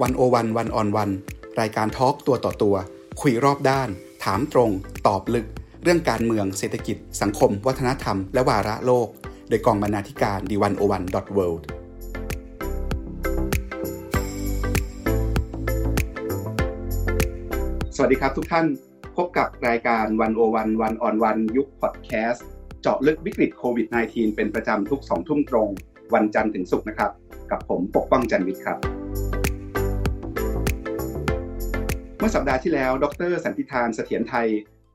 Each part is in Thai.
101 วันออนวันรายการทอล์กตัวต่อตัวคุยรอบด้านถามตรงตอบลึกเรื่องการเมืองเศรษฐกิจสังคมวัฒนธรรมและวาระโลกโดยกองบรรณาธิการ d101.worldสวัสดีครับทุกท่านพบกับรายการ101 วันออนวันยุคพอดแคสต์เจาะลึกวิกฤตโควิด -19 เป็นประจำทุก 2 ทุ่มตรงวันจันทร์ถึงศุกร์นะครับกับผมปกป้องจันทร์วิทย์ครับเมื่อสัปดาห์ที่แล้วดร.สันติธานเสถียรไทย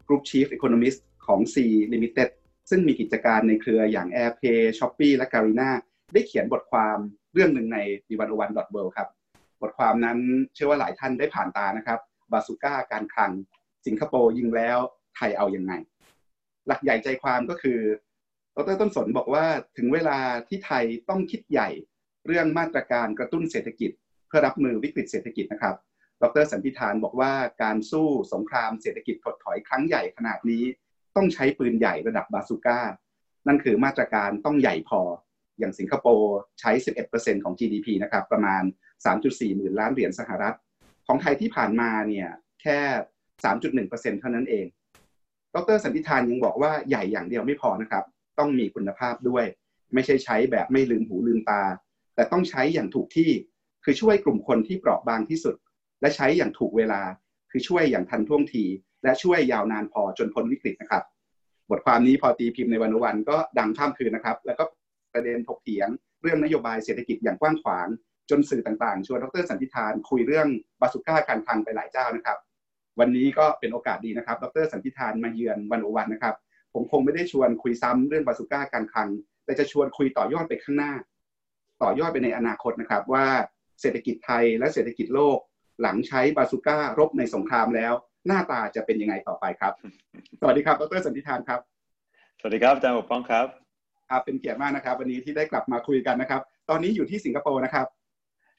Group Chief Economist ของ C Limited ซึ่งมีกิจการในเครืออย่าง Airpay, Shopee และ Garena ได้เขียนบทความเรื่องหนึ่งใน d101.world ครับบทความนั้นเชื่อว่าหลายท่านได้ผ่านตานะครับบาซูก้าการคลังสิงคโปร์ยิงแล้วไทยเอายังไงหลักใหญ่ใจความก็คือดร.ต้นสนบอกว่าถึงเวลาที่ไทยต้องคิดใหญ่เรื่องมาตรการกระตุ้นเศรษฐกิจเพื่อรับมือวิกฤตเศรษฐกิจนะครับดร.สันติธานบอกว่าการสู้สงครามเศรษฐกิจถดถอยครั้งใหญ่ขนาดนี้ต้องใช้ปืนใหญ่ระดับบาซูก้านั่นคือมาตรการต้องใหญ่พออย่างสิงคโปร์ใช้ 11% ของ GDP นะครับประมาณ 3.4 หมื่นล้านเหรียญสหรัฐของไทยที่ผ่านมาเนี่ยแค่ 3.1% เท่านั้นเองดร.สันติธานยังบอกว่าใหญ่อย่างเดียวไม่พอนะครับต้องมีคุณภาพด้วยไม่ใช่ใช้แบบไม่ลืมหูลืมตาแต่ต้องใช้อย่างถูกที่คือช่วยกลุ่มคนที่เปราะบางที่สุดและใช้อย่างถูกเวลาคือช่วยอย่างทันท่วงทีและช่วยยาวนานพอจนพ้นวิกฤตนะครับบทความนี้พอตีพิมพ์ในวันก็ดังข้ามคืนนะครับแล้วก็ประเด็นถกเถียงเรื่องนโยบายเศรษฐกิจอย่างกว้างขวางจนสื่อต่างๆชวนดร.สันติธานคุยเรื่องบาซูก้าการคลังไปหลายเจ้านะครับวันนี้ก็เป็นโอกาสดีนะครับดร.สันติธานมาเยือน101นะครับผมคงไม่ได้ชวนคุยซ้ำเรื่องบาซูก้าการคลังแต่จะชวนคุยต่อยอดไปข้างหน้าต่อยอดไปในอนาคตนะครับว่าเศรษฐกิจไทยและเศรษฐกิจโลกหลังใช้บาซูก้ารบในสงครามแล้วหน้าตาจะเป็นยังไงต่อไปครับสวัสดีครับดร.สันติธานครับสวัสดีครับอาจารย์ปกป้องครับเป็นเกียรติมากนะครับวันนี้ที่ได้กลับมาคุยกันนะครับตอนนี้อยู่ที่สิงคโปร์นะครับ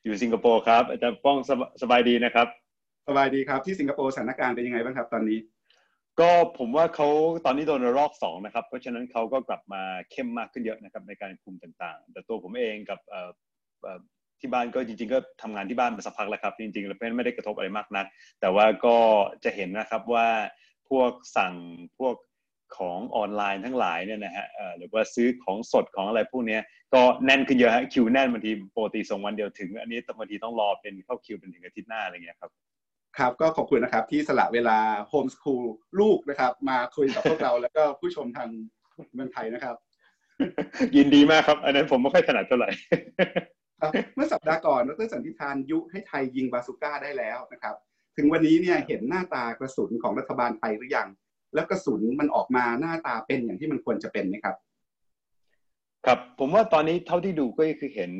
อยู่สิงคโปร์ครับอาจารย์ป้องสบายดีนะครับสบายดีครับที่สิงคโปร์สถานการณ์เป็นยังไงบ้างครับตอนนี้ก็ผมว่าเขาตอนนี้โดนระลอก2นะครับเพราะฉะนั้นเขาก็กลับมาเข้มมากขึ้นเยอะนะครับในการคุมต่างๆแต่ตัวผมเองกับที่บ้านก็จริงๆก็ทำงานที่บ้านมาสักพักแล้วครับจริงๆแล้วไม่ได้กระทบอะไรมากนักแต่ว่าก็จะเห็นนะครับว่าพวกสั่งพวกของออนไลน์ทั้งหลายเนี่ยนะฮะหรือว่าซื้อของสดของอะไรพวกนี้ก็แน่นขึ้นเยอะฮะคิวแน่นบางทีปกติส่งวันเดียวถึงอันนี้บางทีต้องรอเป็นเข้าคิวเป็นถึงอาทิตย์หน้าอะไรเงี้ยครับครับก็ขอบคุณนะครับที่สละเวลาโฮมสคูลลูกนะครับมาคุยกับพวกเราแล้วก็ผู้ชมทางเมืองไทยนะครับ ยินดีมากครับอันนั้นผมไม่ค่อยถนัดเท่าไหร่ เมื่อสัปดาห์ก่อนดร.สันติธานยุให้ไทยยิงบาซูก้าได้แล้วนะครับถึงวันนี้เนี่ยเห็นหน้าตากระสุนของรัฐบาลไทยหรือยังแล้วกระสุนมันออกมาหน้าตาเป็นอย่างที่มันควรจะเป็นไหมครับครับผมว่าตอนนี้เท่าที่ดูก็คือเห็น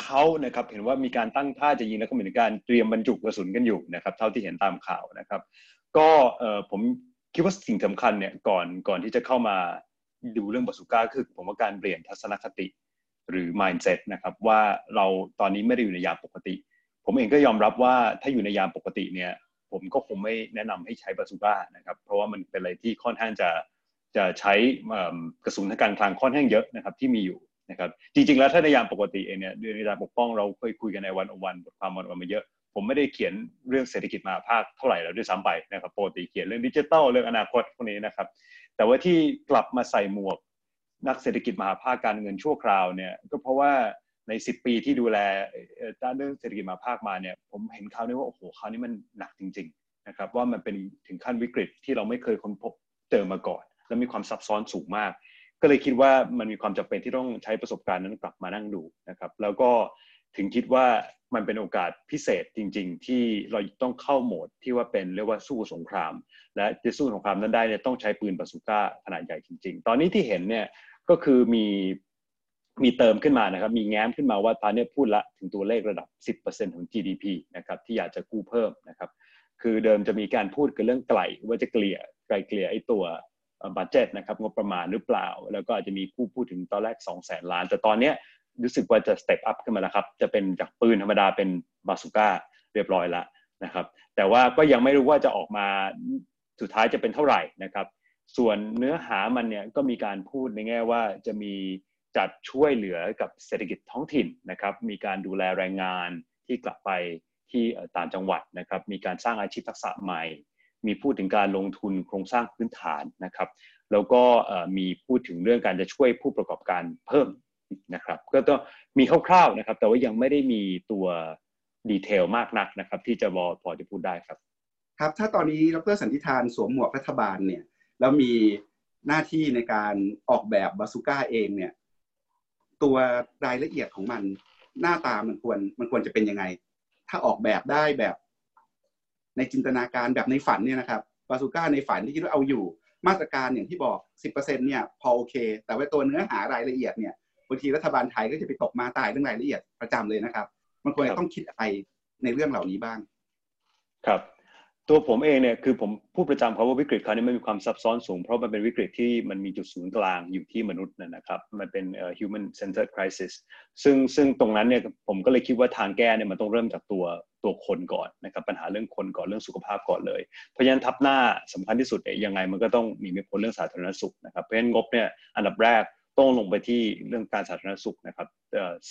เขานะครับเห็นว่ามีการตั้งท่าจะยิงแล้วก็มีการเตรียมบรรจุกระสุนกันอยู่นะครับเท่าที่เห็นตามข่าวนะครับก็ผมคิดว่าสิ่งสำคัญเนี่ยก่อนที่จะเข้ามาดูเรื่องบาซูก้าคือผมว่าการเปลี่ยนทัศนคติหรือ mindset นะครับว่าเราตอนนี้ไม่ได้อยู่ในยามปกติผมเองก็ยอมรับว่าถ้าอยู่ในยามปกติเนี่ยผมก็คงไม่แนะนำให้ใช้บาซูก้านะครับเพราะว่ามันเป็นอะไรที่ค่อนข้างจะใช้กระสุนทางการคลังค่อนข้างเยอะนะครับที่มีอยู่นะครับจริงๆแล้วถ้าในยามปกติเองเนี่ยในยามปกป้องเราเคยคุยกันใน101บทความ101มาเยอะผมไม่ได้เขียนเรื่องเศรษฐกิจมหภาคเท่าไหร่แล้วด้วยซ้ำไปนะครับปกติเขียนเรื่องดิจิทัลเรื่องอนาคตพวกนี้นะครับแต่ว่าที่กลับมาใส่หมวกนักเศรษฐกิจมหภาคการเงินชั่วคราวเนี่ยก็เพราะว่าใน10ปีที่ดูแลด้านเรื่องเศรษฐกิจมหภาคมาเนี่ยผมเห็นคราวนี้ว่าโอ้โหคราวนี้มันหนักจริงๆนะครับว่ามันเป็นถึงขั้นวิกฤตที่เราไม่เคยค้นพบเจอมาก่อนและมีความซับซ้อนสูงมากก็เลยคิดว่ามันมีความจำเป็นที่ต้องใช้ประสบการณ์นั้นกลับมานั่งดูนะครับแล้วก็ถึงคิดว่ามันเป็นโอกาสพิเศษจริงๆที่เราต้องเข้าโหมดที่ว่าเป็นเรียกว่าสู้สงครามและจะสู้สงครามนั้นได้เนี่ยต้องใช้ปืนบาซูก้าขนาดใหญ่จริงๆตอนนี้ที่เห็นเนี่ยก็คือมีเติมขึ้นมานะครับมีแง้มขึ้นมาว่าพาเนี่ยพูดละถึงตัวเลขระดับ 10% ของ GDP นะครับที่อยากจะกู้เพิ่มนะครับคือเดิมจะมีการพูดกันเรื่องไกลว่าจะไกลเกลี่ยไอ้ตัวบัดเจ็ตนะครับงบประมาณหรือเปล่าแล้วก็อาจจะมีกู้พูดถึงตอนแรก 200,000 ล้านแต่ตอนเนี้ยรู้สึกว่าจะสเต็ปอัพขึ้นมาแล้วครับจะเป็นจากปืนธรรมดาเป็นบาซูก้าเรียบร้อยละนะครับแต่ว่าก็ยังไม่รู้ว่าจะออกมาสุดท้ายจะเป็นเท่าไหร่นะครับส่วนเนื้อหามันเนี่ยก็มีการพูดในแง่ว่าจะมีจัดช่วยเหลือกับเศรษฐกิจท้องถิ่นนะครับมีการดูแลแรงงาน ที่กลับไปที่ต่างจังหวัดนะครับมีการสร้างอาชีพทักษะใหม่มีพูดถึงการลงทุนโครงสร้างพื้นฐานนะครับแล้วก็มีพูดถึงเรื่องการจะช่วยผู้ประกอบการเพิ่มนะครับก็ต้องมีคร่าวๆนะครับแต่ว่ายังไม่ได้มีตัวดีเทลมากนักนะครับที่จะพอจะพูดได้ครับครับถ้าตอนนี้ดร.สันติธานสวมหมวกรัฐบาลเนี่ยแล้วมีหน้าที่ในการออกแบบบาซูก้าเองเนี่ยตัวรายละเอียดของมันหน้าตามันควรจะเป็นยังไงถ้าออกแบบได้แบบในจินตนาการแบบในฝันเนี่ยนะครับบาซูก้าในฝันที่คิดว่าเอาอยู่มาตรการอย่างที่บอก 10% เนี่ยพอโอเคแต่ว่าตัวเนื้อหารายละเอียดเนี่ยบางทีรัฐบาลไทยก็จะไปตกมาตายเรื่องรายละเอียดประจำเลยนะครับมันควรจะต้องคิดอะไรในเรื่องเหล่านี้บ้างครับตัวผมเองเนี่ยคือผมพูดประจำครับว่าวิกฤตคราวนี้มันมีความซับซ้อนสูงเพราะมันเป็นวิกฤตที่มันมีจุดศูนย์กลางอยู่ที่มนุษย์นะครับมันเป็น human centered crisis ซึ่งตรงนั้นเนี่ยผมก็เลยคิดว่าทางแก้เนี่ยมันต้องเริ่มจากตัวคนก่อนนะครับปัญหาเรื่องคนก่อนเรื่องสุขภาพก่อนเลยเพราะฉะนั้นทับหน้าสำคัญที่สุดเนี่ยยังไงมันก็ต้องมีไม่พ้นเรื่องสาธารณสุขนะครับเพราะฉะนั้นงบเนี่ยอันดับแรกต้องลงไปที่เรื่องการสาธารณสุขนะครับ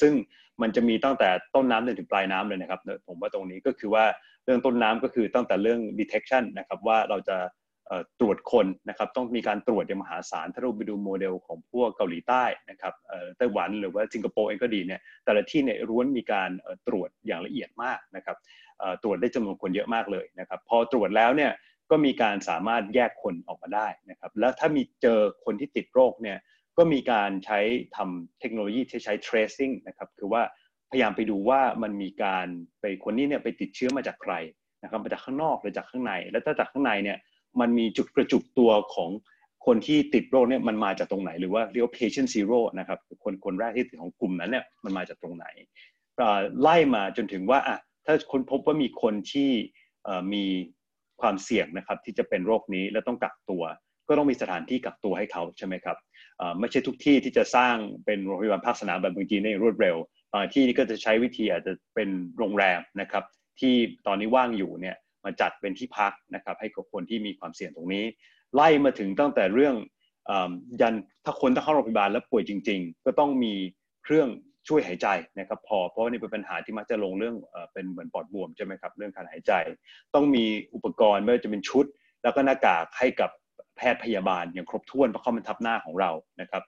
ซึ่งมันจะมีตั้งแต่ต้นน้ำจนถึงปลายน้ำเลยนะครับผมว่าตรงนี้ก็คือว่าเรื่องต้นน้ำก็คือตั้งแต่เรื่อง detection นะครับว่าเราจะตรวจคนนะครับต้องมีการตรวจอย่างมหาศาลถ้าเราไปดูโมเดลของพวกเกาหลีใต้นะครับไต้หวันหรือว่าสิงคโปร์เองก็ดีเนี่ยแต่ละที่เนี่ยล้วนมีการตรวจอย่างละเอียดมากนะครับตรวจได้จำนวนคนเยอะมากเลยนะครับพอตรวจแล้วเนี่ยก็มีการสามารถแยกคนออกมาได้นะครับแล้วถ้ามีเจอคนที่ติดโรคเนี่ยก็มีการใช้ทำเทคโนโลยีที่ใช้ tracing นะครับคือว่าพยายามไปดูว่ามันมีการไปคนนี้เนี่ยไปติดเชื้อมาจากใครนะครับมาจากข้างนอกหรือจากข้างในแล้วถ้าจากข้างในเนี่ยมันมีจุดกระจุกตัวของคนที่ติดโรคเนี่ยมันมาจากตรงไหนหรือว่าเรียกว่า patient zero นะครับคนแรกที่ติดของกลุ่มนั้นเนี่ยมันมาจากตรงไหนไล่มาจนถึงว่าอ่ะถ้าคนพบว่ามีคนที่มีความเสี่ยงนะครับที่จะเป็นโรคนี้และต้องกักตัวก็ต้องมีสถานที่กักตัวให้เขาใช่ไหมครับไม่ใช่ทุกที่ที่จะสร้างเป็นโรงพยาบาลภาคสนามแบบเมืองจีนได้รวดเร็วที่นี่ก็จะใช้วิธีอาจจะเป็นโรงแรมนะครับที่ตอนนี้ว่างอยู่เนี่ยมาจัดเป็นที่พักนะครับให้กับคนที่มีความเสี่ยงตรงนี้ไล่มาถึงตั้งแต่เรื่องยันถ้าคนต้องเข้าโรงพยาบาลแล้วป่วยจริงๆก็ต้องมีเครื่องช่วยหายใจนะครับพอเพราะว่านี่เป็นปัญหาที่มักจะลงเรื่องเป็นเหมือนปอดบวมใช่ไหมครับเรื่องการหายใจต้องมีอุปกรณ์ไม่ว่าจะเป็นชุดแล้วก็หน้ากากให้กับแพทย์พยาบาลอย่างครบถ้วนเพราะเขาเป็นทับหน้าของเรานะครับ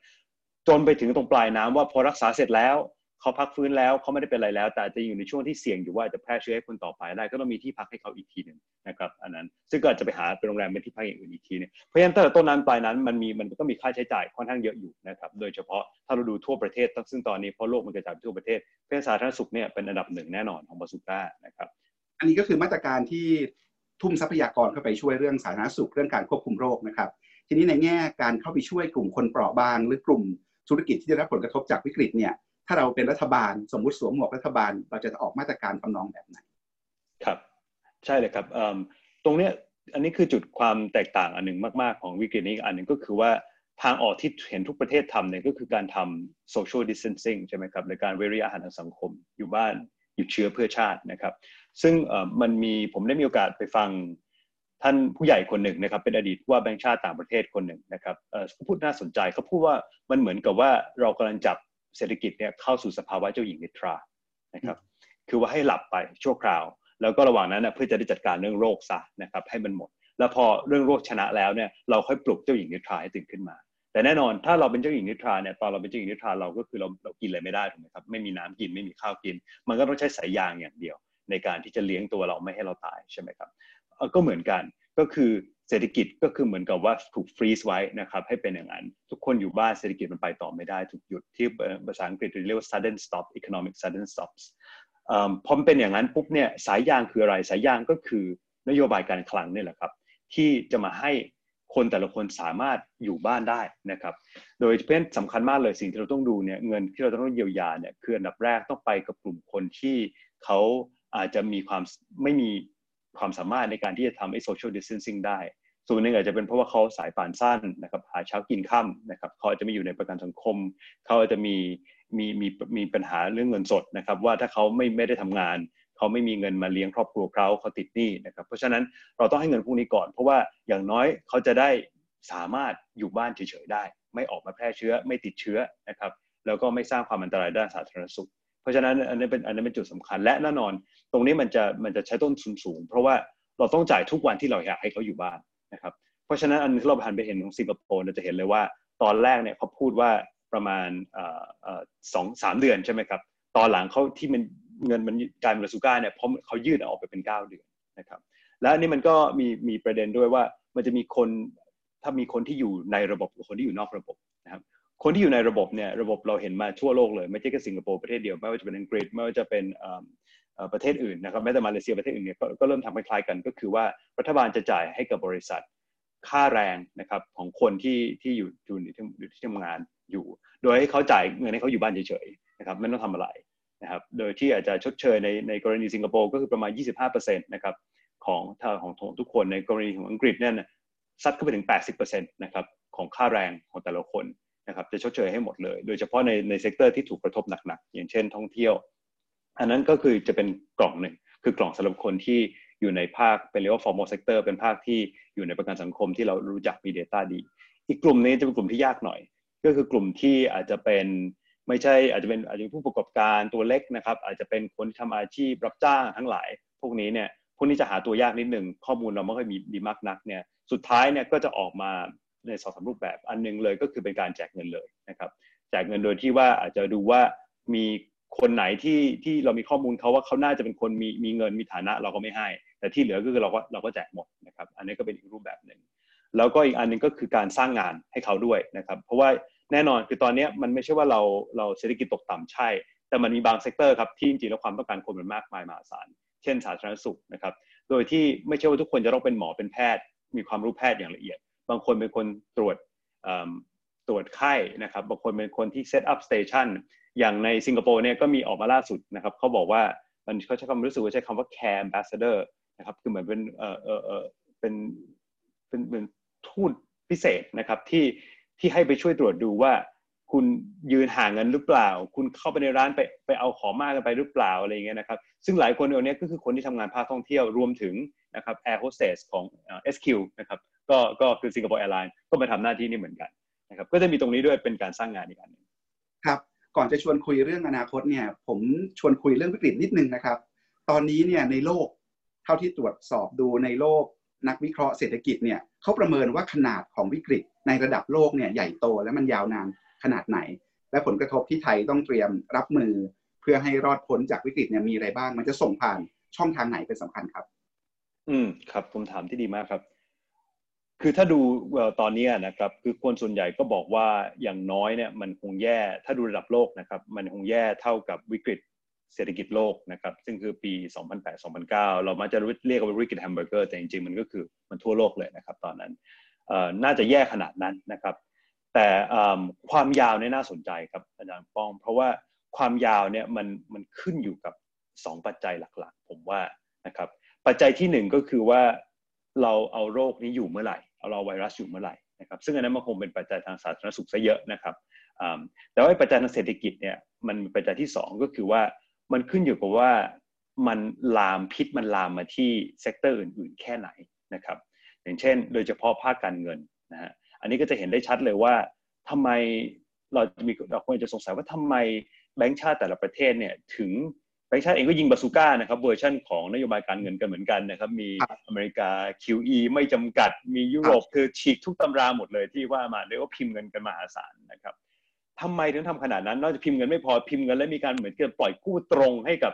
จนไปถึงตรงปลายน้ำว่าพอรักษาเสร็จแล้วเขาพักฟื้นแล้วเขาไม่ได้เป็นอะไรแล้วแต่จะอยู่ในช่วงที่เสี่ยงอยู่ว่าจะแพร่เชื้อให้คนต่อไปได้ก็ต้องมีที่พักให้เขาอีกทีหนึ่งนะครับอันนั้นซึ่งก็อาจจะไปหาเป็นโรงแรมเป็นที่พักอื่นอีกทีนึงเพราะฉะนั้นตั้งแต่ต้นน้ำปลายน้ำมันก็มีค่าใช้จ่ายค่อนข้างเยอะอยู่นะครับโดยเฉพาะถ้าเราดูทั่วประเทศซึ่งตอนนี้เพราะโลกมันกระจายทั่วประเทศเรื่องสาธารณสุขเนี่ยเป็นอันดับหนึ่งแน่นอนของบาซูก้านะครับอันนี้ก็คือมาตรการที่ทุ่มทรัพยากรเข้าไปช่วยเรื่องสาธารณสุขเรื่องการควบคุมโรคนะครับทีนี้ในแง่การเข้าไปช่วยกลุ่มคนเปราะบางหรือกลุ่มธุรกิจที่ได้รับผลกระทบจากวิกฤตเนี่ยถ้าเราเป็นรัฐบาลสมมุติสวมหมวกรัฐบาลเราจะออกมาตรการทำนองแบบไหนครับใช่เลยครับตรงเนี้ยอันนี้คือจุดความแตกต่างอันหนึ่งมากๆของวิกฤตนี้อันหนึ่งก็คือว่าทางออกที่เห็นทุกประเทศทำเนี่ยก็คือการทำ social distancing ใช่ไหมครับในการเว้นระยะห่างทางสังคมอยู่บ้านหยุดเชื้อเพื่อชาตินะครับซึ่งมันมีผมได้มีโอกาสไปฟังท่านผู้ใหญ่คนหนึ่งนะครับเป็นอดีตว่าแบงค์ชาติต่างประเทศคนหนึ่งนะครับเขาพูดน่าสนใจเขาพูดว่ามันเหมือนกับว่าเรากำลังจับเศรษฐกิจเนี่ยเข้าสู่สภาวะเจ้าหญิงนิทรานะครับคือว่าให้หลับไปชั่วคราวแล้วก็ระหว่างนั้นนะเพื่อจะได้จัดการเรื่องโรคซะนะครับให้มันหมดแล้วพอเรื่องโรคชนะแล้วเนี่ยเราค่อยปลุกเจ้าหญิงนิทราให้ตื่นขึ้นมาแต่แน่นอนถ้าเราเป็นเจ้าหญิงนิทราเนี่ยตอนเราเป็นเจ้าหญิงนิทราเราก็คือเรากินอะไรไม่ได้ถูกไหมครับไม่มีน้ำกินไม่มีข้าวกินมันก็ต้องใช้สายยางอย่างเดียวในการที่จะเลี้ยงตัวเราไม่ให้เราตายใช่ไหมครับก็เหมือนกันก็คือเศรษฐกิจก็คือเหมือนกับว่าถูกฟรีซไว้นะครับให้เป็นอย่างนั้นทุกคนอยู่บ้านเศรษฐกิจมันไปต่อไม่ได้ถูกหยุดที่ภาษาอังกฤษเรียกว่า sudden stop economic sudden stops พอเป็นอย่างนั้นปุ๊บเนี่ยสายยางคืออะไรสายยางก็คือนโยบายการคลังนี่แหละครับที่จะมาให้คนแต่ละคนสามารถอยู่บ้านได้นะครับโดยเฉพาะสำคัญมากเลยสิ่งที่เราต้องดูเนี่ยเงินที่เราต้องเยียวยาเนี่ยคืออันดับแรกต้องไปกับกลุ่มคนที่เขาอาจจะมีความไม่มีความสามารถในการที่จะทำไอ้ social distancing ได้ส่วนหนึ่งอาจจะเป็นเพราะว่าเขาสายป่านสั้นนะครับหาเช้ากินค่ำนะครับเขาอาจจะไม่อยู่ในประกันสังคมเขาอาจจะมีปัญหาเรื่องเงินสดนะครับว่าถ้าเขาไม่ได้ทำงานเขาไม่มีเงินมาเลี้ยงครอบครัวเขาติดหนี้นะครับเพราะฉะนั้นเราต้องให้เงินพวกนี้ก่อนเพราะว่าอย่างน้อยเขาจะได้สามารถอยู่บ้านเฉยๆได้ไม่ออกมาแพร่เชื้อไม่ติดเชื้อนะครับแล้วก็ไม่สร้างความอันตรายด้านสาธารณสุข เพราะฉะนั้นอันนี้เป็นจุดสำคัญและแน่นอนตรงนี้มันจะใช้ต้นทุนสูงเพราะว่าเราต้องจ่ายทุกวันที่เราอยากให้เขาอยู่บ้านนะครับเพราะฉะนั้นอันที่เราผ่านไปเห็นของสิงคโปร์เราจะเห็นเลยว่าตอนแรกเนี่ยเขาพูดว่าประมาณ2-3 เดือนใช่ไหมครับตอนหลังเขาที่มันเงินมันกลายเป็นบาซูก้าเนี่ยเพราะเขายืดออกไปเป็น9 เดือนนะครับและอันนี้มันก็มีประเด็นด้วยว่ามันจะมีคนถ้ามีคนที่อยู่ในระบบกับคนที่อยู่นอกระบบนะครับคนที่อยู่ในระบบเนี่ยระบบเราเห็นมาทั่วโลกเลยไม่ใช่แค่สิงคโปร์ประเทศเดียวไม่ว่าจะเป็นอังกฤษไม่ว่าจะเป็นประเทศอื่นนะครับแม้แต่มาเลเซียประเทศอื่นเนี่ยก็เริ่มทำคล้ายๆกันก็คือว่ารัฐบาลจะจ่ายให้กับบริษัทค่าแรงนะครับของคนที่อยู่ที่ทำงานอยู่โดยให้เขาจ่ายเงินให้เขาอยู่บ้านเฉยๆนะครับไม่ต้องทำอะไรนะครับโดยที่อาจจะชดเชยในกรณีสิงคโปร์ก็คือประมาณ 25% นะครับของทุกคนในกรณีของอังกฤษเนี่ยซัดเข้าไปถึง 80% นะครับของค่าแรงของแต่ละคนนะครับจะชดเชยให้หมดเลยโดยเฉพาะในเซกเตอร์ที่ถูกกระทบหนักๆอย่างเช่นท่องเที่ยวอันนั้นก็คือจะเป็นกล่องหนึ่งคือกล่องสำหรับคนที่อยู่ในภาคเป็นเรียกว่า formal sector เป็นภาคที่อยู่ในประกันสังคมที่เรารู้จักมี data ดีอีกกลุ่มนี้จะเป็นกลุ่มที่ยากหน่อยก็คือกลุ่มที่อาจจะเป็นไม่ใช่อาจจะเป็นผู้ประกอบการตัวเล็กนะครับอาจจะเป็นคนที่ทำอาชีพรับจ้างทั้งหลายพวกนี้เนี่ยพวกนี้จะหาตัวยากนิดนึงข้อมูลเราไม่ค่อยมีมากนักเนี่ยสุดท้ายเนี่ยก็จะออกมาใน2-3รูปแบบอันนึงเลยก็คือเป็นการแจกเงินเลยนะครับแจกเงินโดยที่ว่าอาจจะดูว่ามีคนไหนที่เรามีข้อมูลเขาว่าเขาน่าจะเป็นคนมีเงินมีฐานะเราก็ไม่ให้แต่ที่เหลือก็คือเราก็แจกหมดนะครับอันนี้ก็เป็นอีกรูปแบบหนึ่งแล้วก็อีกอันนึงก็คือการสร้างงานให้เขาด้วยนะครับเพราะว่าแน่นอนคือตอนนี้มันไม่ใช่ว่าเราเศรษฐกิจตกต่ำใช่แต่มันมีบางเซกเตอร์ครับที่จริงๆแล้วความต้องการคนมันมากมายมหาศาลเช่นสาธารณสุขนะครับโดยที่ไม่ใช่ว่าทุกคนจะต้องเป็นหมอเป็นแพทย์มีความรู้แพทย์อย่างละเอียดบางคนเป็นคนตรวจไข้นะครับบางคนเป็นคนที่เซตอัพสเตชันอย่างในสิงคโปร์เนี่ยก็มีออกมาล่าสุดนะครับเขาบอกว่ามันเขาใช้คำรู้สึกว่าใช้คำว่า care ambassador นะครับคือเหมือนเป็นทูตพิเศษนะครับที่ให้ไปช่วยตรวจดูว่าคุณยืนห่างกันหรือเปล่าคุณเข้าไปในร้านไปเอาของมากกันไปหรือเปล่าอะไรอย่างเงี้ยนะครับซึ่งหลายคนเนี่ยก็คือคนที่ทำงานภาคท่องเที่ยวรวมถึงนะครับแอร์โฮสเตสของSQ นะครับก็คือ Singapore Airlines ก็มาทำหน้าที่นี้เหมือนกันนะครับก็จะมีตรงนี้ด้วยเป็นการสร้างงานอีกอันนึงครับก่อนจะชวนคุยเรื่องอนาคตเนี่ยผมชวนคุยเรื่องวิกฤตนิดนึงนะครับตอนนี้เนี่ยในโลกเท่าที่ตรวจสอบดูในโลกนักวิเคราะห์เศรษฐกิจเนี่ยเขาประเมินว่าขนาดของวิกฤตในระดับโลกเนี่ยใหญ่โตและมันยาวนานขนาดไหนและผลกระทบที่ไทยต้องเตรียมรับมือเพื่อให้รอดพ้นจากวิกฤตเนี่ยมีอะไรบ้างมันจะส่งผ่านช่องทางไหนเป็นสำคัญครับครับคำถามที่ดีมากครับคือถ้าดูตอนนี้นะครับคือคนส่วนใหญ่ก็บอกว่าอย่างน้อยเนี่ยมันคงแย่ถ้าดูระดับโลกนะครับมันคงแย่เท่ากับวิกฤตเศรษฐกิจโลกนะครับซึ่งคือปี 2008-2009 เรามักจะเรียกว่าวิกฤตแฮมเบอร์เกอร์แต่จริงๆมันก็คือมันทั่วโลกเลยนะครับตอนนั้นน่าจะแย่ขนาดนั้นนะครับแต่ความยาวเนี่ยน่าสนใจครับอาจารย์ป้องเพราะว่าความยาวเนี่ยมันขึ้นอยู่กับ2ปัจจัยหลักๆผมว่านะครับปัจจัยที่1ก็คือว่าเราเอาโรคนี้อยู่เมื่อไหร่เราไวรัสอยู่เมื่อไหร่นะครับซึ่งอันนั้นมันคงเป็นปัจจัยทางสาธารณสุขซะเยอะนะครับแต่ว่าปัจจัยทางเศรษฐกิจเนี่ยมันปัจจัยที่2ก็คือว่ามันขึ้นอยู่กับว่ามันลามพิษมันลามมาที่เซกเตอร์อื่นๆแค่ไหนนะครับอย่างเช่นโดยเฉพาะภาคการเงินนะฮะอันนี้ก็จะเห็นได้ชัดเลยว่าทำไมเราควรจะสงสัยว่าทำไมแบงก์ชาติแต่ละประเทศเนี่ยถึงแบงก์ชาติเองก็ยิงบาซูก้านะครับเวอร์ชันของนโยบายการเงินกันเหมือนกันนะครับมีอเมริกา QE ไม่จำกัดมียุโรปคือฉีกทุกตำราหมดเลยที่ว่ามาเรียกว่าพิมพ์เงินกันมหาศาลนะครับทำไมถึงทำขนาดนั้นนอกจากพิมพ์เงินไม่พอพิมพ์เงินแล้วมีการเหมือนกับปล่อยกู้ตรงให้กั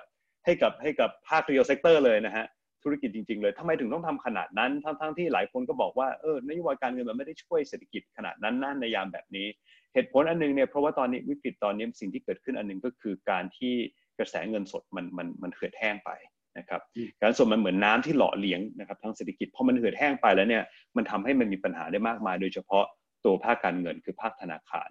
บภาค real sector เลยนะฮะธุรกิจจริงๆเลยทำไมถึงต้องทำขนาดนั้นทั้งที่หลายคนก็บอกว่านโยบายการเงินมันไม่ได้ช่วยเศรษฐกิจขนาดนั้นนั่นในยามแบบนี้เหตุผลอันนึงเนี่ยเพราะว่าตอนนี้วิกฤตตอนนี้สิ่งที่เกิดขึ้นอันนึงก็คือการที่กระแสเงินสดมันเหือดแห้งไปนะครับกระแสเงินสดมันเหมือนน้ำที่หล่อเลี้ยงนะครับทั้งเศรษฐกิจพอมันเหือดแห้งไปแล้วเนี่ยมันทำให้มันมีปัญหาได้มากมายโดยเฉพาะตัวภาคการเงินคือภาคธนาคาร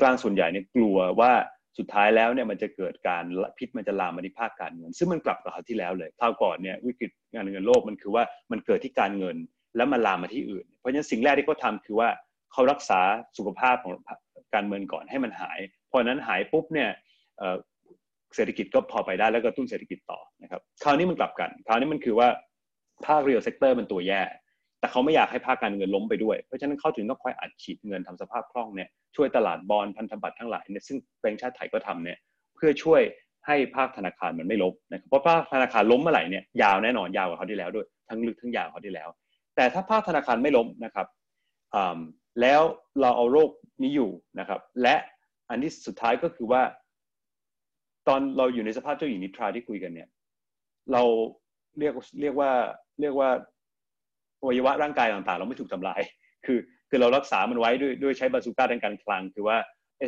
กลางส่วนใหญ่เนี่ยกลัวว่าสุดท้ายแล้วเนี่ยมันจะเกิดการพิษมันจะลามมาที่ภาคการเงินซึ่งมันกลับกับคราวที่แล้วเลยคราวก่อนเนี่ยวิกฤตการเงินโลกมันคือว่ามันเกิดที่การเงินแล้วมันลามมาที่อื่นเพราะฉะนั้นสิ่งแรกที่เขาทำคือว่าเขารักษาสุขภาพของการเงินก่อนให้มันหายพอนั้นหายปุ๊บเนี่ยเศรษฐกิจก็พอไปได้แล้วก็กระตุ้นเศรษฐกิจต่อนะครับคราวนี้มันกลับกันคราวนี้มันคือว่าภาค real sector มันตัวแย่แต่เขาไม่อยากให้ภาคการเงินล้มไปด้วยเพราะฉะนั้นเขาถึงต้องคอยอัดฉีดเงินทำสภาพคล่องเนี่ยช่วยตลาดบอนด์พันธบัตรทั้งหลายเนี่ยซึ่งแบงก์ชาติไทยก็ทำเนี่ย พื่อช่วยให้ภาคธนาคารมันไม่ล้มนะครับเพราะภาคธนาคารล้มเมื่อไหร่เนี่ยยาวแน่นอนยาวกว่าเขาที่แล้วด้วยทั้งลึกทั้งยาวเขาที่แล้วแต่ถ้าภาคธนาคารไม่ล้มนะครับแล้วเราเอาโรคนี้อยู่นะครับและอันที่สุดท้ายก็คือว่าตอนเราอยู่ในสภาพเจ้าหญิงนิทราที่คุยกันเนี่ยเราเรียกว่าอวัยวะร่างกายต่างๆเราไม่ถูกทำลายคือเรารักษามันไว้ด้วยใช้บาซูก้าทางการคลังคือว่า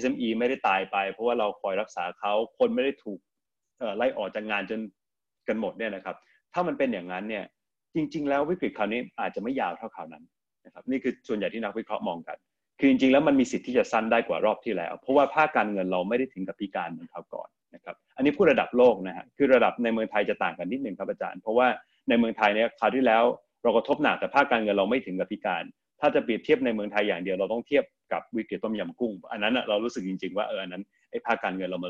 SME ไม่ได้ตายไปเพราะว่าเราคอยรักษาเขาคนไม่ได้ถูกไล่ออกจากงานจนกันหมดเนี่ยนะครับถ้ามันเป็นอย่างนั้นเนี่ยจริงๆแล้ววิกฤตคราวนี้อาจจะไม่ยาวเท่าคราวนั้นนะครับนี่คือส่วนใหญ่ที่นักวิเคราะห์มองกันคือจริงๆแล้วมันมีสิทธิ์ที่จะสั้นได้กว่ารอบที่แล้วเพราะว่าภาคการเงินเราไม่ได้ถึงกับพิการเหมือนคราวก่อนนะครับอันนี้พูดระดับโลกนะฮะคือระดับในเมืองไทยจะต่างกันนิดนึงครับอาจารย์เพราะว่าในเมืองไทยเนี่ยคราวที่แล้วเรากระทบหนักแต่ภาคการเงินเราไม่ถึงกับพิการถ้าจะเปรียบเทียบในเมืองไทยอย่างเดียวเราต้องเทียบกับวิกฤตต้มยำกุ้งอันนั้นเรารู้สึกจริงๆว่าอันนั้นไอ้ภาคการเงินเรามั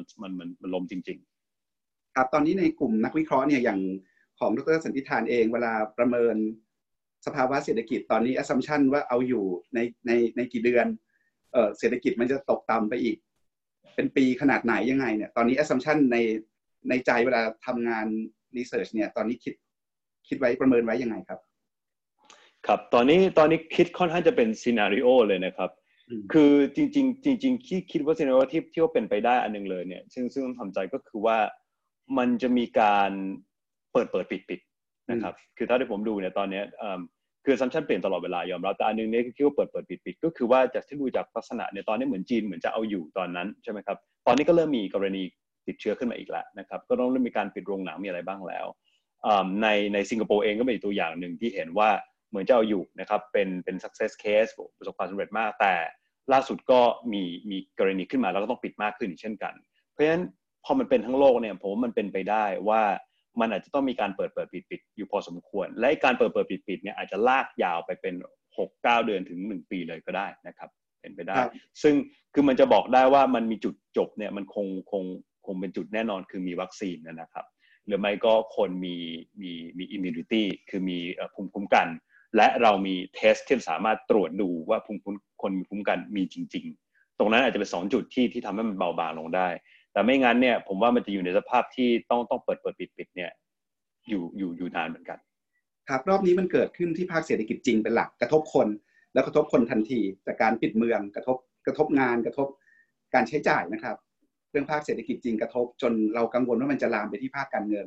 นล้มจริงๆครับตอนนี้ในกลุ่มนักวิเคราะห์เนี่ยอย่างของดร.สันติธานเองเวลาประเมินสภาวะเศรษฐกิจตอนนี้แอสซัมชันว่าเอาอยู่ในกี่เดือนเศรษฐกิจมันจะตกต่ำไปอีกเป็นปีขนาดไหนยังไงเนี่ยตอนนี้แอสซัมชันในใจเวลาทำงานรีเสิร์ชเนี่ยตอนนี้คิดไว้ประเมินไว้ยังไงครับครับตอนนี้คิดค่อนข้างจะเป็นซีนาริโอเลยนะครับคือจริงๆที่คิดว่าซีนาริโอที่ว่าเป็นไปได้อันนึงเลยเนี่ยซึ่งต้องทำใจก็คือว่ามันจะมีการเปิดปิดนะครับคือถ้าที่ผมดูเนี่ยตอนนี้คือซัมชันเปลี่ยนตลอดเวลายอมรับแต่อันนึงเนี่ยคิดว่าเปิดปิดก็คือว่าจากที่ดูจากลักษณะเนี่ยตอนนี้เหมือนจีนเหมือนจะเอาอยู่ตอนนั้นใช่ไหมครับตอนนี้ก็เริ่มมีกรณีติดเชื้อขึ้นมาอีกแล้วนะครับก็ต้องเริ่มมีการปิดโรงหนังมีอะไรบ้างแล้วในสิงคโปร์เองก็เป็นตัวอย่างนึงที่เห็นว่าเหมือนจะเอาอยู่นะครับเป็น success case ประสบความสำเร็จมากแต่ล่าสุดก็มีกรณีขึ้นมาแล้วก็ต้องปิดมากขึ้นอีกเช่นกันเพราะฉะนั้นพอมันเป็นทั้งโลกเนี่ยผมว่ามันเป็นไปได้ว่ามันอาจจะต้องมีการเปิดปิดอยู่พอสมควรและการเปิดปิดเนี่ยอาจจะลากยาวไปเป็น 6-9 เดือนถึง1ปีเลยก็ได้นะครับเป็นไปได้ซึ่งคือมันจะบอกได้ว่ามันมีจุดจบเนี่ยมันคงเป็นจุดแน่นอนคือมีวัคซีนนะครับหรือไม่ก็คนมี immunity คือมีภูมิคุ้มกันและเรามีเทสที่สามารถตรวจดูว่าภูมิคุ้มคนมีภูมิคุ้มกันมีจริงๆตรงนั้นอาจจะเป็น2จุดที่ทำให้มันเบาบางลงได้แต่ไม่งั้นเนี่ยผมว่ามันจะอยู่ในสภาพที่ต้องเปิดปิดเนี่ยอยู่นานเหมือนกันครับรอบนี้มันเกิดขึ้นที่ภาคเศรษฐกิจจริงเป็นหลักกระทบคนแล้วกระทบคนทันทีจากการปิดเมืองกระทบงานกระทบการใช้จ่ายนะครับเรื่องภาคเศรษฐกิจจริงกระทบจนเรากังวลว่ามันจะลามไปที่ภาคการเงิน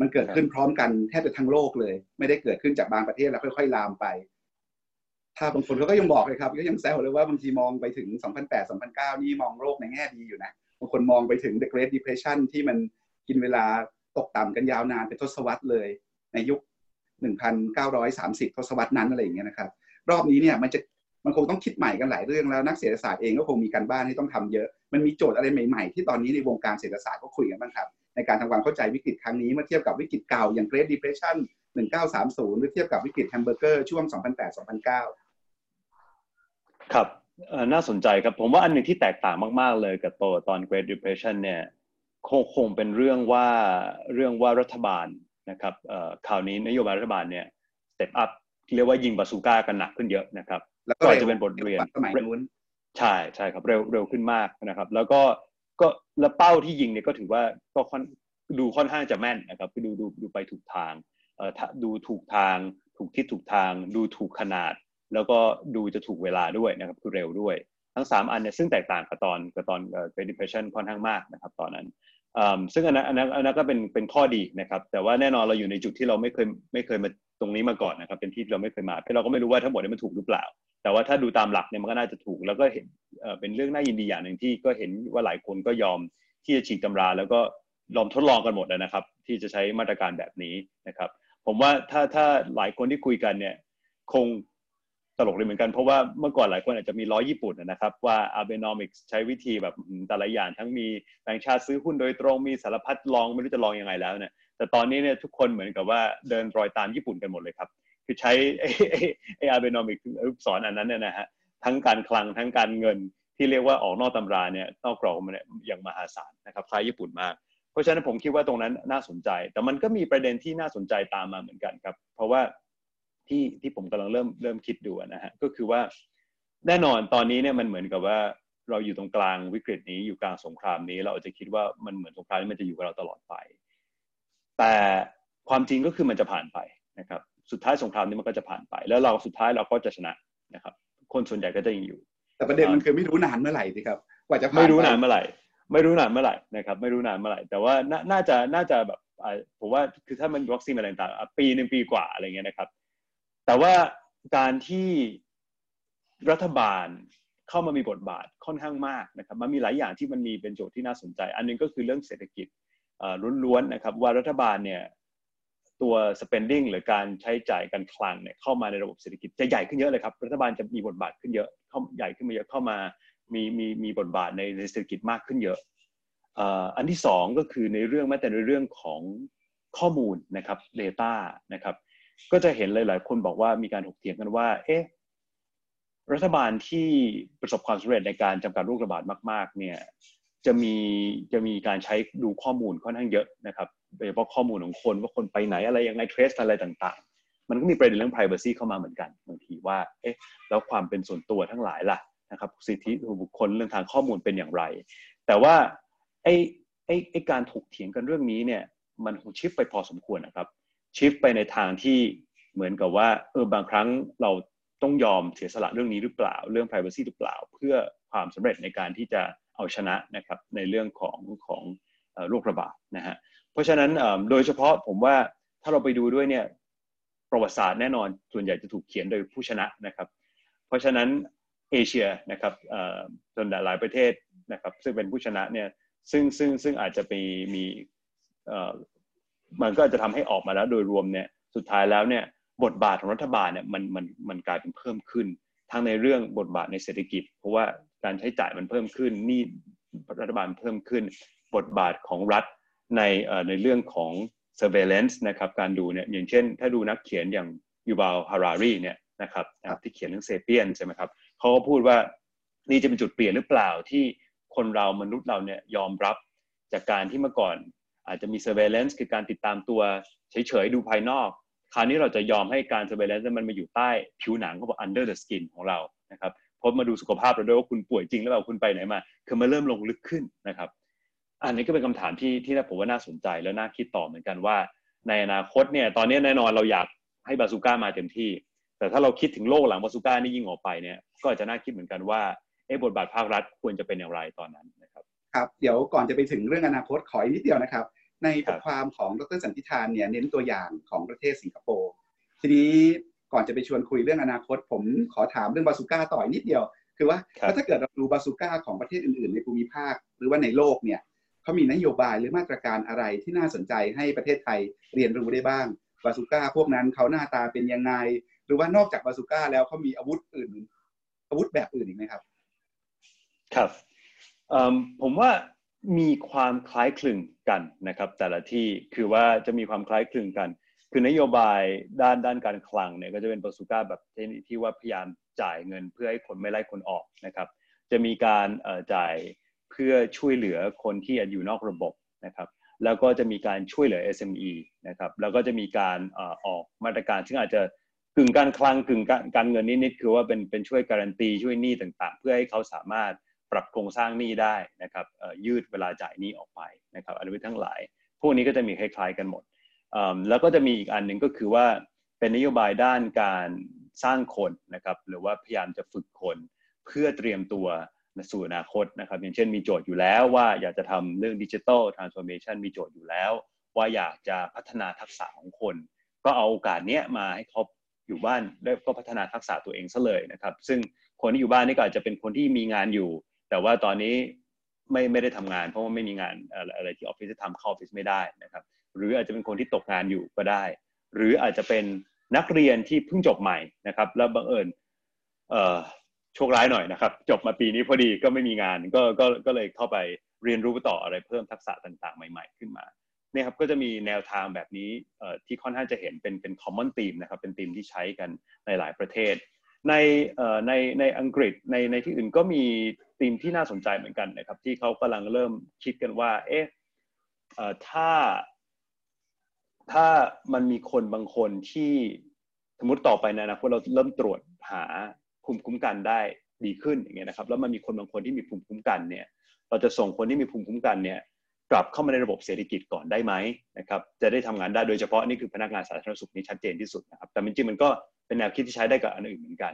มันเกิดขึ้นพร้อมกันแทบจะทั้งโลกเลยไม่ได้เกิดขึ้นจากบางประเทศแล้วค่อยๆลามไปถ้าบางคนเขาก็ยังบอกเลยครับก็ยังแซวเลยว่าบางทีมองไปถึง 2008 2009 นี่มองโลกในแง่ดีอยู่นะบางคนมองไปถึง The Great Depression ที่มันกินเวลาตกต่ำกันยาวนานเป็นทศวรรษเลยในยุค 1930 ทศวรรษนั้นอะไรอย่างเงี้ยนะครับรอบนี้เนี่ยมันคงต้องคิดใหม่กันหลายเรื่องแล้วนักเศรษฐศาสตร์เองก็คงมีการบ้านที่ต้องทำเยอะมันมีโจทย์อะไรใหม่ๆที่ตอนนี้ในวงการเศรษฐศาสตร์ก็คุยกันบ้างครับในการทำความเข้าใจวิกฤตครั้งนี้เมื่อเทียบกับวิกฤตเก่าอย่าง Great Depression 1930หรือเทียบกับวิกฤตแฮมเบอร์เกอร์ช่วง 2008-2009 ครับน่าสนใจครับผมว่าอันหนึ่งที่แตกต่างมากๆเลยกับตอน Great Depression เนี่ยคงเป็นเรื่องว่ารัฐบาลนะครับคราวนี้นโยบายรัฐบาลเนี่ย step up เรียกว่ายิงบาซูก้ากันหนักขึ้นเยอะนะครับก็จะเป็นบทเรียนสมัยนู้นใช่ครับเร็วขึ้นมากนะครับแล้วก็เป้าที่ยิงเนี่ยก็ถือว่าก็ดูค่อนข้างจะแม่นนะครับคือดูไปถูกทางดูถูกทางถูกทิศถูกทางดูถูกขนาดแล้วก็ดูจะถูกเวลาด้วยนะครับคือเร็วด้วยทั้ง3อันเนี่ยซึ่งแตกต่างกับตอน Great Depression ค่อนข้างมากนะครับตอนนั้นซึ่งอันนั้นก็เป็นข้อดีนะครับแต่ว่าแน่นอนเราอยู่ในจุดที่เราไม่เคยมาตรงนี้มาก่อนนะครับเป็นที่เราไม่เคยมาเราก็ไม่รู้ว่าทั้งหมดนี้มันถูกหรือเปล่าแต่ว่าถ้าดูตามหลักเนี่ยมันก็น่าจะถูกแล้วก็เห็นเป็นเรื่องน่ายินดีอย่างหนึ่งที่ก็เห็นว่าหลายคนก็ยอมที่จะฉีกตำราแล้วก็ลองทดลองกันหมดนะครับที่จะใช้มาตรการแบบนี้นะครับผมว่าถ้าหลายคนที่คุยกันเนี่ยคงตลกเลยเหมือนกันเพราะว่าเมื่อก่อนหลายคนอาจจะมีล้อญี่ปุ่นนะครับว่า Abenomics ใช้วิธีแบบแต่ละอย่างทั้งมีแบงก์ชาติซื้อหุ้นโดยตรงมีสารพัดลองไม่รู้จะลองยังไงแล้วเนี่ยแต่ตอนนี้เนี่ยทุกคนเหมือนกับว่าเดินรอยตามญี่ปุ่นกันหมดเลยครับคือใช้ไอ้ Abenomics รูปสอนอันนั้นเนี่ยนะฮะทั้งการคลังทั้งการเงินที่เรียกว่าออกนอกตำราเนี่ยนอกกรอบมันเนี่ยอย่างมหาศาลนะครับคล้ายญี่ปุ่นมากเพราะฉะนั้นผมคิดว่าตรงนั้นน่าสนใจแต่มันก็มีประเด็นที่น่าสนใจตามมาเหมือนกันครับเพราะว่าที่ผมกำลังเริ่มคิดดูนะฮะก็คือว่าแน่นอนตอนนี้เนี่ยมันเหมือนกับว่า เราอยู่ตรงกลางวิกฤตนี้อยู่กลางสงครามนี้เราอาจจะคิดว่ามันเหมือนสงครามนี้มันจะอยู่กับเราตลอดไปแต่ความจริงก็คือมันจะผ่านไปนะครับสุดท้ายสงครามนี้มันก็จะผ่านไปแล้วเราสุดท้ายเราก็จะชนะนะครับคนส่วนใหญ่ก็จะยังอยู่แต่ประเด็นมันคือไม่รู้นานเมื่อไหร่สิครับกว่าจะผ่านไม่รู้นานเมื่อไหร่นะครับไม่รู้นานเมื่อไหร่แต่ว่าน่าจะแบบผมว่าคือถ้ามันวัคซีนอะไรต่างๆปีหนึ่งปีกว่าอะไรเงี้ยนะครับแต่ว่าการที่รัฐบาลเข้ามามีบทบาทค่อนข้างมากนะครับมันมีหลายอย่างที่มันมีเป็นโจทย์ที่น่าสนใจอันนึงก็คือเรื่องเศรษฐกิจล้วนๆนะครับว่ารัฐบาลเนี่ยตัว spending หรือการใช้จ่ายการคลังเนี่ยเข้ามาในระบบเศรษฐกิจจะใหญ่ขึ้นเยอะเลยครับรัฐบาลจะมีบทบาทขึ้นเยอะเข้าใหญ่ขึ้นมาเยอะเข้ามามีบทบาทในเศรษฐกิจมากขึ้นเยอะอันที่สองก็คือในเรื่องแม้แต่ในเรื่องของข้อมูลนะครับ data นะครับก็จะเห็นหลายๆคนบอกว่ามีการถกเถียงกันว่าเอ๊ะรัฐบาลที่ประสบความสำเร็จในการจำกัดโรคระบาดมากๆเนี่ยจะมีการใช้ดูข้อมูลค่อนข้างเยอะนะครับโดยเฉพาะข้อมูลของคนว่าคนไปไหนอะไรยังไงเทรสอะไรต่างๆมันก็มีประเด็นเรื่อง privacy เข้ามาเหมือนกันบางทีว่าเอ๊ะแล้วความเป็นส่วนตัวทั้งหลายล่ะนะครับสิทธิส่วนบุคคลเรื่องทางข้อมูลเป็นอย่างไรแต่ว่าไอ้การถกเถียงกันเรื่องนี้เนี่ยมันชิฟไปพอสมควรนะครับชิฟไปในทางที่เหมือนกับว่าบางครั้งเราต้องยอมเสียสละเรื่องนี้หรือเปล่าเรื่อง privacy หรือเปล่าเพื่อความสำเร็จในการที่จะเอาชนะนะครับในเรื่องของโรคระบาดนะฮะเพราะฉะนั้นโดยเฉพาะผมว่าถ้าเราไปดูด้วยเนี่ยประวัติศาสตร์แน่นอนส่วนใหญ่จะถูกเขียนโดยผู้ชนะนะครับเพราะฉะนั้นเอเชียนะครับส่วนหลายประเทศนะครับซึ่งเป็นผู้ชนะเนี่ยซึ่งอาจจะไปมีมันก็จะทำให้ออกมาแล้วโดยรวมเนี่ยสุดท้ายแล้วเนี่ยบทบาทของรัฐบาลเนี่ยมันกลายเป็นเพิ่มขึ้นทั้งในเรื่องบทบาทในเศรษฐกิจเพราะว่าการใช้จ่ายมันเพิ่มขึ้นหนี้รัฐบาลเพิ่มขึ้นบทบาทของรัฐในเรื่องของ surveillance นะครับการดูเนี่ยอย่างเช่นถ้าดูนักเขียนอย่างยูวัล ฮารารีเนี่ยนะครับที่เขียนเรื่อง Sapiens ใช่ไหมครับเขาก็พูดว่านี่จะเป็นจุดเปลี่ยนหรือเปล่าที่คนเรามนุษย์เราเนี่ยยอมรับจากการที่เมื่อก่อนอาจจะมี surveillance คือการติดตามตัวเฉยๆดูภายนอกคราวนี้เราจะยอมให้การ surveillance มันมาอยู่ใต้ผิวหนังเขาบอก under the skin ของเรานะครับพบมาดูสุขภาพเราด้วยว่าคุณป่วยจริงหรือเปล่าคุณไปไหนมาคือมาเริ่มลงลึกขึ้นนะครับอันนี้ก็เป็นคำถามที่ผมว่าน่าสนใจแล้วน่าคิดต่อเหมือนกันว่าในอนาคตเนี่ยตอนนี้แน่นอนเราอยากให้บาซูก้ามาเต็มที่แต่ถ้าเราคิดถึงโลกหลังบาซูก้านี่ยิ่งออกไปเนี่ยก็อาจจะน่าคิดเหมือนกันว่าบทบาทภาครัฐควรจะเป็นอย่างไรตอนนั้นนะครับครับเดี๋ยวก่อนจะไปถึงเรื่องอนาคตขออีกนิดเดียวนะครับในบทความของดร.สันติธานเนี่ยเน้นตัวอย่างของประเทศสิงคโปร์ทีนี้ก่อนจะไปชวนคุยเรื่องอนาคตผมขอถามเรื่องบาซูก้าต่ออีกนิดเดียวคือว่าถ้าเกิดเราดูบาซูก้าของประเทศอื่นๆในภูมิภาคหรือว่าในโลกเนี่ยเขามีนโยบายหรือมาตรการอะไรที่น่าสนใจให้ประเทศไทยเรียนรู้ได้บ้างบาซูก้าพวกนั้นเขาหน้าตาเป็นยังไงหรือว่านอกจากบาซูก้าแล้วเขามีอาวุธอื่นอาวุธแบบอื่นอีกไหมครับครับผมว่ามีความคล้ายคลึงกันนะครับแต่ละที่คือว่าจะมีความคล้ายคลึงกันคือนโยบายด้านการคลังเนี่ยก็จะเป็นบาซูก้าแบบที่ว่าพยายามจ่ายเงินเพื่อให้คนไม่ไล่คนออกนะครับจะมีการจ่ายเพื่อช่วยเหลือคนที่อยู่นอกระบบนะครับแล้วก็จะมีการช่วยเหลือ SME นะครับแล้วก็จะมีการออกมาตรการซึ่งอาจจะกึ่งการคลังกึ่งการเงินนิดๆคือว่าเป็นช่วยการันตีช่วยหนี้ต่างๆเพื่อให้เขาสามารถปรับโครงสร้างหนี้ได้นะครับยืดเวลาจ่ายหนี้ออกไปนะครับอะไรทั้งหลายพวกนี้ก็จะมีคล้ายๆกันหมดแล้วก็จะมีอีกอันหนึ่งก็คือว่าเป็นนโยบายด้านการสร้างคนนะครับหรือว่าพยายามจะฝึกคนเพื่อเตรียมตัวสู่อนาคตนะครับอย่างเช่นมีโจทย์อยู่แล้วว่าอยากจะทำเรื่อง Digital Transformation มีโจทย์อยู่แล้วว่าอยากจะพัฒนาทักษะของคนก็เอาโอกาสนี้มาให้เขาอยู่บ้านแล้วก็พัฒนาทักษะตัวเองซะเลยนะครับซึ่งคนที่อยู่บ้านนี่ก็อาจจะเป็นคนที่มีงานอยู่แต่ว่าตอนนี้ไม่ได้ทำงานเพราะว่าไม่มีงานอะไรที่ออฟฟิศจะทำเข้าออฟฟิศไม่ได้นะครับหรืออาจจะเป็นคนที่ตกงานอยู่ก็ได้หรืออาจจะเป็นนักเรียนที่เพิ่งจบใหม่นะครับแล้วบังเอิญโชคร้ายหน่อยนะครับจบมาปีนี้พอดีก็ไม่มีงานก็เลยเข้าไปเรียนรู้ต่ออะไรเพิ่มทักษะต่างๆใหม่ๆขึ้นมาเนี่ยครับก็จะมีแนวทางแบบนี้ที่ค่อนข้างจะเห็นเป็นคอมมอนธีมนะครับเป็นธีมที่ใช้กันในหลายประเทศในอังกฤษในที่อื่นก็มีธีมที่น่าสนใจเหมือนกันนะครับที่เขากำลังเริ่มคิดกันว่าเอ๊ะถ้ามันมีคนบางคนที่สมมติต่อไปในอนาคตเราเริ่มตรวจหาภูมิคุ้มกันได้ ดีขึ้นอย่างเงี้ยนะครับแล้วมันมีคนบางคนที่มีภูมิคุ้มกันเนี่ยเราจะส่งคนที่มีภูมิคุ้มกันเนี่ยกลับเข้ามาในระบบเศรษฐกิจก่อนได้ไหมนะครับจะได้ทำงานได้โดยเฉพาะนี่คือพนักงานสาธารณสุขนี่ชัดเจนที่สุดนะครับแต่จริงๆมันก็เป็นแนวคิดที่ใช้ได้กับอันอื่นเหมือนกัน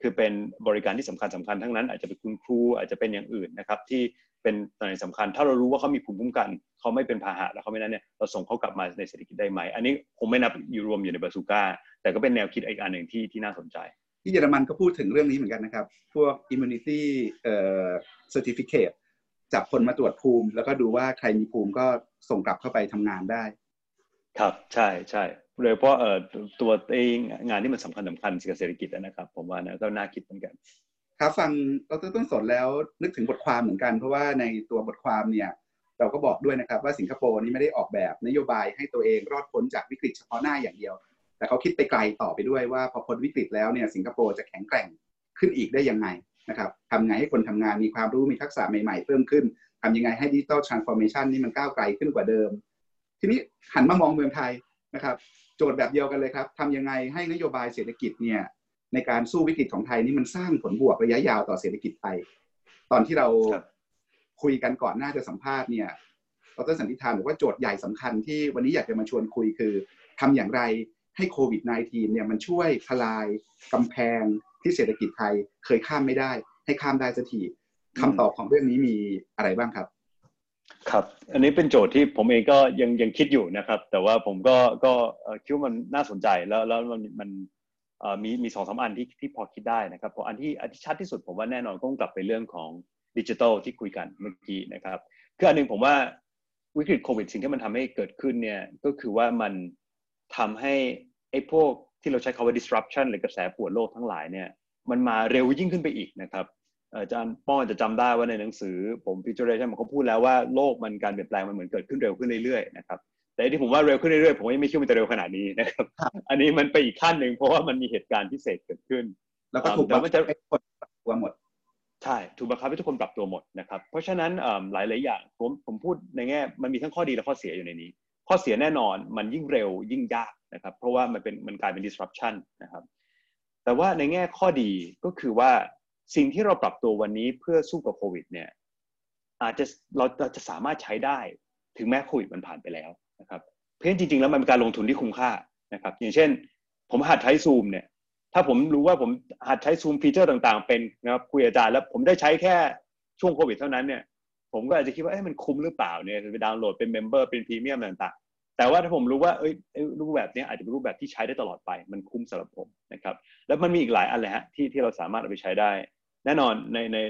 คือเป็นบริการที่สำคัญทั้งนั้นอาจจะเป็นคุณครูอาจจะเป็นอย่างอื่นนะครับที่เป็นตัวสำคัญถ้าเรารู้ว่าเขามีภูมิคุ้มกันเขาไม่เป็นพาหะแล้วเขาไม่นั้นเนี่ยเราส่งเขากลับมาในเศรษฐกิจได้ไหมอันนี้คงไม่นับอยู่รวมอยู่ในบาซูก้าแต่ก็เป็นแนวคิดอีกอันหนึ่งที่น่าสนใจที่เยอรมันก็พูดถึงเรื่องนี้เหมือนกันนะครับพวก immunity certificate จับคนมาตรวจภูมิแล้วก็ดูว่าใครมีภูมิก็ส่งกลับเข้าไปทำงานได้ครับใช่โดยเฉพาะตัวเองงานที่มันสำคัญกับเศรษฐกิจนะครับผมว่านะก็น่าคิดเหมือนกันครับฟังดร.ต้นสนแล้วนึกถึงบทความเหมือนกันเพราะว่าในตัวบทความเนี่ยเราก็บอกด้วยนะครับว่าสิงคโปร์นี่ไม่ได้ออกแบบนโยบายให้ตัวเองรอดพ้นจากวิกฤตเฉพาะหน้าอย่างเดียวแต่เขาคิดไปไกลต่อไปด้วยว่าพอพ้นวิกฤตแล้วเนี่ยสิงคโปร์จะแข็งแกร่งขึ้นอีกได้ยังไงนะครับทำไงให้คนทำงานมีความรู้มีทักษะใหม่ๆเพิ่มขึ้นทำยังไงให้ดิจิทัลทรานส์ฟอร์เมชันนี่มันก้าวไกลขึ้นกว่าเดิมทีนี้หันมามองเมืองไทยนะครับโจทย์แบบเดียวกันเลยครับทำยังไงให้นโยบายเศรษฐกิจเนี่ยในการสู้วิกฤตของไทยนี่มันสร้างผลบวกระยะยาวต่อเศรษฐกิจไทยตอนที่เราคุยกันก่อนหน้าจะสัมภาษณ์เนี่ยดร.สันติธารบอกว่าโจทย์ใหญ่สำคัญที่วันนี้อยากจะมาชวนคุยคือทำอย่างไรให้โควิด -19 เนี่ยมันช่วยทลายกำแพงที่เศรษฐกิจไทยเคยข้ามไม่ได้ให้ข้ามได้สักทีคำตอบของเรื่องนี้มีอะไรบ้างครับครับอันนี้เป็นโจทย์ที่ผมเองก็ยังคิดอยู่นะครับแต่ว่าผมก็คิดว่ามันน่าสนใจแล้วมันมีสองสามอันที่พอคิดได้นะครับเพราะอันที่ชัดที่สุดผมว่าแน่นอนก็ต้องกลับไปเรื่องของดิจิทัลที่คุยกันเมื่อกี้นะครับคืออันหนึ่งผมว่าวิกฤตโควิดสิ่งที่มันทำให้เกิดขึ้นเนี่ยก็คือว่ามันทำให้ไอ้พวกที่เราใช้คำว่า disruption หรือกระแสป่วนโลกทั้งหลายเนี่ยมันมาเร็วยิ่งขึ้นไปอีกนะครับอาจารย์ป้อจะจำได้ว่าในหนังสือผมพิจารณาเขาพูดแล้วว่าโลกมันการเปลี่ยนแปลงมันเหมือนเกิดขึ้นเร็วขึ้นเรื่อยๆนะครับแต่ที่ผมว่าเร็วขึ้นเรื่อยๆผมยังไม่คิดว่ามันจะเร็วขนาดนี้นะครับอันนี้มันไปอีกขั้นหนึ่งเพราะว่ามันมีเหตุการณ์พิเศษเกิดขึ้นแล้วก็ถูกบังคับให้ทุกคนปรับตัวหมดใช่ถูกบังคับให้ทุกคนปรับตัวหมดนะครับเพราะฉะนั้นหลายๆอย่างผมพูดในแง่มันมีทั้งข้อดีและข้อเสียอยู่ในนี้ข้อเสียแน่นอนมันยิ่งเร็วยิ่งยากนะครับเพราะว่ามันกลายเป็น disruption นะครับแต่ว่าในแง่ข้อดีก็คือว่าสิ่งที่เราปรับตัววันนี้เพื่อสู้กับโควิดเนี่ยเราจะสามารถใช้ได้ถึงแม้โควิดมันผ่านไปแล้วนะครับเพราะจริงๆแล้วมันเป็นการลงทุนที่คุ้มค่านะครับอย่างเช่นผมหัดใช้ซูมเนี่ยถ้าผมรู้ว่าผมหัดใช้ซูมฟีเจอร์ต่างๆเป็นนะครับคุยอาจารย์แล้วผมได้ใช้แค่ช่วงโควิดเท่านั้นเนี่ยผมก็อาจจะคิดว่ามันคุ้มหรือเปล่าเนี่ยไปดาวน์โหลดเป็นเมมเบอร์เป็นพรีเมียมต่างๆแต่ว่าถ้าผมรู้ว่ารูปแบบนี้อาจจะเป็นรูปแบบที่ใช้ได้ตลอดไปมันคุ้มสำหรับผมนะครับแล้วมันมีอีกหลายอันเลยฮะที่เราสามารถเอาไปใช้ได้แน่นอน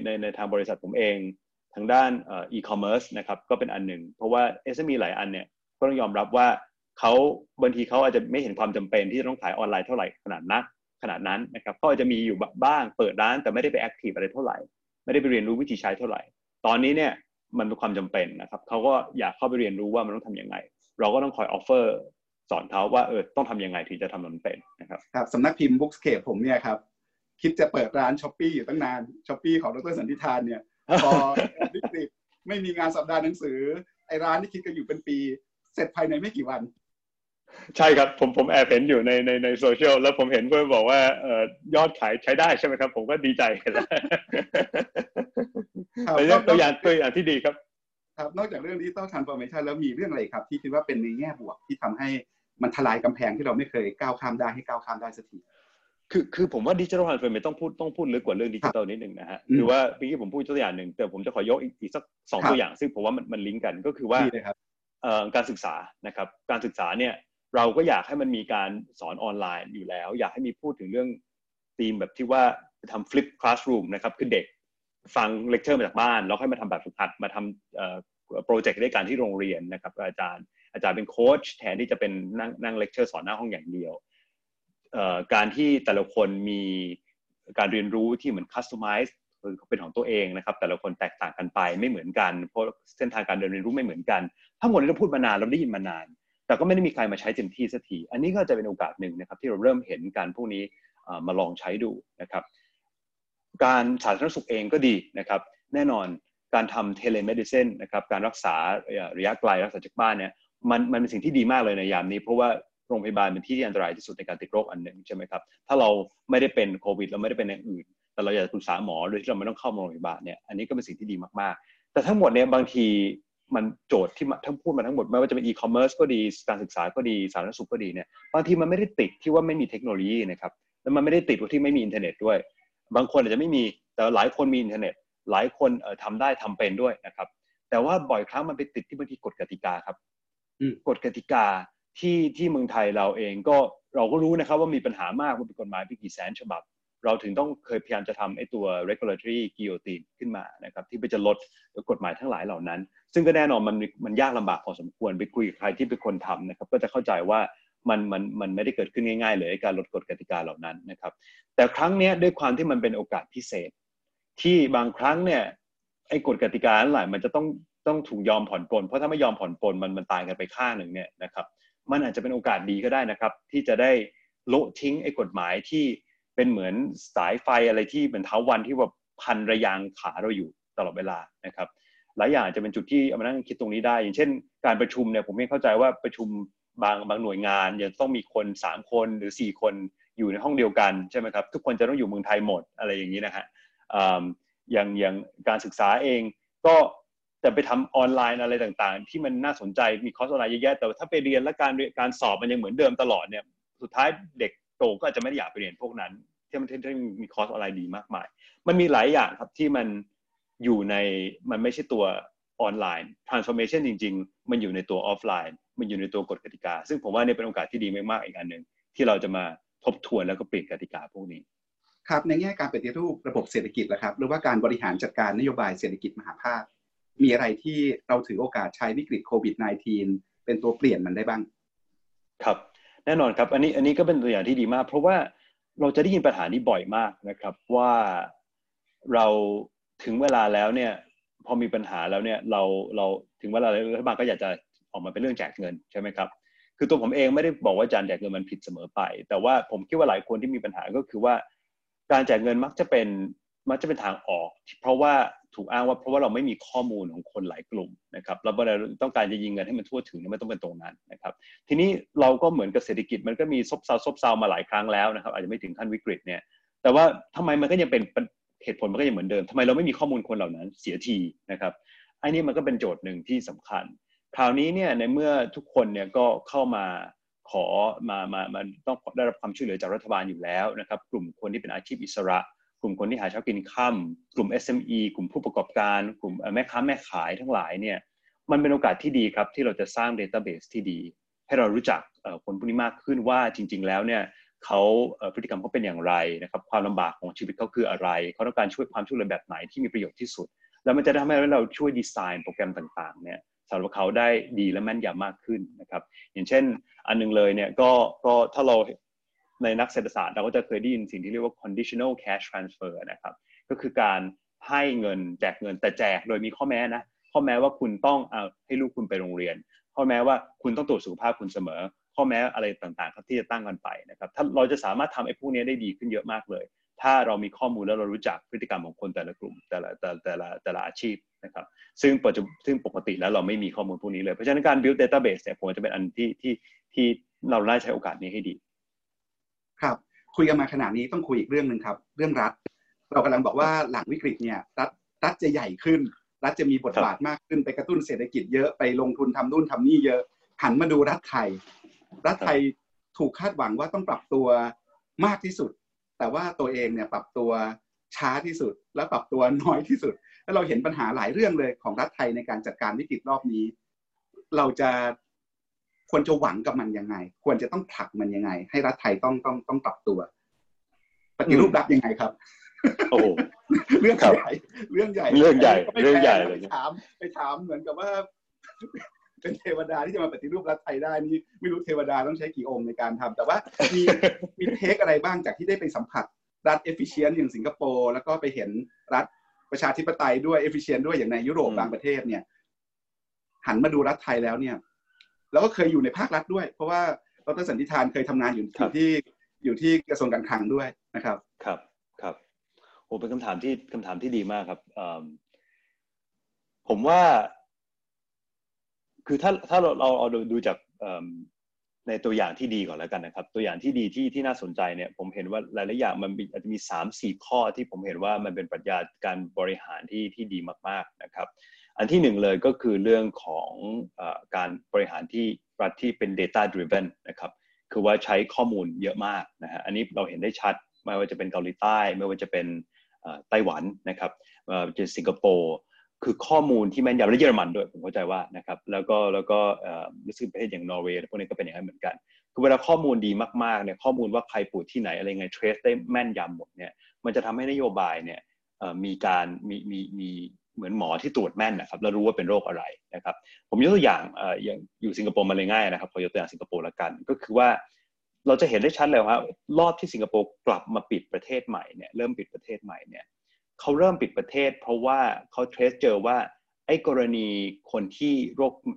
ในทางบริษัทผมเองทางด้านอีคอมเมิร์ซนะครับก็เป็นอันหนึ่งเพราะว่า SME หลายอันเนี่ยก็ต้องยอมรับว่าเขาบางทีเขาอาจจะไม่เห็นความจำเป็นที่จะต้องขายออนไลน์เท่าไหร่ขนาดนั้นนะครับก็อาจจะมีอยู่บ้างเปิดร้านแต่ไม่ได้ไปแอคทีฟอะไรเท่าไหร่ไม่ได้ไปเรียนรู้วิธีใช้เท่าไหร่ตอนนี้เนี่ยมันเป็นความจำเป็นนะครับเขาก็อยากเข้าไปเรียนรู้ว่ามันต้องทํำยังไงเราก็ต้องคอยออฟเฟอร์สอนเขาว่าต้องทํำยังไงถึงจะทำมันเป็นนะครับครับสำนักพิมพ์ Bookscape ผมเนี่ยครับคิดจะเปิดร้านช้อปปี้อยู่ตั้งนานช้อปปี้ของดร.สันติธารเนี่ยพอวิกฤตไม่มีงานสัปดาห์หนังสือไอร้านที่คิดกันอยู่เป็นปีเสร็จภายในไม่กี่วันใช่ครับผมแอบเห็นอยู่ในโซเชียลแล้วผมเห็นเพื่อนบอกว่ายอดขายใช้ได้ใช่ไหมครับผมก็ดีใจแล้วตัวอย่างที่ดีครับครับนอกจากเรื่องดิจิทัลทรานส์ฟอร์เมชันแล้วมีเรื่องอะไรครับที่คิดว่าเป็นในแง่บวกที่ทำให้มันทลายกำแพงที่เราไม่เคยก้าวข้ามได้ให้ก้าวข้ามได้สักทีคือผมว่าดิจิทัลทรานส์ฟอร์เมชันต้องพูดลึกกว่าเรื่องดิจิทัลนิดหนึ่งนะฮะคือว่าเมื่อกี้ผมพูดตัวอย่างหนึ่งแต่ผมจะขอยกอีกสัก2ตัวอย่างซึ่งผมว่ามันลิงก์กันก็คือว่าการศึกษานะครับการศึกษาเนี่ยเราก็อยากให้มันมีการสอนออนไลน์อยู่แล้วอยากให้มีพูดถึงเรื่องธีมแบบที่ว่าทำ flip classroom นะครับคือเด็กฟังเลคเชอร์มาจากบ้านแล้วให้มาทำแบบฝึกหัดมาทำโปรเจกต์ด้วยกันที่โรงเรียนนะครับอาจารย์เป็นโค้ชแทนที่จะเป็นนั่งเลคเชอร์สอนหน้าห้องอย่างเดียวการที่แต่ละคนมีการเรียนรู้ที่เหมือน customizeเป็นของตัวเองนะครับแต่ละคนแตกต่างกันไปไม่เหมือนกันเพราะเส้นทางการเรียนรู้ไม่เหมือนกันทั้งหมดนี้เราพูดมานานเราได้ยินมานานแต่ก็ไม่ได้มีใครมาใช้เต็มที่สักทีอันนี้ก็จะเป็นโอกาสหนึ่งนะครับที่เราเริ่มเห็นการพวกนี้มาลองใช้ดูนะครับการสาธารณสุขเองก็ดีนะครับแน่นอนการทำเทเลเมดิซินนะครับการรักษาระยะไกลรักษาจากบ้านเนี่ยมันเป็นสิ่งที่ดีมากเลยในยามนี้เพราะว่าโรงพยาบาลเป็นที่อันตรายที่สุดในการติดโรคอันหนึ่งใช่ไหมครับถ้าเราไม่ได้เป็นโควิดเราไม่ได้เป็นอย่างอื่น แต่เราอยากจะปรึกษาหมอโดยที่เราไม่ต้องเข้าโรงพยาบาลเนี่ยอันนี้ก็เป็นสิ่งที่ดีมากๆแต่ทั้งหมดเนี่ยบางทีมันโจทย์ที่ทั้งพูดมาทั้งหมดไม่ว่าจะเป็นอีคอมเมิร์ซก็ดีการศึกษาก็ดีสาธารณสุขก็ดีเนี่ยบางทีมันไม่ได้ติดที่ว่าไม่มีเทคโนโลยีนะครับแล้วมันไม่ได้ติดว่าที่ไม่มีอินเทอร์เน็ตด้วยบางคนอาจจะไม่มีแต่หลายคนมีอินเทอร์เน็ตหลายคนทำได้ทำเป็นด้วยนะครับแต่ว่าบ่อยครั้งมันไปติดที่บางทีกฎกติกาครับกฎกติกาที่เมืองไทยเราเองก็เราก็รู้นะครับว่ามีปัญหามากมันเป็นกฎหมายไปกี่แสนฉบับเราถึงต้องเคยพยายามจะทำไอ้ตัว regulatory guillotine ขึ้นมานะครับที่ไปจะลดกฎหมายทั้งหลายเหล่านั้นซึ่งก็แน่นอนมันยากลำบากพอสมควรไปคุยกับใครที่เป็นคนทำนะครับก็จะเข้าใจว่ามันไม่ได้เกิดขึ้นง่ายๆเลยการลดกฎกติกาเหล่านั้นนะครับแต่ครั้งนี้ด้วยความที่มันเป็นโอกาสพิเศษที่บางครั้งเนี่ยไอ้กฎกติกาหลายมันจะต้องถูกยอมผ่อนปลนเพราะถ้าไม่ยอมผ่อนปลนมันตายกันไปข้างหนึ่งเนี่ยนะครับมันอาจจะเป็นโอกาสดีก็ได้นะครับที่จะได้โละทิ้งไอ้กฎหมายที่เป็นเหมือนสายไฟอะไรที่เหมือนเท้าวันที่ว่าพันระยางขาเราอยู่ตลอดเวลานะครับหลายอย่างจะเป็นจุดที่เอามานั่งคิดตรงนี้ได้อย่างเช่นการประชุมเนี่ยผมไม่เข้าใจว่าประชุมบางหน่วยงานจะต้องมีคน3คนหรือ4คนอยู่ในห้องเดียวกันใช่ไหมครับทุกคนจะต้องอยู่เมืองไทยหมดอะไรอย่างนี้นะฮะอย่างการศึกษาเองก็แต่ไปทำออนไลน์อะไรต่างๆที่มันน่าสนใจมีคอร์สออนไลน์เยอะแยะแต่ถ้าไปเรียนและการสอบมันยังเหมือนเดิมตลอดเนี่ยสุดท้ายเด็กโตก็อาจจะไม่อยากไปเรียนพวกนั้นที่มันมีคอร์สออนไลน์ดีมากมายมันมีหลายอย่างครับที่มันอยู่ในมันไม่ใช่ตัวออนไลน์ transformation จริงๆมันอยู่ในตัวออฟไลน์มันอยู่ในตัวกฎกติกาซึ่งผมว่านี่เป็นโอกาสที่ดีมากๆอีกอันหนึ่งที่เราจะมาทบทวนแล้วก็เปลี่ยนกติกาพวกนี้ครับในแง่การปฏิรูประบบเศรษฐกิจนะครับหรือว่าการบริหารจัดการนโยบายเศรษฐกิจมหาภาคมีอะไรที่เราถือโอกาสใช้วิกฤตโควิด -19 เป็นตัวเปลี่ยนมันได้บ้างครับแน่นอนครับอันนี้ก็เป็นตัวอย่างที่ดีมากเพราะว่าเราจะได้ยินปัญหานี้บ่อยมากนะครับว่าเราถึงเวลาแล้วเนี่ยพอมีปัญหาแล้วเนี่ยเราถึงเวลาแล้วรัฐบาลก็อยากจะออกมาเป็นเรื่องแจกเงินใช่ไหมครับคือตัวผมเองไม่ได้บอกว่าการแจกเงินมันผิดเสมอไปแต่ว่าผมคิดว่าหลายคนที่มีปัญหาก็คือว่าการแจกเงินมักจะเป็นทางออกเพราะว่าถูกอ้างว่าเพราะว่าเราไม่มีข้อมูลของคนหลายกลุ่มนะครับแล้วเราต้องการจะยิงเงินให้มันทั่วถึงไม่ต้องเป็นตรงนั้นนะครับทีนี้เราก็เหมือนกับเศรษฐกิจมันก็มีซบเซามาหลายครั้งแล้วนะครับอาจจะไม่ถึงขั้นวิกฤตเนี่ยแต่ว่าทำไมมันก็ยังเป็นเหตุผลมันก็ยังเหมือนเดิมทำไมเราไม่มีข้อมูลคนเหล่านั้นเสียทีนะครับอันนี้มันก็เป็นโจทย์หนึ่งที่สำคัญคราวนี้เนี่ยในเมื่อทุกคนเนี่ยก็เข้ามาขอมาต้องได้รับความช่วยเหลือจากรัฐบาลอยู่แล้วนะครับกลุ่มคนที่เป็นอาชีพอิสระกลุ่มคนที่หาเช้ากินค่ำกลุ่ม SME กลุ่มผู้ประกอบการกลุ่มแม่ค้าแม่ขายทั้งหลายเนี่ยมันเป็นโอกาสที่ดีครับที่เราจะสร้าง Database ที่ดีให้เรารู้จักคนพวกนี้มากขึ้นว่าจริงๆแล้วเนี่ยเขาพฤติกรรมเขาเป็นอย่างไรนะครับความลำบากของชีวิตเขาคืออะไรเขาต้องการความช่วยเหลือแบบไหนที่มีประโยชน์ที่สุดแล้วมันจะทำให้เราช่วยดีไซน์โปรแกรมต่างๆเนี่ยสำหรับเขาได้ดีและแม่นยำมากขึ้นนะครับอย่างเช่นอันนึงเลยเนี่ยก็ถ้าเราในนักเศรษฐศาสตร์เราก็จะเคยได้ยินสิ่งที่เรียกว่า conditional cash transfer นะครับก็คือการให้เงินแจกเงินแต่แจกโดยมีข้อแม้นะข้อแม้ว่าคุณต้องเอาให้ลูกคุณไปโรงเรียนข้อแม้ว่าคุณต้องตรวจสุขภาพคุณเสมอข้อแม้อะไรต่างๆครับที่จะตั้งกันไปนะครับถ้าเราจะสามารถทำไอ้พวกนี้ได้ดีขึ้นเยอะมากเลยถ้าเรามีข้อมูลแล้วเรารู้จักพฤติกรรมของคนแต่ละกลุ่มแต่ละอาชีพนะครับซึ่งปกติแล้วเราไม่มีข้อมูลพวกนี้เลยเพราะฉะนั้นการ build database เนี่ยผมจะเป็นอันที่เราได้ใช้โอกาสนี้ให้ดีครับคุยกันมาขนาดนี้ต้องคุยอีกเรื่องหนึ่งครับเรื่องรัฐเรากำลังบอกว่าหลังวิกฤตเนี่ยรัฐจะใหญ่ขึ้นรัฐจะมีบทบาทมากขึ้นไปกระตุ้นเศรษฐกิจเยอะไปลงทุนทำนู่นทำนี่เยอะหันมาดูรัฐไทยถูกคาดหวังว่าต้องปรับตัวมากที่สุดแต่ว่าตัวเองเนี่ยปรับตัวช้าที่สุดและปรับตัวน้อยที่สุดแล้วเราเห็นปัญหาหลายเรื่องเลยของรัฐไทยในการจัดการวิกฤตรอบนี้เราจะควรจะหวังกับมันยังไงควรจะต้องผลักมันยังไงให้รัฐไทยต้องปรับตัวปฏิรูปรัฐยังไงครับโอ้เรื่องใหญ่เลยไปถามเหมือนกับว่าเป็นเทวดาที่จะมาปฏิรูปรัฐไทยได้นี่ไม่รู้เทวดาต้องใช้กี่องค์ในการทำแต่ว่ามีเทคอะไรบ้างจากที่ได้ไปสัมผัสรัฐ efficient อย่างสิงคโปร์แล้วก็ไปเห็นรัฐประชาธิปไตยด้วย efficient ด้วยอย่างในยุโรปบางประเทศเนี่ยหันมาดูรัฐไทยแล้วเนี่ยแล้วก็เคยอยู่ในภาครัฐด้วยเพราะว่าดร.สันติธารเคยทำงานอยู่ที่กระทรวงการคลังด้วยนะครับครับโอ้เป็นคำถามที่ดีมากครับผมว่าคือถ้าเราเอาดูจาก ในตัวอย่างที่ดีก่อนแล้วกันนะครับตัวอย่างที่ดีที่น่าสนใจเนี่ยผมเห็นว่าหลายๆอย่างมันอาจจะมี 3-4 ข้อที่ผมเห็นว่ามันเป็นปรัชญาการบริหารที่ดีมากๆนะครับอันที่หนึ่งเลยก็คือเรื่องของการบริหารที่เป็น data driven นะครับคือว่าใช้ข้อมูลเยอะมากนะฮะอันนี้เราเห็นได้ชัดไม่ว่าจะเป็นเกาหลีใต้ไม่ว่าจะเป็นไต้หวันนะครับจะสิงคโปร์คือข้อมูลที่แม่นยำและเยอรมันด้วยผมเข้าใจว่านะครับแล้วก็รู้สึกประเทศอย่างนอร์เวย์พวกนี้ก็เป็นอย่างนั้นเหมือนกันคือเวลาข้อมูลดีมากๆเนี่ยข้อมูลว่าใครปลูกที่ไหนอะไรไงเทรสได้แม่นยำหมดเนี่ยมันจะทำให้นโยบายเนี่ยมีเหมือนหมอที่ตรวจแม่นนะครับแล้วรู้ว่าเป็นโรคอะไรนะครับผมยกตัวอย่างอยู่สิงคโปร์มาเลยง่ายนะครับขอยกตัวอย่างสิงคโปร์ละกันก็คือว่าเราจะเห็นได้ชัดเลยว่ารอบที่สิงคโปร์กลับมาปิดประเทศใหม่เนี่ยเริ่มปิดประเทศใหม่เนี่ยเขาเริ่มปิดประเทศเพราะว่าเขาเทรสเจอว่าไอ้กรณีคนที่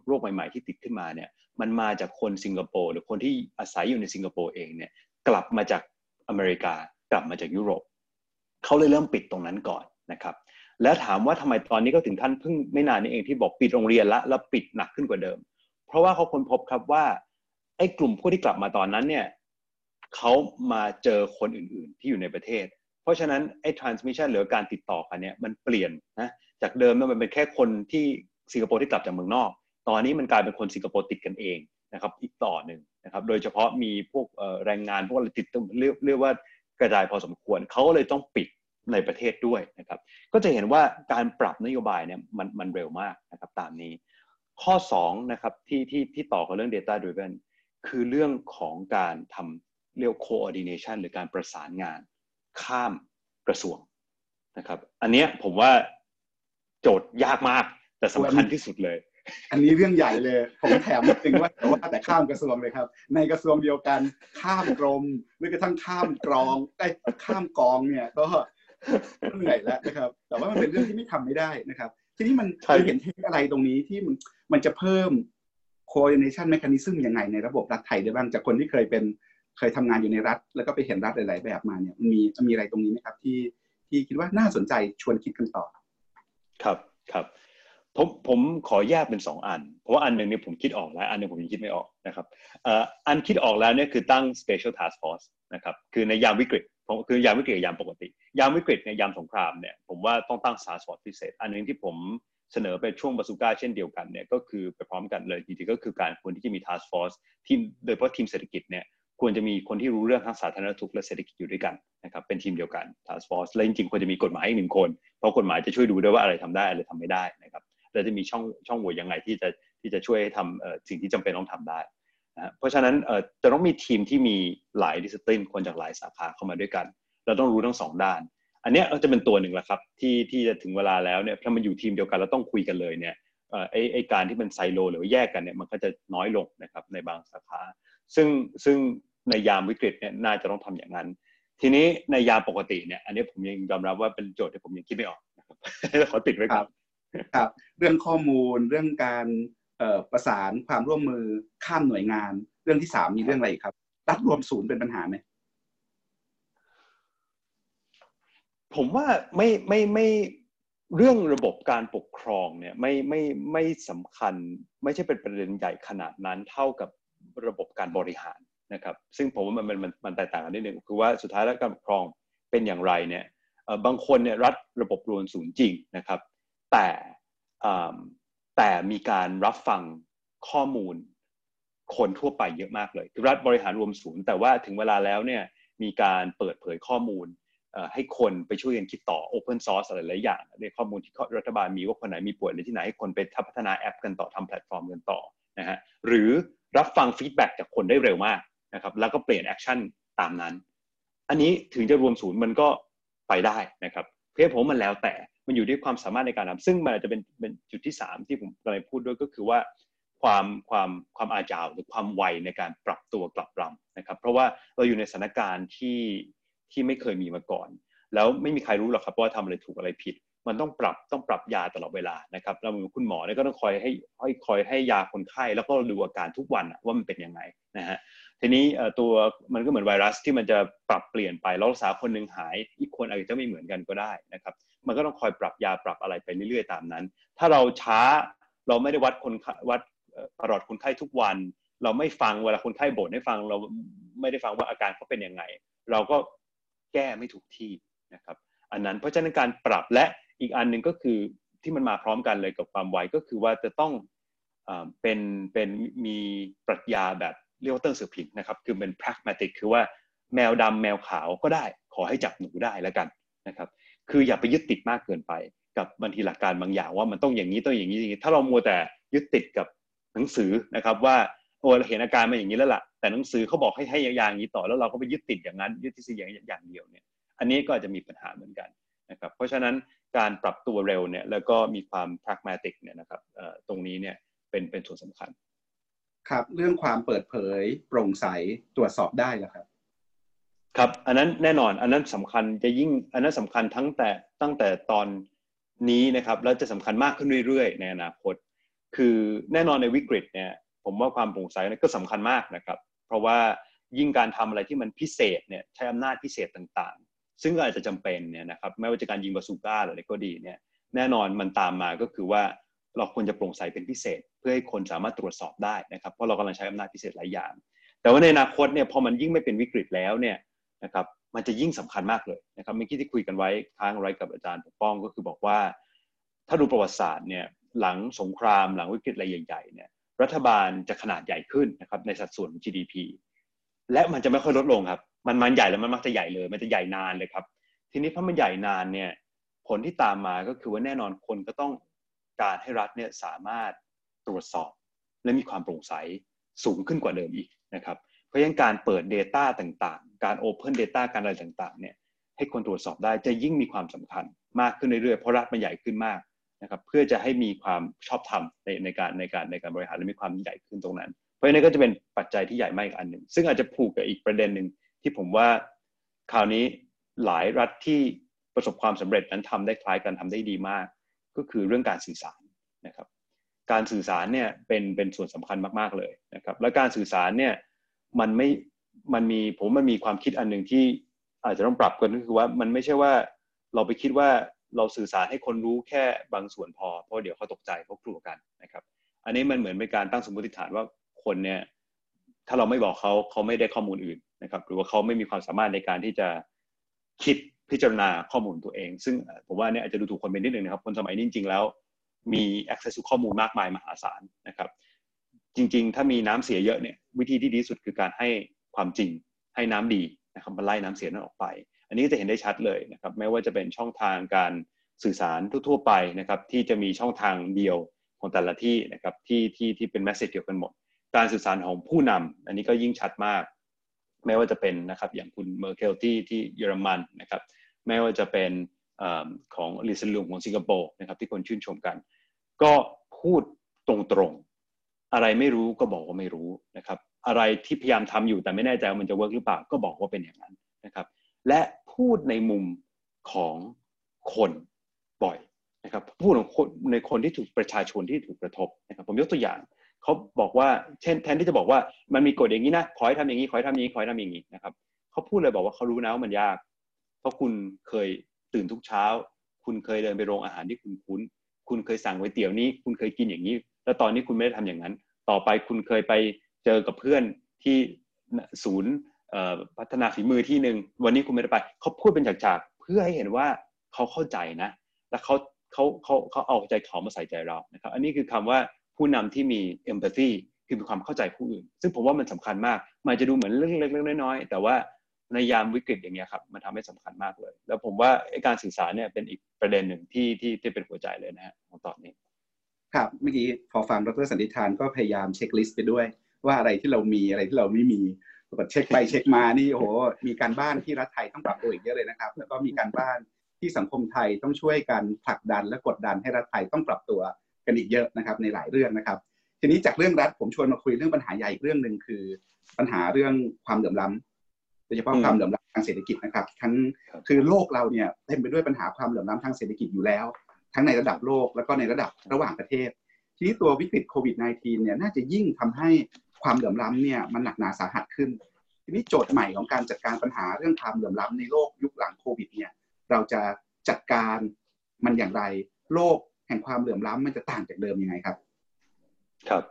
โรคใหม่ๆที่ติดขึ้นมาเนี่ยมันมาจากคนสิงคโปร์หรือคนที่อาศัยอยู่ในสิงคโปร์เองเนี่ยกลับมาจากอเมริกากลับมาจากยุโรปเขาเลยเริ่มปิดตรงนั้นก่อนนะครับแล้วถามว่าทำไมตอนนี้ก็ถึงขั้นเพิ่งไม่นานนี้เองที่บอกปิดโรงเรียนละแล้วปิดหนักขึ้นกว่าเดิมเพราะว่าเขาค้นพบครับว่าไอ้กลุ่มผู้ที่กลับมาตอนนั้นเนี่ยเขามาเจอคนอื่นๆที่อยู่ในประเทศเพราะฉะนั้นไอ้ transmission หรือการติดต่อกันเนี่ยมันเปลี่ยนนะจากเดิมมันเป็นแค่คนที่สิงคโปร์ที่กลับจากเมืองนอกตอนนี้มันกลายเป็นคนสิงคโปร์ติดกันเองนะครับอีกต่อหนึ่งนะครับโดยเฉพาะมีพวกแรงงานพวกอะไรติดเรียกว่ากระจายพอสมควรเขาเลยต้องปิดในประเทศด้วยนะครับก็จะเห็นว่าการปรับนโยบายเนี่ยมันเร็วมากนะครับตามนี้ข้อ2นะครับที่ต่อกับเรื่อง data driven คือเรื่องของการทำเรียก coordination หรือการประสานงานข้ามกระทรวงนะครับอันเนี้ยผมว่าโจทย์ยากมากแต่สำคัญที่สุดเลยอันนี้เรื่องใหญ่เลยผมแถมถึงว่าแต่ข้ามกระทรวงเลยครับในกระทรวงเดียวกันข้ามกรมหรือกระทั่งข้ามกองเนี่ยก็เหนื่อยแล้วนะครับแต่ว่ามันเป็นเรื่องที่ไม่ทำไม่ได้นะครับทีนี้มันเห็นเทคอะไรตรงนี้ที่มันจะเพิ่ม coordination mechanism ยังไงในระบบรัฐไทยได้บ้างจากคนที่เคยทำงานอยู่ในรัฐแล้วก็ไปเห็นรัฐหลายๆแบบมาเนี่ยมีอะไรตรงนี้ไหมครับที่คิดว่าน่าสนใจชวนคิดกันต่อครับครับผมขอแยกเป็น2อันเพราะว่าอันนึงเนี่ยผมคิดออกแล้วอันนึงผมยังคิดไม่ออกนะครับอันคิดออกแล้วเนี่ยคือตั้ง special task force นะครับคือในยามวิกฤตคือยามวิกฤตยามปกติยามวิกฤตในยามสงครามเนี่ยผมว่าต้องตั้งtask forceพิเศษอันนึงที่ผมเสนอไปช่วงบาซูก้าเช่นเดียวกันเนี่ยก็คือไปพร้อมกันเลยจริงๆก็คือการควรที่จะมีtask force ที่โดยเฉพาะทีมเศรษฐกิจเนี่ยควรจะมีคนที่รู้เรื่องทั้งสาธารณสุขและเศรษฐกิจอยู่ด้วยกันนะครับเป็นทีมเดียวกัน task force และจริงๆควรจะมีกฎหมายอีกหนึ่งคนเพราะกฎหมายจะช่วยดูด้วยว่าอะไรทำได้อะไรทำไม่ได้นะครับและจะมีช่องโหว่ยังไงที่จะช่วยทำสิ่งที่จำเป็นต้องทำได้นะเพราะฉะนั้นจะต้องมีทีมที่มีหลาย discipline คนจากหลายสาขาเข้ามาด้วยกันเราต้องรู้ทั้งสองด้านอันนี้จะเป็นตัวหนึ่งละครับที่จะถึงเวลาแล้วเนี่ยถ้ามันอยู่ทีมเดียวกันแล้วต้องคุยกันเลยเนี่ยไอ้การที่มันไซโลหรือแยกกันเนี่ยมันก็จะน้อยลงนะครับในบางสาขาซึ่งในยามวิกฤตเนี่ยน่าจะต้องทำอย่างนั้นทีนี้ในยามปกติเนี่ยอันนี้ผมยังยอมรับว่าเป็นโจทย์ที่ผมยังคิดไม่ออกนะครับขอติดไว้ครับครับเรื่องข้อมูลเรื่องการประสานความร่วมมือข้ามหน่วยงานเรื่องที่3มีเรื่องอะไรครับรัฐรวมศูนย์เป็นปัญหาไหมผมว่าไม่เรื่องระบบการปกครองเนี่ยไม่สำคัญไม่ใช่เป็นประเด็นใหญ่ขนาดนั้นเท่ากับระบบการบริหารนะครับซึ่งผมว่ามันแตกต่างกันนิดนึงคือว่าสุดท้ายแล้วการปกครองเป็นอย่างไรเนี่ยบางคนเนี่ยรัฐระบบรวมศูนย์จริงนะครับแต่มีการรับฟังข้อมูลคนทั่วไปเยอะมากเลยคือรัฐบริหารรวมศูนย์แต่ว่าถึงเวลาแล้วเนี่ยมีการเปิดเผยข้อมูลให้คนไปช่วยกันคิดต่อ Open Source อะไรหลายอย่างในข้อมูลที่รัฐบาลมีว่าคนไหนมีป่วยหรือที่ไหนให้คนไปพัฒนาแอปกันต่อทำแพลตฟอร์มกันต่อนะฮะหรือรับฟังฟีดแบ็กจากคนได้เร็วมากนะครับแล้วก็เปลี่ยนแอคชั่นตามนั้นอันนี้ถึงจะรวมศูนย์มันก็ไปได้นะครับเพียงผมมันแล้วแต่มันอยู่ที่ความสามารถในการทำซึ่งมันอาจจะเป็นจุดที่3ที่ผมกำลังพูดด้วยก็คือว่าความอาจาวหรือความไวในการปรับตัวกลับลำนะครับเพราะว่าเราอยู่ในสถานการณ์ที่ไม่เคยมีมาก่อนแล้วไม่มีใครรู้หรอกครับว่าทำอะไรถูกอะไรผิดมันต้องปรับยาตลอดเวลานะครับแล้วคุณหมอเนี่ยก็ต้องคอยให้ยาคนไข้แล้วก็ดูอาการทุกวันว่ามันเป็นยังไงนะฮะทีนี้ตัวมันก็เหมือนไวรัสที่มันจะปรับเปลี่ยนไปแล้วรักษาคนนึงหายอีกคนอาจจะไม่เหมือนกันก็ได้นะครับมันก็ต้องคอยปรับยาปรับอะไรไปเรื่อยๆตามนั้นถ้าเราช้าเราไม่ได้วัดคนไข้วัดประวัติคนไข้ทุกวัน เราไม่ฟังเวลาคนไข้บ่นให้ฟังเราไม่ได้ฟังว่าอาการเขาเป็นยังไงเราก็แก้ไม่ถูกที่นะครับอันนั้นเพราะฉะนั้นการปรับและอีกอันหนึ่งก็คือที่มันมาพร้อมกันเลยกับความไวก็คือว่าจะต้องเป็นมีปรัชญาแบบเรียกว่าเติ้งเสี่ยวผิงนะครับคือเป็น pragmatic คือว่าแมวดำแมวขาวก็ได้ขอให้จับหนูได้แล้วกันนะครับคืออย่าไปยึดติดมากเกินไปกับบางทีหลักการบางอย่างว่ามันต้องอย่างนี้ต้องอย่างนี้อย่างนี้ถ้าเรามัวแต่ยึดติดกับหนังสือนะครับว่าโอ้เราเห็นอาการมาอย่างนี้แล้วล่ะแต่หนังสือเขาบอกให้อย่างนี้ต่อแล้วเราก็ไปยึดติดอย่างนั้นยึดติดอย่างเดียวเนี่ยอันนี้ก็อาจจะมีปัญหาเหมือนกันนะครับเพราะฉะนั้นการปรับตัวเร็วเนี่ยแล้วก็มีความ pragmatic เนี่ยนะครับตรงนี้เนี่ยเป็นส่วนสำคัญครับเรื่องความเปิดเผยโปร่งใสตรวจสอบได้เหรอครับครับอันนั้นแน่นอนอันนั้นสำคัญจะยิ่งอันนั้นสำคัญตั้งแต่ตอนนี้นะครับแล้วจะสำคัญมากขึ้นเรื่อยๆในอนาคตคือแน่นอนในวิกฤตเนี่ยผมว่าความโปร่งใสก็สำคัญมากนะครับเพราะว่ายิ่งการทำอะไรที่มันพิเศษเนี่ยใช้อำนาจพิเศษต่างๆซึ่งอาจจะจำเป็นเนี่ยนะครับไม่ว่าจะการยิงบาซูก้าหรืออะไรก็ดีเนี่ยแน่นอนมันตามมาก็คือว่าเราควรจะโปร่งใสเป็นพิเศษเพื่อให้คนสามารถตรวจสอบได้นะครับเพราะเรากำลังใช้อำนาจพิเศษหลายอย่างแต่ว่าในอนาคตเนี่ยพอมันยิ่งไม่เป็นวิกฤตแล้วเนี่ยนะครับมันจะยิ่งสำคัญมากเลยนะครับเมื่อกี้ที่คุยกันไว้ค้างไว้กับอาจารย์ปกป้องก็คือบอกว่าถ้าดูประวัติศาสตร์เนี่ยหลังสงครามหลังวิกฤตอะไรใหญ่ๆเนี่ยรัฐบาลจะขนาดใหญ่ขึ้นนะครับในสัดส่วนของ GDP และมันจะไม่ค่อยลดลงครับมันใหญ่แล้วมันมักจะใหญ่เลยมันจะใหญ่นานเลยครับทีนี้ถ้ามันใหญ่นานเนี่ยผลที่ตามมาก็คือว่าแน่นอนคนก็ต้องการให้รัฐเนี่ยสามารถตรวจสอบและมีความโปร่งใสสูงขึ้นกว่าเดิมอีกนะครับเพราะฉะนั้นการเปิด Data ต่างๆการ Open Data การอะไรต่างๆเนี่ยให้คนตรวจสอบได้จะยิ่งมีความสำคัญมากขึ้นเรื่อยๆเพราะรัฐมันใหญ่ขึ้นมากนะครับเพื่อจะให้มีความชอบธรรมในการบริหารและมีความใหญ่ขึ้นตรงนั้นเพราะฉะนั้นก็จะเป็นปัจจัยที่ใหญ่มากอีกอันหนึ่งซึ่งอาจจะผูกกับอีกประเด็นหนึ่งที่ผมว่าคราวนี้หลายรัฐที่ประสบความสำเร็จนั้นทำได้คล้ายกันทำได้ดีมากก็คือเรื่องการสื่อสารนะครับการสื่อสารเนี่ยเป็นส่วนสำคัญมากๆเลยนะครับและการสื่อสารเนี่ยมันมีความคิดอันหนึ่งที่อาจจะต้องปรับกันก็คือว่ามันไม่ใช่ว่าเราไปคิดว่าเราสื่อสารให้คนรู้แค่บางส่วนพอเพราะเดี๋ยวเขาตกใจเขากลัวกันนะครับอันนี้มันเหมือนเป็นการตั้งสมมติฐานว่าคนเนี่ยถ้าเราไม่บอกเขาไม่ได้ข้อมูลอื่นนะครับหรือว่าเขาไม่มีความสามารถในการที่จะคิดพิจารณาข้อมูลตัวเองซึ่งผมว่าเนี่ยอาจจะดูถูกคนไปนิดนึงนะครับคนสมัยนี้จริงๆแล้วมี access to ข้อมูลมากมายมหาศาลนะครับจริงๆถ้ามีน้ำเสียเยอะเนี่ยวิธีที่ดีสุดคือการให้ความจริงให้น้ำดีนะครับไล่น้ำเสียนั้นออกไปอันนี้จะเห็นได้ชัดเลยนะครับไม่ว่าจะเป็นช่องทางการสื่อสารทั่วๆไปนะครับที่จะมีช่องทางเดียวของแต่ละที่นะครับที่เป็น message เดียวกันหมดการสื่อสารของผู้นำอันนี้ก็ยิ่งชัดมากไม่ว่าจะเป็นนะครับอย่างคุณเมอร์เคิลที่เยอรมันนะครับไม่ว่าจะเป็นของลีเซนลุงของสิงคโปร์นะครับที่คนชื่นชมกันก็พูดตรงๆอะไรไม่รู้ก็บอกว่าไม่รู้นะครับอะไรที่พยายามทำอยู่แต่ไม่แน่ใจว่ามันจะเวิร์กหรือเปล่าก็บอกว่าเป็นอย่างนั้นนะครับและพูดในมุมของคนบ่อยนะครับพูดของคนในคนที่ถูกประชาชนที่ถูกกระทบนะครับผมยกตัวอย่างเขาบอกว่าเช่นแทนที่จะบอกว่ามันมีกฎอย่างนี้นะขอให้ทำอย่างนี้ขอให้ทำอย่างนี้ขอให้ทำอย่างนี้นะครับเขาพูดเลยบอกว่าเขารู้นะว่ามันยากเพราะคุณเคยตื่นทุกเช้าคุณเคยเดินไปโรงอาหารที่คุณคุ้นคุณเคยสั่งไว้เตี๋ยวนี้คุณเคยกินอย่างนี้แล้วตอนนี้คุณไม่ได้ทำอย่างนั้นต่อไปคุณเคยไปเจอกับเพื่อนที่ศูนย์พัฒนาฝีมือที่หนึ่งวันนี้คุณไม่ได้ไปเขาพูดเป็นฉากๆเพื่อให้เห็นว่าเขาเข้าใจนะและเขาเอาใจเขามาใส่ใจเรานะครับอันนี้คือคำว่าผู้นำที่มี empathy คือมีความเข้าใจผู้อื่นซึ่งผมว่ามันสำคัญมากมันจะดูเหมือนเรื่องเล็กๆน้อยๆแต่ว่าในยามวิกฤตอย่างเงี้ยครับมันทำให้สำคัญมากเลยแล้วผมว่าการสื่อสารเนี่ยเป็นอีกประเด็นหนึ่งที่เป็นหัวใจเลยนะฮะของตอนนี้ครับเมื่อกี้พอฟังดร.สันติธารก็พยายามเช็คลิสต์ไปด้วยว่าอะไรที่เรามีอะไรที่เราไม่มีปรากฏเช็คไปเช็คมานี่โอ้โหมีการบ้านที่รัฐไทยต้องปรับตัวอีกเยอะเลยนะครับแล้วก็มีการบ้านที่สังคมไทยต้องช่วยกันผลักดันและกดดันให้รัฐไทยต้องปรับตัวกันอีกเยอะนะครับในหลายเรื่องนะครับทีนี้จากเรื่องรัฐผมชวนมาคุยเรื่องปัญหาใหญ่อีกเรื่องนึงคือปัญหาเรื่องความเหลื่อมล้ำโดยเฉพาะความเหลื่อมล้ำทางเศรษฐกิจนะครับทั้งคือโลกเราเนี่ยเต็มไปด้วยปัญหาความเหลื่อมล้ำทางเศรษฐกิจอยู่แล้วทั้งในระดับโลกแล้วก็ในระดับระหว่างประเทศทีนี้ตัววิกฤตโควิด -19 เนี่ยน่าจะยิ่งทำให้ความเหลื่อมล้ำเนี่ยมันหนักหนาสาหัสขึ้นทีนี้โจทย์ใหม่ของการจัดการปัญหาเรื่องความเหลื่อมล้ำในโลกยุคหลังโควิดเนี่ยเราจะจัดการมันอย่างไรโลกแห่งความเหลื่อมล้ำมันจะต่างจากเดิมยังไงครับครับ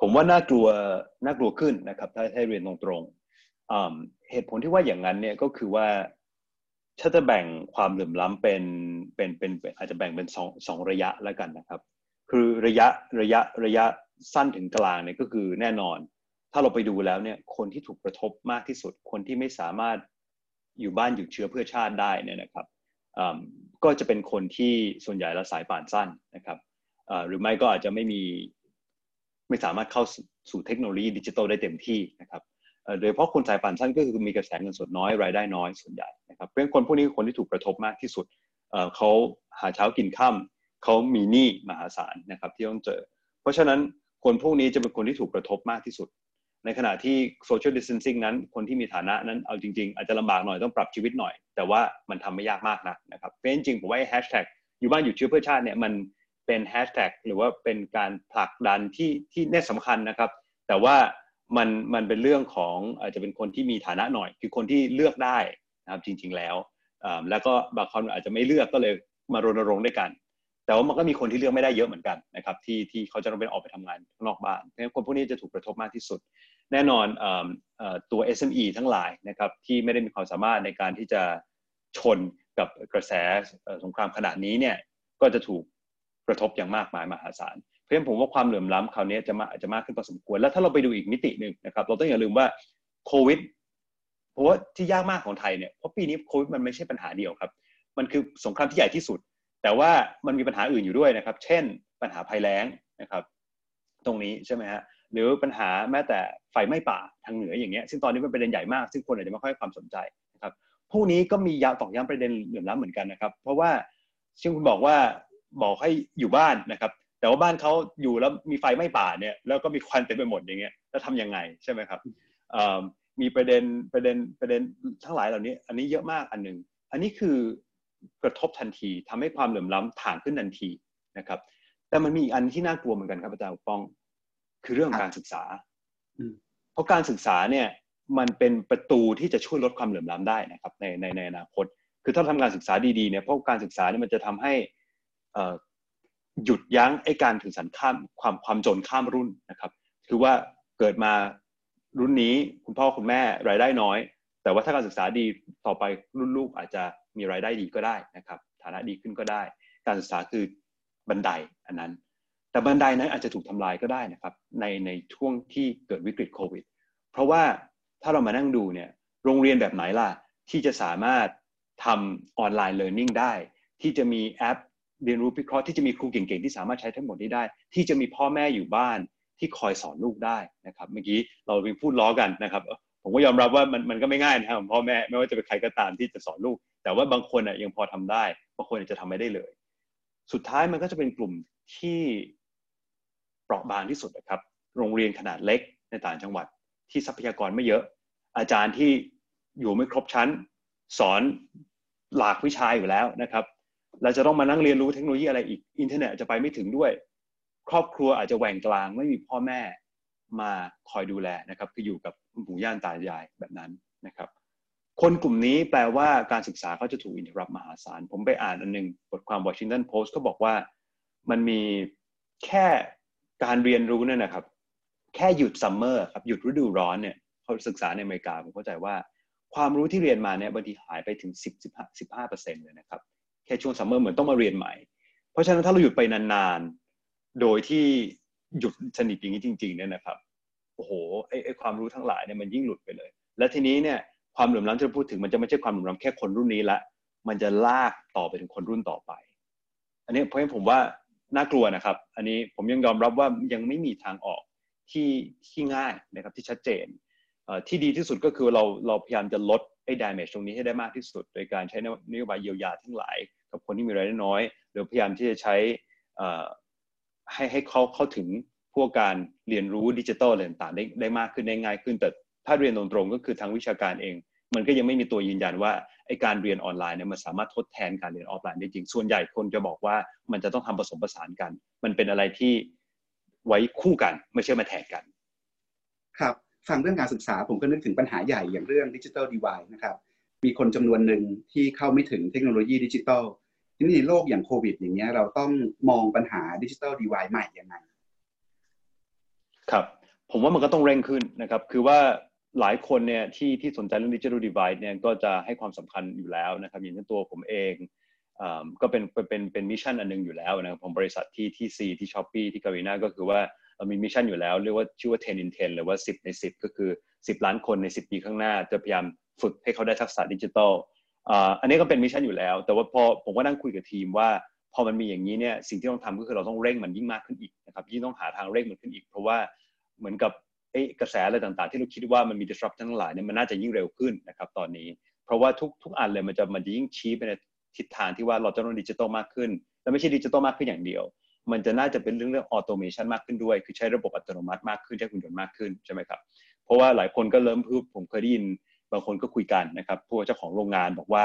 ผมว่าน่ากลัวขึ้นนะครับถ้าให้เรียนตรงๆเหตุผลที่ว่าอย่างนั้นเนี่ยก็คือว่าถ้าจะแบ่งความเหลื่อมล้ำเป็นอาจจะแบ่งเป็นสองระยะแล้วกันนะครับคือระยะสั้นถึงกลางเนี่ยก็คือแน่นอนถ้าเราไปดูแล้วเนี่ยคนที่ถูกกระทบมากที่สุดคนที่ไม่สามารถอยู่บ้านอยู่เชื้อเพื่อชาติได้เนี่ยนะครับก็จะเป็นคนที่ส่วนใหญ่ละสายป่านสั้นนะครับหรือไม่ก็อาจจะไม่สามารถเข้าสู่เทคโนโลยีดิจิทัลได้เต็มที่นะครับโดยเฉพาะคนสายป่านสั้นก็คือมีกระแสเงินสดน้อยรายได้น้อยส่วนใหญ่นะครับเพราะฉะนั้นคนพวกนี้คนที่ถูกกระทบมากที่สุดเขาหาเช้ากินค่ำเขามีหนี้มหาศาลนะครับที่ต้องเจอเพราะฉะนั้นคนพวกนี้จะเป็นคนที่ถูกกระทบมากที่สุดในขณะที่โซเชียลดิสเทนซิ่งนั้นคนที่มีฐานะนั้นเอาจริงๆอาจจะลำบากหน่อยต้องปรับชีวิตหน่อยแต่ว่ามันทำไม่ยากมากนักนะครับเพราะจริงๆผมว่าแฮชแท็กอยู่บ้านอยู่เชื้อเพื่อชาติเนี่ยมันเป็นแฮชแท็กหรือว่าเป็นการผลักดันที่แน่สำคัญนะครับแต่ว่ามันเป็นเรื่องของอาจจะเป็นคนที่มีฐานะหน่อยคือคนที่เลือกได้นะครับจริงๆแล้วแล้วก็บางคนอาจจะไม่เลือกก็เลยมารณรงค์ด้วยกันแต่ว่ามันก็มีคนที่เลือกไม่ได้เยอะเหมือนกันนะครับที่เขาจะต้องไปออกไปทำงานนอกบ้านงั้นคนพวกนี้จะถูกกระทบมากที่สุดแน่นอนตัว SME ทั้งหลายนะครับที่ไม่ได้มีความสามารถในการที่จะชนกับกระแสสงครามขนาดนี้เนี่ยก็จะถูกกระทบอย่างมากมายมหาศาลเพราะฉะนั้นผมว่าความเหลื่อมล้ำคราวนี้จะมากขึ้นพอสมควรแล้วถ้าเราไปดูอีกมิตินึงนะครับเราต้องอย่าลืมว่าโควิดเพราะว่าที่ยากมากของไทยเนี่ยเพราะปีนี้โควิดมันไม่ใช่ปัญหาเดียวครับมันคือสงครามที่ใหญ่ที่สุดแต่ว่ามันมีปัญหาอื่นอยู่ด้วยนะครับเช่นปัญหาภัยแล้งนะครับตรงนี้ใช่ไหมฮะหรือปัญหาแม้แต่ไฟไหม้ป่าทางเหนืออย่างเงี้ยซึ่งตอนนี้เป็นประเด็นใหญ่มากซึ่งคนอาจจะไม่ค่อยให้ความสนใจนะครับพวกนี้ก็มียาวตอกย้ำประเด็นเหลื่อมล้ำเหมือนกันนะครับเพราะว่าเช่นคุณบอกให้อยู่บ้านนะครับแต่ว่าบ้านเขาอยู่แล้วมีไฟไหม้ป่าเนี่ยแล้วก็มีควันเต็มไปหมดอย่างเงี้ยแล้วทำยังไงใช่ไหมครับมีประเด็นทั้งหลายเหล่านี้อันนี้เยอะมากอันนึงอันนี้คือกระทบทันทีทำให้ความเหลื่อมล้ำถ่างขึ้นทันทีนะครับแต่มันมีอีกอันที่น่ากลัวเหมือนกันครับอาจารย์ป้องคือเรื่องการศึกษาเพราะการศึกษาเนี่ยมันเป็นประตูที่จะช่วยลดความเหลื่อมล้ำได้นะครับในอนาคตคือถ้าทำการศึกษาดีๆเนี่ยเพราะการศึกษาเนี่ยมันจะทำให้หยุดยั้งไอ้การถือสารข้ามความจนข้ามรุ่นนะครับคือว่าเกิดมารุ่นนี้คุณพ่อคุณแม่รายได้น้อยแต่ว่าถ้าการศึกษาดีต่อไปรุ่นลูกอาจจะมีรายได้ดีก็ได้นะครับฐานะดีขึ้นก็ได้การศึกษาคือบันไดอันนั้นแต่บันไดนั้นอาจจะถูกทำลายก็ได้นะครับในช่วงที่เกิดวิกฤตโควิดเพราะว่าถ้าเรามานั่งดูเนี่ยโรงเรียนแบบไหนล่ะที่จะสามารถทำออนไลน์เรียนรู้ได้ที่จะมีแอปเรียนรู้วิเคราะห์ที่จะมีครูเก่งๆที่สามารถใช้ทั้งหมดนี้ได้ที่จะมีพ่อแม่อยู่บ้านที่คอยสอนลูกได้นะครับเมื่อกี้เราไปพูดล้อกันนะครับผมก็ยอมรับว่ามันก็ไม่ง่ายนะครับพ่อแม่ไม่ว่าจะเป็นใครก็ตามที่จะสอนลูกแต่ว่าบางคนยังพอทำได้บางคนจะทำไม่ได้เลยสุดท้ายมันก็จะเป็นกลุ่มที่เปราะบางที่สุดนะครับโรงเรียนขนาดเล็กในต่างจังหวัดที่ทรัพยากรไม่เยอะอาจารย์ที่อยู่ไม่ครบชั้นสอนหลากวิชาอยู่แล้วนะครับเราจะต้องมานั่งเรียนรู้เทคโนโลยีอะไรอีกอินเทอร์เน็ตอาจจะไปไม่ถึงด้วยครอบครัวอาจจะแหว่งกลางไม่มีพ่อแม่มาคอยดูแลนะครับคืออยู่กับปู่ย่าตายายแบบนั้นนะครับคนกลุ่มนี้แปลว่าการศึกษาเขาจะถูกอินเทอร์รัปมหาศาลผมไปอ่านอันนึงบทความ Washington Post ก็บอกว่ามันมีแค่การเรียนรู้เนี่ยนะครับแค่หยุดซัมเมอร์ครับหยุดฤดูร้อนเนี่ยเขาศึกษาในอเมริกาผมเข้าใจว่าความรู้ที่เรียนมาเนี่ยบางทีหายไปถึง 10-15% เลยนะครับแค่ช่วงซัมเมอร์เหมือนต้องมาเรียนใหม่เพราะฉะนั้นถ้าเราหยุดไปนานๆโดยที่หยุดสนิทอย่างนี้จริงๆเนี่ยนะครับโอ้โหไอ้ความรู้ทั้งหลายเนี่ยมันยิ่งหลุดไปเลยและทีนี้เนี่ยความเหลื่อมล้ำที่เราพูดถึงมันจะไม่ใช่ความเหลื่อมล้ำแค่คนรุ่นนี้ละมันจะลากต่อไปถึงคนรุ่นต่อไปอันนี้เพราะฉะนั้นผมว่าน่ากลัวนะครับอันนี้ผมยังยอมรับว่ายังไม่มีทางออกที่ง่ายนะครับที่ชัดเจนที่ดีที่สุดก็คือเราพยายามจะลดไอ้ damage ตรงนี้ให้ได้มากที่สุดโดยการใช้นโยบายเยียวยาทั้งหลายกับคนที่มีรายได้น้อยหรือพยายามที่จะใช้ให้เขาเข้าถึงพวกการเรียนรู้ดิจิทัลอะไรต่างๆได้มากขึ้นได้ง่ายขึ้นแต่ถ้าเรียนตรงๆก็คือทางวิชาการเองมันก็ยังไม่มีตัวยืนยันว่าไอ้การเรียนออนไลน์เนี่ยมันสามารถทดแทนการเรียนออฟไลน์ได้จริงส่วนใหญ่คนจะบอกว่ามันจะต้องทำผสมผสานกันมันเป็นอะไรที่ไว้คู่กันไม่ใช่มาแทนกันครับฟังเรื่องการศึกษาผมก็นึกถึงปัญหาใหญ่อย่างเรื่อง Digital Divide นะครับมีคนจำนวนหนึ่งที่เข้าไม่ถึงเทคโนโลยีดิจิทัลทีนี้ในโลกอย่างโควิดอย่างเงี้ยเราต้องมองปัญหา Digital Divide ใหม่ยังไง ครับผมว่ามันก็ต้องเร่งขึ้นนะครับคือว่าหลายคนเนี่ยที่สนใจเรื่อง Digital Divide เนี่ยก็จะให้ความสำคัญอยู่แล้วนะครับอย่างเช่นตัวผมเองก็เป็นมิชชั่นอันนึงอยู่แล้วนะครับของบริษัทที่ C ที่ Shopee ที่ Garena ก็คือว่ามีมิชชั่นอยู่แล้วเรียกว่าชื่อว่า10 in 10หรือว่า10ใน10ก็คือ10ล้านคนใน10ปีข้างหน้าจะพยายามฝึกให้เขาได้ทักษะดิจิทัลอันนี้ก็เป็นมิชชั่นอยู่แล้วแต่ว่าพอผมก็นั่งคุยกับทีมว่าพอมันมีอย่างนี้เนี่ยสิ่งที่ต้องทำก็คือเราต้องเร่งมันยิ่งมากขึ้นอีกนะครับยิ่งต้องหาทางเร่งมันขึ้นอีกเพราะว่าเหมือนกับกระแสอะไรต่างๆที่เราคิดว่ามันมี disruption ทั้งหลายเนี่ยมันน่าจะยิ่งเร็วขึ้นนะครับตอนนี้เพราะว่าทุกอันเลยมันจะยิ่งชี้ไปในทิศทางที่ว่าเราจะต้องดิจิทัลมากขึ้นและไม่ใช่ดิจิทัลมากขึ้นอย่างเดียวมันจะน่าจะเป็นเรื่อง automation มากขึ้นด้วยคือใช้ระบบอัตโนมัติมากขึ้นใช้หุ่นยนต์มากขึ้นใช่ไหมครับเพราะว่าหลายคนก็เริ่มพูดผมเคยได้ยินบางคนก็คุยกันนะครับพวกเจ้าของโรงงานบอกว่า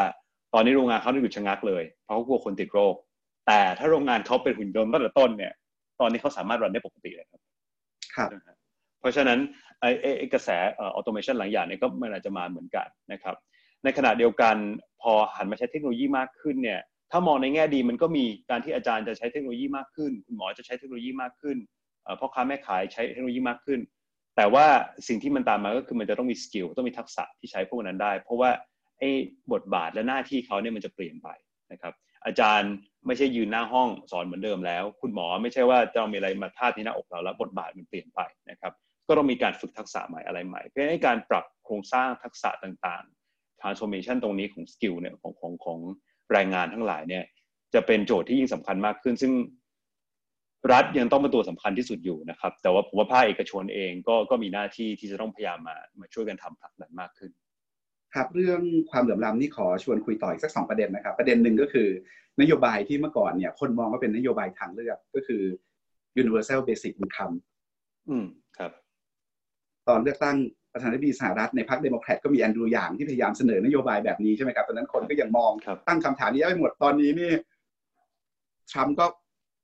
ตอนนี้โรงงานเขาหยุดชะงักเลยเพราะเขากลัวคนติดโรคแต่ถ้าโรงงานเขาเป็นหุ่นยนต์ตั้งแต่ต้นเนี่ยตอนนี้เขาสามารถรันได้ปกติเลยครับครับเพราะฉะนั้นไอ้กระแสautomation หลายอย่างเนี่ยก็มันอาจจะมาเหมือนกันนะครับในขณะเดียวกันพอหันมาใช้เทคโนโลยีมากขึ้นเนี่ยถ้ามองในแง่ดีมันก็มีการที่อาจารย์จะใช้เทคโนโลยีมากขึ้นคุณหมอจะใช้เทคโนโลยีมากขึ้นพ่อค้าแม่ขายใช้เทคโนโลยีมากขึ้นแต่ว่าสิ่งที่มันตามมาก็คือมันจะต้องมีสกิลต้องมีทักษะที่ใช้พวกนั้นได้เพราะว่าไอ้บทบาทและหน้าที่เขาเนี่ยมันจะเปลี่ยนไปนะครับอาจารย์ไม่ใช่ยืนหน้าห้องสอนเหมือนเดิมแล้วคุณหมอไม่ใช่ว่าจะมีอะไรมาพาดที่หน้าอกเราแล้วบทบาทมันเปลี่ยนไปนะครับก็ต้องมีการฝึกทักษะใหม่อะไรใหม่เพื่อให้การปรับโครงสร้างทักษะต่างๆ transformation ตรงนี้ของสกิลเนี่ยของแรงงานทั้งหลายเนี่ยจะเป็นโจทย์ที่ยิ่งสำคัญมากขึ้นซึ่งรัฐยังต้องเป็นตัวสำคัญที่สุดอยู่นะครับแต่ว่าผมว่าภาคเอกชนเองก็มีหน้าที่ที่จะต้องพยายามมาช่วยกันทำผลักดันมากขึ้นครับเรื่องความเหลื่อมล้ำนี่ขอชวนคุยต่ออีกสัก2ประเด็นนะครับประเด็นหนึ่งก็คือนโยบายที่เมื่อก่อนเนี่ยคนมองว่าเป็นนโยบายทางเลือกก็คือ universal basic income ครับตอนเลือกตั้งประธานาธิบดีสหรัฐในพรรคเดโมแครตก็มีแอนดรูว์หยางที่พยายามเสนอนโยบายแบบนี้ใช่ไหมครับตอนนั้นคนก็ยังมองตั้งคำถามนี้ไปหมดตอนนี้นี่ทรัมป์ก็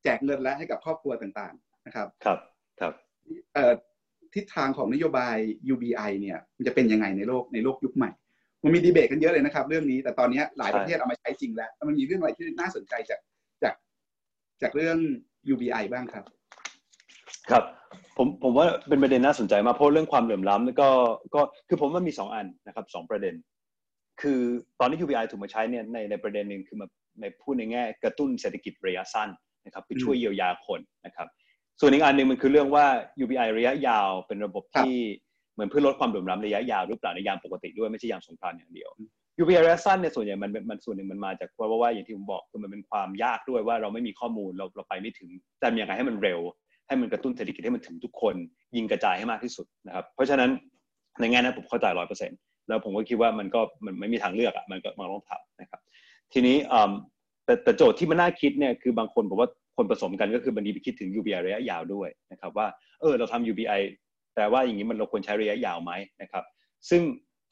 แจกเงินแล้วให้กับครอบครัวต่างๆนะครับครับทิศทางของนโยบาย UBI เนี่ยมันจะเป็นยังไงในโลกยุคใหม่มันมีดีเบตกันเยอะเลยนะครับเรื่องนี้แต่ตอนนี้หลายประเทศเอามาใช้จริงแล้วมันมีเรื่องอะไรที่น่าสนใจจากเรื่อง UBI บ้างครับครับผมว่าเป็นประเด็นน่าสนใจมากเพราะเรื่องความเหลื่อมล้ำแล้วก็คือผมว่ามี2อันนะครับ2ประเด็นคือตอนนี้ UBI ถูกมาใช้เนี่ยในประเด็นหนึ่งคือมาในพูดในแง่กระตุ้นเศรษฐกิจระยะสั้นนะครับไปช่วยเยียวยาคนนะครับส่วนอีกอันนึงมันคือเรื่องว่า UBI ระยะยาวเป็นระบบที่เหมือนเพื่อลดความเหลื่อมล้ำระยะยาวหรือเปล่าในยามปกติด้วยไม่ใช่ยามสงครามอย่างเดียว UBI ระยะสั้นเนี่ยส่วนใหญ่มันส่วนหนึ่งมันมาจากว่าอย่างที่ผมบอกคือมันเป็นความยากด้วยว่าเราไม่มีข้อมูลเราไปไม่ถึงทำยังไงให้มันเร็วให้มันกระตุ้นเศรษฐกิจให้มันถึงทุกคนยิงกระจายให้มากที่สุดนะครับเพราะฉะนั้นในแง่นั้นผมเข้าใจ 100% แล้วผมก็คิดว่ามันไม่มีทางเลือกอ่ะมันต้องทำนะครับทีนี้แต่โจทย์ที่มันน่าคิดเนี่ยคือบางคนบอกว่าคนผสมกันก็คือบางทีไปคิดถึง UBI ระยะยาวด้วยนะครับว่าเราทำ UBI แต่ว่าอย่างนี้มันเราควรใช้ระยะยาวไหมนะครับซึ่ง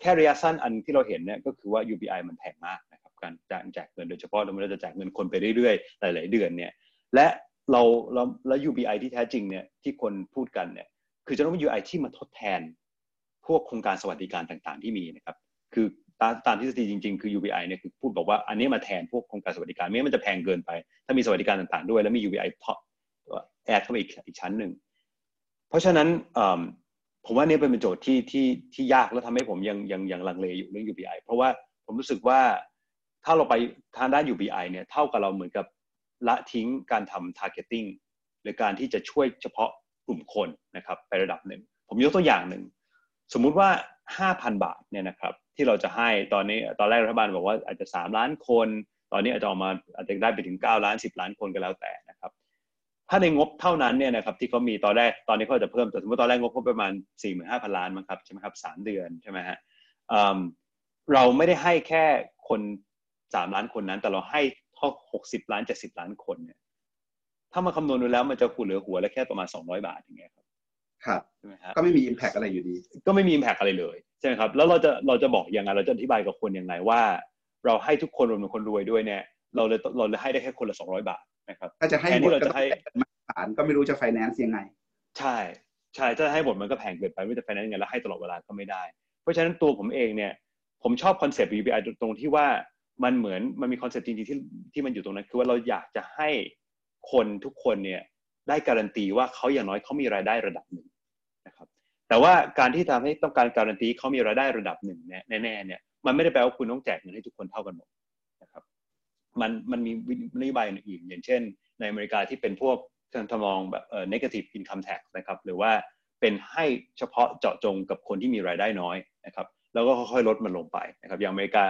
แค่ระยะสั้นอันที่เราเห็นเนี่ยก็คือว่า UBI มันแพงมากนะครับการแจกเงินโดยเฉพาะเราจะแจกเงินคนไปเรื่อยๆหลายๆเดือนเนี่ยและเราและ UBI ที่แท้จริงเนี่ยที่คนพูดกันเนี่ยคือจะต้องเป็น UBI ที่มาทดแทนพวกโครงการสวัสดิการต่างๆที่มีนะครับคือตามทฤษฎีจริงๆคือ UBI เนี่ยคือพูดบอกว่าอันนี้มาแทนพวกโครงการสวัสดิการไม่งั้นมันจะแพงเกินไปถ้ามีสวัสดิการต่างๆด้วยแล้วมี UBI แอดเข้าไปอีกชั้นหนึ่งเพราะฉะนั้นผมว่านี่เป็นโจทย์ที่ยากและทำให้ผมยังลังเลอยู่เรื่อง UBI เพราะว่าผมรู้สึกว่าถ้าเราไปทางด้าน UBI เนี่ยเท่ากับเราเหมือนกับละทิ้งการทำ targeting หรือการที่จะช่วยเฉพาะกลุ่มคนนะครับไประดับหนึ่งผมยกตัวอย่างหนึ่งสมมุติว่า 5,000 บาทเนี่ยนะครับที่เราจะให้ตอนแรกรัฐบาลบอกว่าอาจจะ3ล้านคนตอนนี้อาจจะออกมาอาจจะได้ไปถึง9ล้าน10ล้านคนก็แล้วแต่นะครับถ้าในงบเท่านั้นเนี่ยนะครับที่เขามีตอนนี้เขาจะเพิ่มแต่สมมติตอนแรกงบประมาณ 45,000 ล้านมั้งครับใช่ไหมครับ3เดือนใช่ไหมฮะเราไม่ได้ให้แค่คน3ล้านคนนั้นแต่เราให้60ล้าน70ล้านคนเนี่ยถ้ามาคำนวณดูแล้วมันจะคูณเหลือหัวแล้วแค่ประมาณ200บาทอย่างเงี้ยครับครับใช่มั้ยฮะก็ไม่มี impact อะไรอยู่ดีก็ไม่มี impact อะไรเลยใช่มั้ยครับแล้วเราจะบอกยังไงเราจะอธิบายกับคนยังไงว่าเราให้ทุกคนรวมถึงคนรวยด้วยเนี่ยเราให้ได้แค่คนละ200บาทนะครับถ้าจะให้หมดก็จะให้มาตรฐานก็ไม่รู้จะ finance ยังไงใช่ถ้าให้หมดมันก็แพงเกินไปไม่จะ finance ยังไงแล้วให้ตลอดเวลาก็ไม่ได้เพราะฉะนั้นตัวผมเองเนี่ยผมชอบคอนเซ็ปต์ UBI ตรงที่ว่ามันเหมือนมันมีคอนเซ็ปต์จริงๆที่มันอยู่ตรงนั้นคือว่าเราอยากจะให้คนทุกคนเนี่ยได้การันตีว่าเขาอย่างน้อยเขามีรายได้ระดับหนึ่ง นะครับแต่ว่าการที่ทำให้ต้องการการันตีเขามีรายได้ระดับหนึ่งแน่ๆเนี่ยมันไม่ได้แปลว่าคุณต้องแจกเงินให้ทุกคนเท่ากันหมดนะครับมันมีนโยบายอื่นอย่างเช่นในอเมริกาที่เป็นพวกทำนองแบบnegative income tax นะครับหรือว่าเป็นให้เฉพาะเจาะจงกับคนที่มีรายได้น้อยนะครับแล้วก็ค่อยๆลดมันลงไปนะครับอย่างอเมริกา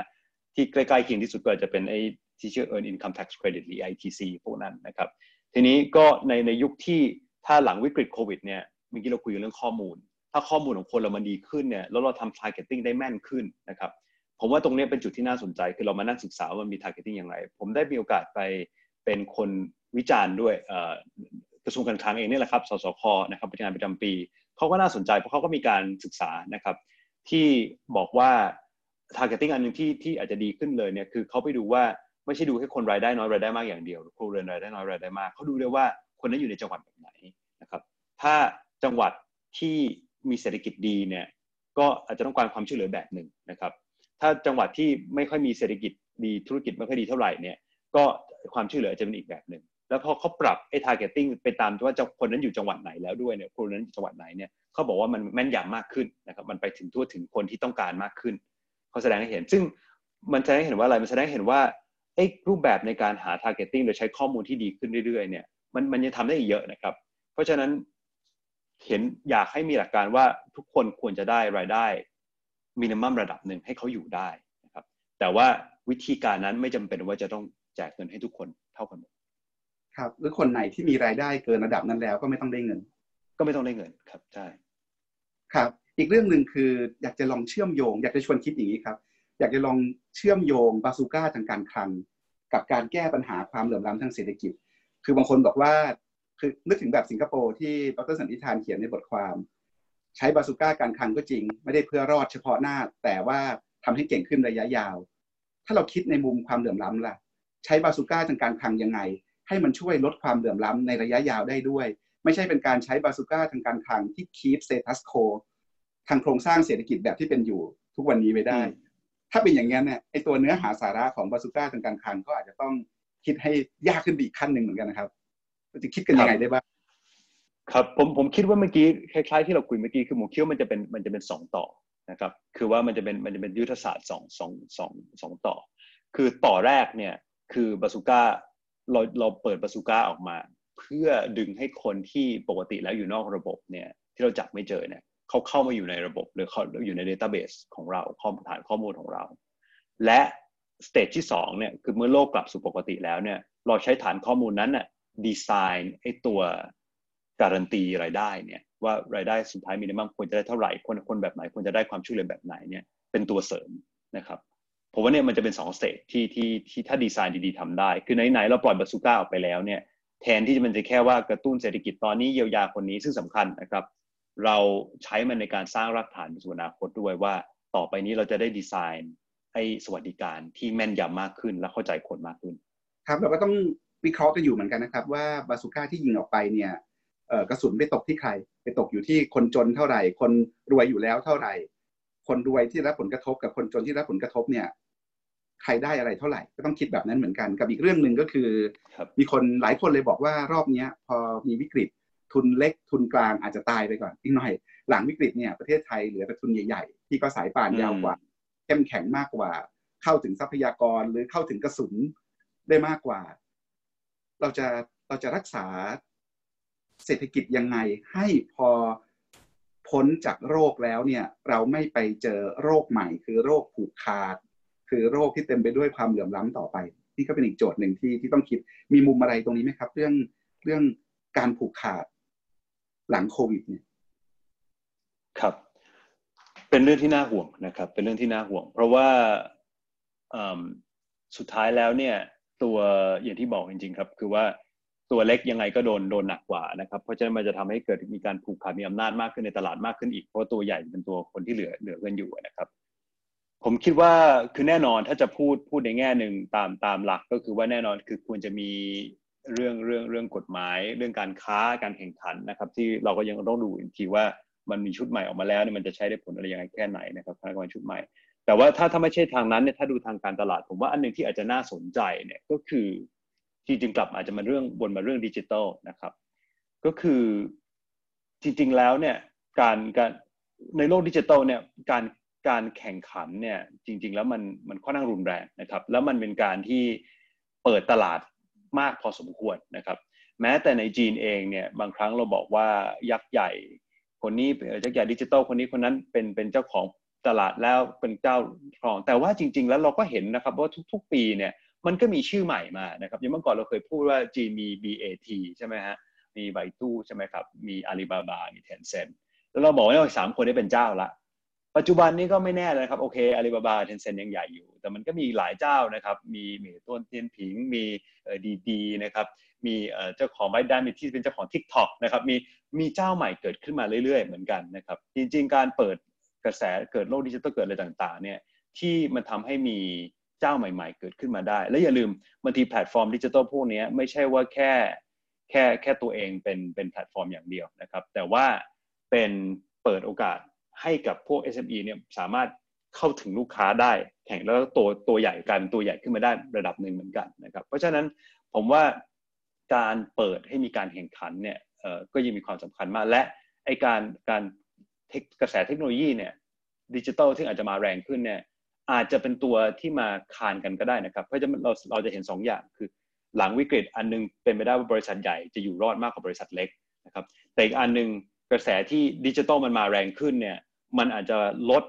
ที่ใกล้ๆเคียงที่สุดก็จะเป็นไอ้ที่ชื่อ Earned Income Tax Credit หรือ EITC พวกนั้นนะครับทีนี้ก็ในยุคที่ถ้าหลังวิกฤตโควิดเนี่ยเมื่อกี้เราคุยเรื่องข้อมูลถ้าข้อมูลของคนเรามันดีขึ้นเนี่ยแล้วเราทำ targeting ได้แม่นขึ้นนะครับผมว่าตรงนี้เป็นจุดที่น่าสนใจคือเรามานั่งศึกษาว่ามันมี targeting อย่างไรผมได้มีโอกาสไปเป็นคนวิจารณ์ด้วยกระทรวงการคลังเองนี่แหละครับสสค.นะครับเป็นงานประจำปีเขาก็น่าสนใจเพราะเขาก็มีการศึกษานะครับที่บอกว่า targeting อันนึงที่อาจจะดีขึ้นเลยเนี่ยคือเขาไปดูว่าไม่ใช่ดูแค่คนรายได้น้อยรายได้มากอย่างเดียวครัวเรือนรายได้น้อยรายได้มากเขาดูด้วยว่าคนนั้นอยู่ในจังหวัดแบบไหนนะครับถ้าจังหวัดที่มีเศรษฐกิจดีเนี่ยก็อาจจะต้องการความช่วยเหลือแบบหนึ่งนะครับถ้าจังหวัดที่ไม่ค่อยมีเศรษฐกิจดีธุรกิจไม่ค่อยดีเท่าไหร่เนี่ยก็ความช่วยเหลือจะเป็นอีกแบบหนึ่งแล้วพอเขาปรับไอ้ targeting ไปตามว่าคนนั้นอยู่จังหวัดไหนแล้วด้วยเนี่ยคนนั้นอยู่จังหวัดไหนเนี่ยเขาบอกว่ามันแม่นยำมากขึ้นนะครับมันไปถึงทั่วถึงคนที่ต้องการมากขึ้นเขาแสดงให้เห็นซึ่งมันแสดงให้เห็นว่าอะไรมันแสดงให้เห็นว่าไอ้รูปแบบในการหา targeting โดยใช้ข้อมูลที่ดีขึ้นเรื่อยๆเนี่ยมันยังทำได้อีกเยอะนะครับเพราะฉะนั้นเห็นอยากให้มีหลักการว่าทุกคนควรจะได้รายได้มินิมัมระดับหนึ่งให้เขาอยู่ได้นะครับแต่ว่าวิธีการนั้นไม่จำเป็นว่าจะต้องแจกเงินให้ทุกคนเท่ากันหมดครับหรือคนไหนที่มีรายได้เกินระดับนั้นแล้วก็ไม่ต้องได้เงินครับใช่ครับอีกเรื่องนึงคืออยากจะลองเชื่อมโยงอยากจะชวนคิดอย่างนี้ครับอยากจะลองเชื่อมโยงบาซูก้าทางการคลังกับการแก้ปัญหาความเหลื่อมล้ำทางเศรษฐกิจคือบางคนบอกว่าคือนึกถึงแบบสิงคโปร์ที่ดร.สันติธานเขียนในบทความใช้บาซูก้าการคลังก็จริงไม่ได้เพื่อรอดเฉพาะหน้าแต่ว่าทำให้เก่งขึ้นระยะยาวถ้าเราคิดในมุมความเหลื่อมล้ำล่ะใช้บาซูก้าทางการคลังยังไงให้มันช่วยลดความเหลื่อมล้ำในระยะยาวได้ด้วยไม่ใช่เป็นการใช้บาซูก้าทางการคลังที่ keep status quo ทางโครงสร้างเศรษฐกิจแบบที่เป็นอยู่ทุกวันนี้ไว้ได้ถ้าเป็นอย่างนั้นเนี่ยไอตัวเนื้อหาสาระของบาซูก้าทางการคลังก็อาจจะต้องคิดให้ยากขึ้นอีกขั้นหนึ่งเหมือนกันนะครับจะคิดกันยังไงได้บ้างครับผมคิดว่าเมื่อกี้คล้ายๆที่เราคุยเมื่อกี้คือผมคิดว่ามันจะเป็นสองต่อนะครับคือว่ามันจะเป็นยุทธศาสตร์สองต่อคือต่อแรกเนี่ยคือบาซูก้าเราเปิดบาซูก้าออกมาเพื่อดึงให้คนที่ปกติแล้วอยู่นอกระบบเนี่ยที่เราจับไม่เจอเนี่ยเขาเข้ามาอยู่ในระบบหรือเขาอยู่ในเดต้าเบสของเราฐานข้อมูลของเราและสเตจที่2เนี่ยคือเมื่อโลกกลับสู่ปกติแล้วเนี่ยเราใช้ฐานข้อมูลนั้นน่ะดีไซน์ไอ้ตัวการันตีรายได้เนี่ยว่ารายได้สุดท้ายมินิมัมควรจะได้เท่าไหร่คนแบบไหนควรจะได้ความช่วยเหลือแบบไหนเนี่ยเป็นตัวเสริมนะครับผมว่าเนี่ยมันจะเป็น2สเตจที่ถ้าดีไซน์ดีๆทำได้คือไหนๆเราปล่อยบาซูก้าออกไปแล้วเนี่ยแทนที่มันจะแค่ว่ากระตุ้นเศรษฐกิจตอนนี้เยียวยาคนนี้ซึ่งสำคัญนะครับเราใช้มันในการสร้างรากฐานสู่อนาคตด้วยว่าต่อไปนี้เราจะได้ดีไซน์ให้สวัสดิการที่แม่นยำมากขึ้นและเข้าใจคนมากขึ้นครับเราก็ต้องวิเคราะห์กันอยู่เหมือนกันนะครับว่าบาซูก้าที่ยิงออกไปเนี่ยกระสุนไปตกที่ใครไปตกอยู่ที่คนจนเท่าไหร่คนรวยอยู่แล้วเท่าไหร่คนรวยที่รับผลกระทบกับคนจนที่รับผลกระทบเนี่ยใครได้อะไรเท่าไหร่ก็ต้องคิดแบบนั้นเหมือนกันกับอีกเรื่องนึงก็คือมีคนหลายคนเลยบอกว่ารอบนี้พอมีวิกฤตทุนเล็กทุนกลางอาจจะตายไปก่อนอีกหน่อยหลังวิกฤตเนี่ยประเทศไทยเหลือแต่ทุนใหญ่ๆที่ก็สายป่านยาวกว่าเข้มแข็งมากกว่าเข้าถึงทรัพยากรหรือเข้าถึงกระสุนได้มากกว่าเราจะรักษาเศรษฐกิจยังไงให้พอพ้นจากโรคแล้วเนี่ยเราไม่ไปเจอโรคใหม่คือโรคผูกขาดคือโรคที่เต็มไปด้วยความเหลื่อมล้ำต่อไปนี่ก็เป็นอีกโจทย์หนึ่งที่ต้องคิดมีมุมอะไรตรงนี้ไหมครับเรื่องการผูกขาดหลังโควิดเนี่ยครับเป็นเรื่องที่น่าห่วงนะครับเป็นเรื่องที่น่าห่วงเพราะว่าสุดท้ายแล้วเนี่ยตัวอย่างที่บอกจริงๆครับคือว่าตัวเล็กยังไงก็โดนหนักกว่านะครับเพราะฉะนั้นมันจะทำให้เกิดมีการผูกขาดมีอำนาจมากขึ้นในตลาดมากขึ้นอีกเพราะตัวใหญ่เป็นตัวคนที่เหลือกันอยู่นะครับผมคิดว่าคือแน่นอนถ้าจะพูดในแง่หนึ่งตามหลักก็คือว่าแน่นอนคือควรจะมีเรื่องกฎหมายเรื่องการค้าการแข่งขันนะครับที่เราก็ยังต้องดูอีกทีว่ามันมีชุดใหม่ออกมาแล้วเนี่ยมันจะใช้ได้ผลอะไรยังไงแค่ไหนนะครับคณะกรรมการชุดใหม่แต่ว่าถ้าไม่ใช่ทางนั้นเนี่ยถ้าดูทางการตลาดผมว่าอันนึงที่อาจจะน่าสนใจเนี่ยก็คือที่จริงกลับอาจจะมาเรื่องวนมาเรื่องดิจิทัลนะครับก็คือจริงๆแล้วเนี่ย ในโลกดิจิทัลเนี่ยการแข่งขันเนี่ยจริงๆแล้วมันค่อนข้างรุนแรงนะครับแล้วมันเป็นการที่เปิดตลาดมากพอสมควรนะครับแม้แต่ในจีนเองเนี่ยบางครั้งเราบอกว่ายักษ์ใหญ่คนนี้เป็นยักษ์ใหญ่ดิจิทัลคนนี้คนนั้นเป็นเจ้าของตลาดแล้วเป็นเจ้าของแต่ว่าจริงๆแล้วเราก็เห็นนะครับว่าทุกๆปีเนี่ยมันก็มีชื่อใหม่มานะครับอย่างเมื่อก่อนเราเคยพูดว่าจีนมี BAT ใช่ไหมฮะมีไบตู้ใช่ไหมครับมีอาลีบาบามีเทนเซ็นแล้วเราบอกว่า3คนนี้เป็นเจ้าละปัจจุบันนี้ก็ไม่แน่นะครับโอเคอาลีบาบาเทนเซ็นยังใหญ่อยู่แต่มันก็มีหลายเจ้านะครับมีเหมยต้นเทียนผิงมีดีนะครับมีเจ้าของไบต์แดนซ์มีที่เป็นเจ้าของ TikTok นะครับมีเจ้าใหม่เกิดขึ้นมาเรื่อยๆเหมือนกันนะครับจริงๆการเปิดกระแสเกิดโลกดิจิทัลเกิดอะไรต่างๆเนี่ยที่มันทำให้มีเจ้าใหม่ๆเกิดขึ้นมาได้และอย่าลืมบางทีแพลตฟอร์มดิจิทัลพวกนี้ไม่ใช่ว่าแค่ตัวเองเป็นแพลตฟอร์มอย่างเดียวนะครับแต่ว่าเป็นเปิดโอกาสให้กับพวก SME เนี่ยสามารถเข้าถึงลูกค้าได้แข่งแล้วตัวใหญ่กันตัวใหญ่ขึ้นมาได้ระดับหนึ่งเหมือนกันนะครับเพราะฉะนั้นผมว่าการเปิดให้มีการแข่งขันเนี่ยก็ยังมีความสำคัญมากและไอการกระแสเทคโนโลยีเนี่ยดิจิทัลที่อาจจะมาแรงขึ้นเนี่ยอาจจะเป็นตัวที่มาคานกันก็ได้นะครับเพราะฉะนั้นเราจะเห็น2 อย่างคือหลังวิกฤตอันนึงเป็นไปได้ว่าบริษัทใหญ่จะอยู่รอดมากกว่าบริษัทเล็กนะครับแต่อีกอันนึงกระแสที่ดิจิทัลมันมาแรงขึ้นเนี่ยมันอาจจะลด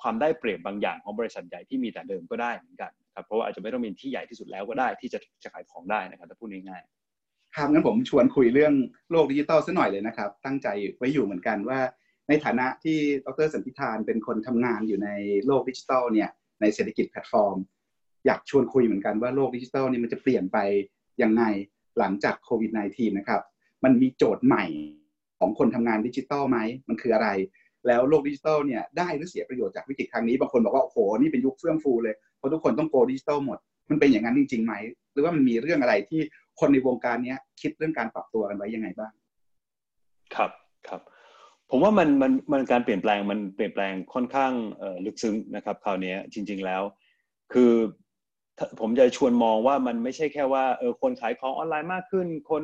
ความได้เปรียบบางอย่างของบริษัทใหญ่ที่มีแต่เดิมก็ได้เหมือนกันครับเพราะว่าอาจจะไม่ต้องมีที่ใหญ่ที่สุดแล้วก็ได้ที่จะขายของได้นะครับถ้าพูดง่ายๆครับงั้นผมชวนคุยเรื่องโลกดิจิทัลซะหน่อยเลยนะครับตั้งใจไว้อยู่เหมือนกันว่าในฐานะที่ดร.สันติธานเป็นคนทำงานอยู่ในโลกดิจิทัลเนี่ยในเศรษฐกิจแพลตฟอร์มอยากชวนคุยเหมือนกันว่าโลกดิจิทัลนี่มันจะเปลี่ยนไปยังไงหลังจากโควิด -19 นะครับมันมีโจทย์ใหม่ของคนทำงานดิจิทัลไหมมันคืออะไรแล้วโลกดิจิทัลเนี่ยได้หรือเสียประโยชน์จากวิกฤตครั้งนี้บางคนบอกว่าโอ้โหนี่เป็นยุคเฟื่องฟูเลยเพราะทุกคนต้องโกดิจิทัลหมดมันเป็นอย่างนั้นจริงๆไหมหรือว่ามันมีเรื่องอะไรที่คนในวงการนี้คิดเรื่องการปรับตัวกันไว้ยังไงบ้างครับครับผมว่ามันการเปลี่ยนแปลงค่อนข้างลึกซึ้งนะครับคราวนี้จริงๆแล้วคือผมจะชวนมองว่ามันไม่ใช่แค่ว่าคนขายของออนไลน์มากขึ้นคน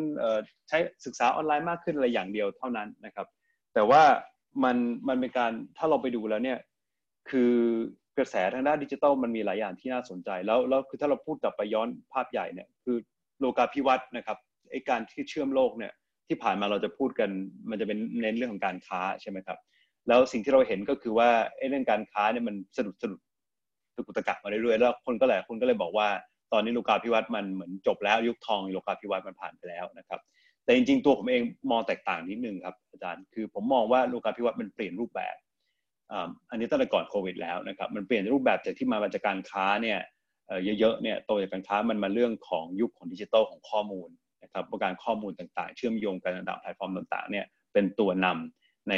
ใช้ศึกษาออนไลน์มากขึ้นอะไรอย่างเดียวเท่านั้นนะครับแต่ว่ามันเป็นการถ้าเราไปดูแล้วเนี่ยคือกระแสทางด้านดิจิทัลมันมีหลายอย่างที่น่าสนใจแล้วคือถ้าเราพูดกลับไปย้อนภาพใหญ่เนี่ยคือโลกาภิวัตน์นะครับไอ้การที่เชื่อมโลกเนี่ยที่ผ่านมาเราจะพูดกันมันจะเป็นเน้นเรื่องของการค้าใช่ไหมครับแล้วสิ่งที่เราเห็นก็คือว่าเรื่องการค้าเนี่ยมันสะดุดตะกุตะกักมาเรื่อยๆแล้วคนก็เลยบอกว่าตอนนี้โลกาภิวัตน์มันเหมือนจบแล้วยุคทองโลกาภิวัตน์มันผ่านไปแล้วนะครับแต่จริงๆตัวผมเองมองแตกต่างนิดนึงครับอาจารย์คือผมมองว่าโลกาภิวัตน์มันเปลี่ยนรูปแบบอันนี้ตั้งแต่ก่อนโควิดแล้วนะครับมันเปลี่ยนรูปแบบจากที่มาจากการค้าเนี่ยเยอะๆเนี่ยโตจากการค้ามันมาเรื่องของยุคของดิจิทัลของข้อมูลนะครับการข้อมูลต่างๆเชื่อมโยงกันต่างๆแพลตฟอร์มต่างๆเนี่ยเป็นตัวนำใ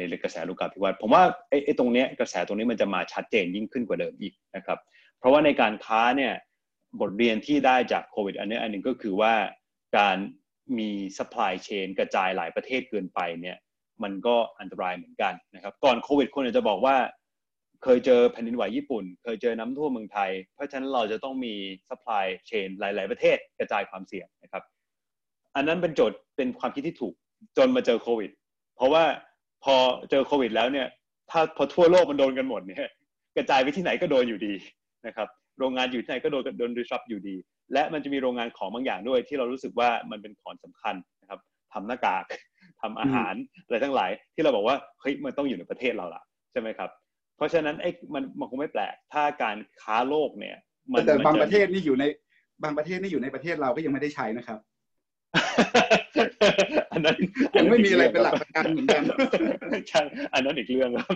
นกระแสโลกาภิวัตน์ผมว่าไอ้ตรงเนี้ยกระแสตรงนี้มันจะมาชัดเจนยิ่งขึ้นกว่าเดิมอีกนะครับเพราะว่าในการค้าเนี่ยบทเรียนที่ได้จากโควิดอันนึงก็คือว่าการมีซัพพลายเชนกระจายหลายประเทศเกินไปเนี่ยมันก็อันตรายเหมือนกันนะครับก่อนโควิดคนอาจจะบอกว่าเคยเจอแผ่นดินไหวญี่ปุ่นเคยเจอน้ำท่วมเมืองไทยเพราะฉะนั้นเราจะต้องมีซัพพลายเชนหลายๆประเทศกระจายความเสี่ยงนะครับอันนั้นเป็นโจทย์เป็นความคิดที่ถูกจนมาเจอโควิดเพราะว่าพอเจอโควิดแล้วเนี่ยถ้าพอทั่วโลกมันโดนกันหมดเนี่ยกระจายไปที่ไหนก็โดนอยู่ดีนะครับโรงงานอยู่ที่ไหนก็โดน disrupt อยู่ดีและมันจะมีโรงงานของบางอย่างด้วยที่เรารู้สึกว่ามันเป็นของสำคัญนะครับทำหน้ากากทำอาหารอะไรทั้งหลายที่เราบอกว่าเฮ้ยมันต้องอยู่ในประเทศเราล่ะใช่ไหมครับเพราะฉะนั้นไอ้มันคงไม่แปลกถ้าการค้าโลกเนี่ยแต่บางประเทศนี่อยู่ในประเทศเราก็ยังไม่ได้ใช้นะครับอันนั้นยังไม่มีอะไรเป็นหลักประกันเหมือนกันใช่อันนั้นอีกเรื่องครับ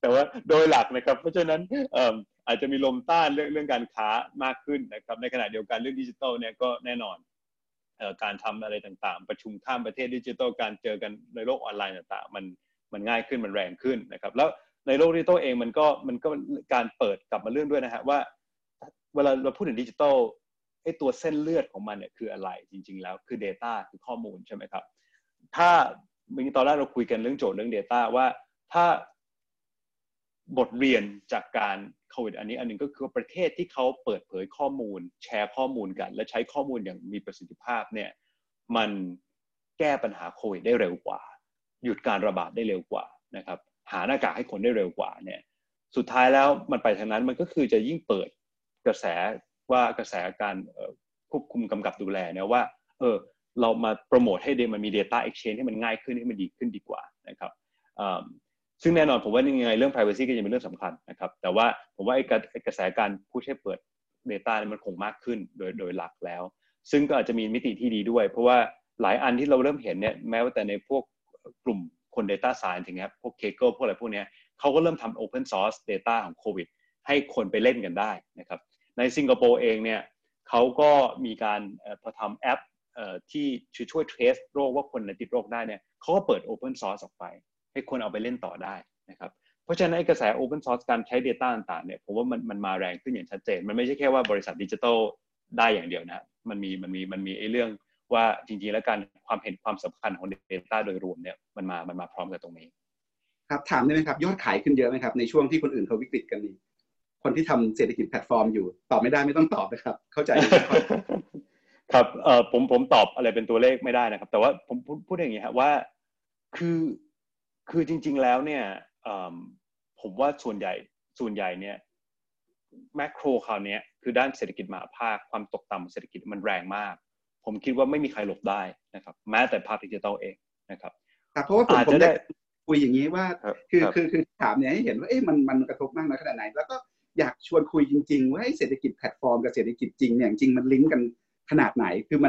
แต่ว่าโดยหลักนะครับเพราะฉะนั้นอาจจะมีลมต้านเรื่องการค้ามากขึ้นนะครับในขณะเดียวกันเรื่องดิจิทัลเนี่ยก็แน่นอนการทำอะไรต่างๆประชุมข้ามประเทศดิจิทัลการเจอกันในโลกออนไลน์ต่างๆมันง่ายขึ้นมันแรงขึ้นนะครับแล้วในโลกดิจิทัลเองมันก็การเปิดกลับมาเรื่องด้วยนะฮะว่าเวลาเราพูดถึงดิจิทัลไอ้ตัวเส้นเลือดของมันเนี่ยคืออะไรจริงๆแล้วคือ data คือข้อมูลใช่ไหมครับถ้าเมื่อกี้ตอนแรกเราคุยกันเรื่องโจทย์เรื่อง data ว่าถ้าบทเรียนจากการโควิดอันนึงก็คือประเทศที่เขาเปิดเผยข้อมูลแชร์ข้อมูลกันและใช้ข้อมูลอย่างมีประสิทธิภาพเนี่ยมัน แก้ปัญหาโควิดได้เร็วกว่าหยุดการระบาดได้เร็วกว่านะครับหาหน้ากากให้คนได้เร็วกว่าเนี่ยสุดท้ายแล้วมันไปทางนั้นมันก็คือจะยิ่งเปิดกระแสว่ากระแสการควบคุมกำกับดูแลเนี่ยว่าเรามาโปรโมทให้มันมี Data Exchange ให้มันง่ายขึ้นให้มันดีขึ้นดีกว่านะครับซึ่งแน่นอนผมว่ายังไงเรื่อง Privacy ก็ยังเป็นเรื่องสำคัญนะครับแต่ว่าผมว่าไอ้กระแสการพูดให้เปิด Data มันคงมากขึ้นโดยหลักแล้วซึ่งก็อาจจะมีมิติที่ดีด้วยเพราะว่าหลายอันที่เราเริ่มเห็นเนี่ยแม้ว่าแต่ในพวกกลุ่มคน Data Science อย่างเงี้ยพวก Kaggle พวกอะไรพวกเนี้ยเขาก็เริ่มทำ Open Source Data ของโควิดให้คนไปเล่นกันได้นะครับในสิงคโปร์เองเนี่ยเขาก็มีการทำแอปที่ช่วยเทรสโรคว่าคนติดโรคได้เนี่ยเขาก็เปิด Open Source ออกไปให้คนเอาไปเล่นต่อได้นะครับเพราะฉะนั้นกระแส Open Source การใช้ Data ต่างๆเนี่ยผมว่ามันมาแรงขึ้นอย่างชัดเจนมันไม่ใช่แค่ว่าบริษัทดิจิทัลได้อย่างเดียวนะมันมีไอ้เรื่องว่าจริงๆแล้วการความเห็นความสำคัญของ Data โดยรวมเนี่ยมันมาพร้อมกับตรงนี้ครับถามได้ไหมครับยอดขายขึ้นเยอะไหมครับในช่วงที่คนอื่นเขาวิกฤตกันนี้คนที่ทำเศรษฐกิจแพลตฟอร์มอยู่ตอบไม่ได้ไม่ต้องตอบนะครับเข้าใจครับผมตอบอะไรเป็นตัวเลขไม่ได้นะครับแต่ว่าผมพูดอย่างนี้ครับว่าคือจริงๆแล้วเนี่ยผมว่าส่วนใหญ่เนี่ยแมคโครคราวนี้คือด้านเศรษฐกิจมหาภาคความตกต่ำเศรษฐกิจมันแรงมากผมคิดว่าไม่มีใครหลบได้นะครับแม้แต่ภาคดิจิทัลเองนะครับเพราะว่าผมได้คุยอย่างนี้ว่าคือถามเนี่ยให้เห็นว่าเอ๊ะมันกระทบมากน้อยขนาดไหนแล้วก็อยากชวนคุยจริงๆว่าเศรษฐกิจแพลตฟอร์มกับเศรษฐกิจจริงเนี่ยจริงมันลิงก์กันขนาดไหนคือ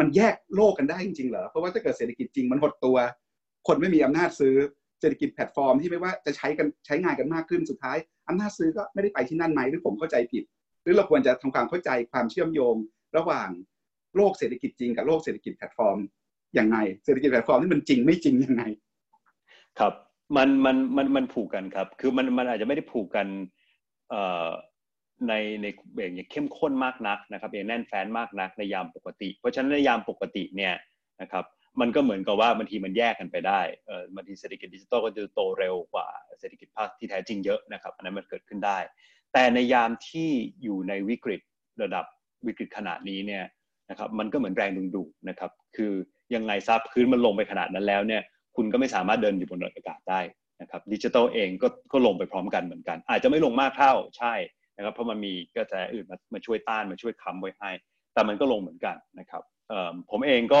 มันแยกโลกกันได้จริงๆเหรอเพราะว่าถ้าเกิดเศรษฐกิจจริงมันหดตัวคนไม่มีอำนาจซื้อเศรษฐกิจแพลตฟอร์มที่ไม่ว่าจะใช้งานกันมากขึ้นสุดท้ายอำนาจซื้อก็ไม่ได้ไปที่นั่นไหมหรือผมเข้าใจผิดหรือเราควรจะทำความเข้าใจความเชื่อมโยงระหว่างโลกเศรษฐกิจจริงกับโลกเศรษฐกิจแพลตฟอร์มอย่างไรเศรษฐกิจแพลตฟอร์มนี่มันจริงไม่จริงยังไงครับมันผูกกันครับคือมันอาจจะไม่ได้ผูกกันในอย่างเข้มข้นมากนักนะครับอย่างแน่นแฟ้นมากนักในยามปกติเพราะฉะนั้นในยามปกติเนี่ยนะครับมันก็เหมือนกับว่าบางทีมันแยกกันไปได้บางทีเศรษฐกิจดิจิทัลก็จะโตเร็วกว่าเศรษฐกิจภาคที่แท้จริงเยอะนะครับอันนั้นมันเกิดขึ้นได้แต่ในยามที่อยู่ในวิกฤตระดับวิกฤตขนาดนี้เนี่ยนะครับมันก็เหมือนแรงดึงดูดนะครับคือยังไงซับพื้นมันลงไปขนาดนั้นแล้วเนี่ยคุณก็ไม่สามารถเดินอยู่บนอากาศได้นะครับดิจิทัลเองก็ลงไปพร้อมกันเหมือนกันอาจจะไม่ลงมากเท่าใช่นะครับเพราะมันมีกระแสอื่นมาช่วยต้านมาช่วยค้ำไว้ให้แต่มันก็ลงเหมือนกันนะครับผมเองก็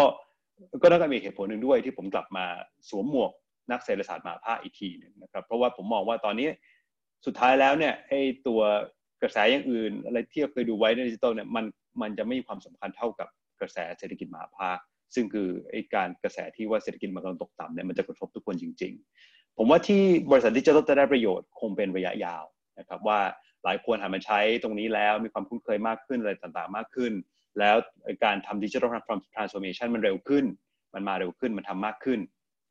น่าจะมีเหตุผลหนึ่งด้วยที่ผมกลับมาสวมหมวกนักเศรษฐศาสตร์มหาภาคอีกทีนึงนะครับเพราะว่าผมมองว่าตอนนี้สุดท้ายแล้วเนี่ยไอ้ตัวกระแสอย่างอื่นอะไรที่เคยดูไว้ในดิจิทัลเนี่ยมันจะไม่มีความสำคัญเท่ากับกระแสเศรษฐกิจมหาภาคซึ่งคือไอ้การกระแสที่ว่าเศรษฐกิจมันกำลังตกต่ำเนี่ยมันจะกระทบทุกคนจริงๆผมว่าที่บริษัทดิจิทัลจะได้ประโยชน์คงเป็นระยะยาวนะครับว่าหลายคนหันมาใช้ตรงนี้แล้วมีความคุ้นเคยมากขึ้นอะไรต่างๆมากขึ้นแล้วการทำดิจิทัลทรานส์ฟอร์เมชันมันเร็วขึ้นมันมาเร็วขึ้นมันทำมากขึ้น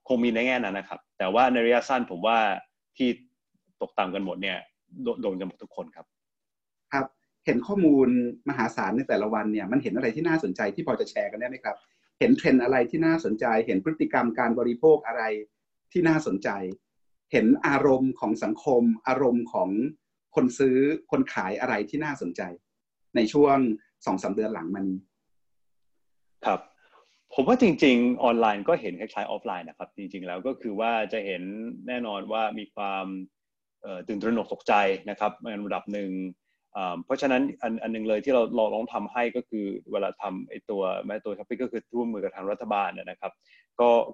คงมีในแง่นั้นนะครับแต่ว่าในระยะสั้นผมว่าที่ตกต่ำกันหมดเนี่ยโดนกันหมดทุกคนครับครับเห็นข้อมูลมหาศาลในแต่ละวันเนี่ยมันเห็นอะไรที่น่าสนใจที่พอจะแชร์กันได้ไหมครับเห็นเทรนด์อะไรที่น่าสนใจเห็นพฤติกรรมการบริโภคอะไรที่น่าสนใจเห็นอารมณ์ของสังคมอารมณ์ของคนซื้อคนขายอะไรที่น่าสนใจในช่วง 2-3 เดือนหลังมานี้ครับผมว่าจริงๆออนไลน์ก็เห็นคล้ายๆออฟไลน์นะครับจริงๆแล้วก็คือว่าจะเห็นแน่นอนว่ามีความตื่นตระหนกตกใจนะครับในระดับหนึ่งเพราะฉะนั้นอันนึงเลยที่เราลองทำให้ก็คือเวลาทำไอ้ตัวแม้ตัวช้อปปิ้งก็คือร่วมมือกับทางรัฐบาลนะครับ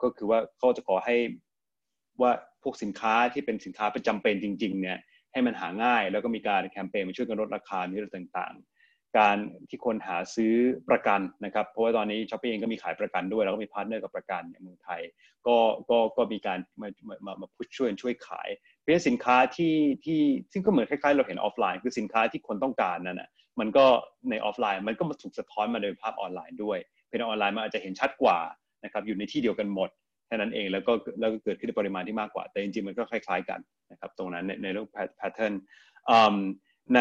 ก็คือว่าเขาจะขอให้ว่าพวกสินค้าที่เป็นสินค้าประจำเป็นจริงๆเนี่ยให้มันหาง่ายแล้วก็มีการแคมเปญมาช่วยกันลดราคามีอะไรต่างๆการที่คนหาซื้อประกันนะครับเพราะว่าตอนนี้ช้อปปิ้งเองก็มีขายประกันด้วยแล้วก็มีพาร์ทเนอร์กับประกันในเมืองไทยก็มีการมาพุชช่วยขายเป็นสินค้าที่ซึ่งก็เหมือนคล้ายๆเราเห็นออฟไลน์คือสินค้าที่คนต้องการนั่นน่ะมันก็ในออฟไลน์มันก็มาถูกสะท้อนมาโดยภาพออนไลน์ด้วยเป็นออนไลน์มันอาจจะเห็นชัดกว่านะครับอยู่ในที่เดียวกันหมดแค่นั้นเองแล้วก็เกิดขึ้นในปริมาณที่มากกว่าแต่จริงๆมันก็คล้ายๆกันนะครับตรงนั้นในเรื่องแพทเทิร์นใ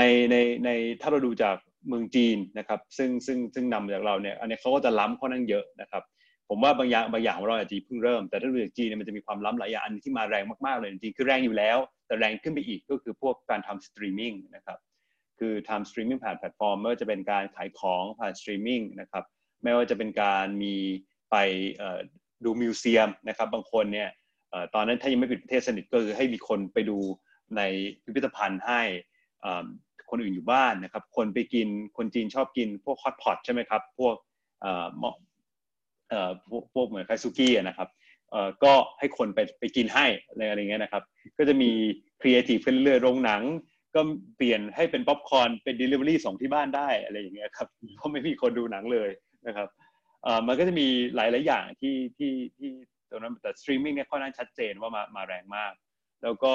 นถ้าเราดูจากเมืองจีนนะครับซึ่งนำมาจากเราเนี่ยอันนี้เขาก็จะล้ำค่อนข้างเยอะนะครับผมว่าบางอย่างของเราอาจจะเพิ่งเริ่มแต่ถ้าดูจากจีนเนี่ยมันจะมีความล้ำหลายอย่างอันที่มาแรงมากๆเลยจริงๆคือแรงอยู่แล้วแต่แรงขึ้นไปอีกก็คือพวกการทำสตรีมมิ่งนะครับคือทำสตรีมมิ่งผ่านแพลตฟอร์มไม่ว่าจะเป็นการขายของผ่านสตรีมมิ่งนะครับไม่ว่าจะเป็นการมีไป ดูมิวเซียมนะครับบางคนเนี่ยตอนนั้นถ้ายังไม่ปิดประเทศสนิทก็คือให้มีคนไปดูในพิพิธภัณฑ์ให้คนอื่นอยู่บ้านนะครับคนไปกินคนจีนชอบกินพวกฮอตพอตใช่ไหมครับพวกพวกเหมือนคาซูกินะครับก็ให้คนไปกินให้อะไรอย่างเงี้ยนะครับก็จะมีครีเอทีฟขึ้นเรื่อยโรงหนังก็เปลี่ยนให้เป็นป๊อปคอร์นเป็นดิลิเวอรี่ส่งที่บ้านได้อะไรอย่างเงี้ยครับเพราะไม่มีคนดูหนังเลยนะครับมันก็จะมีหลายๆอย่างที่ตอนนั้นแต่สตรีมมิ่งเนี่ยค่อนข้างชัดเจนว่ามาแรงมากแล้วก็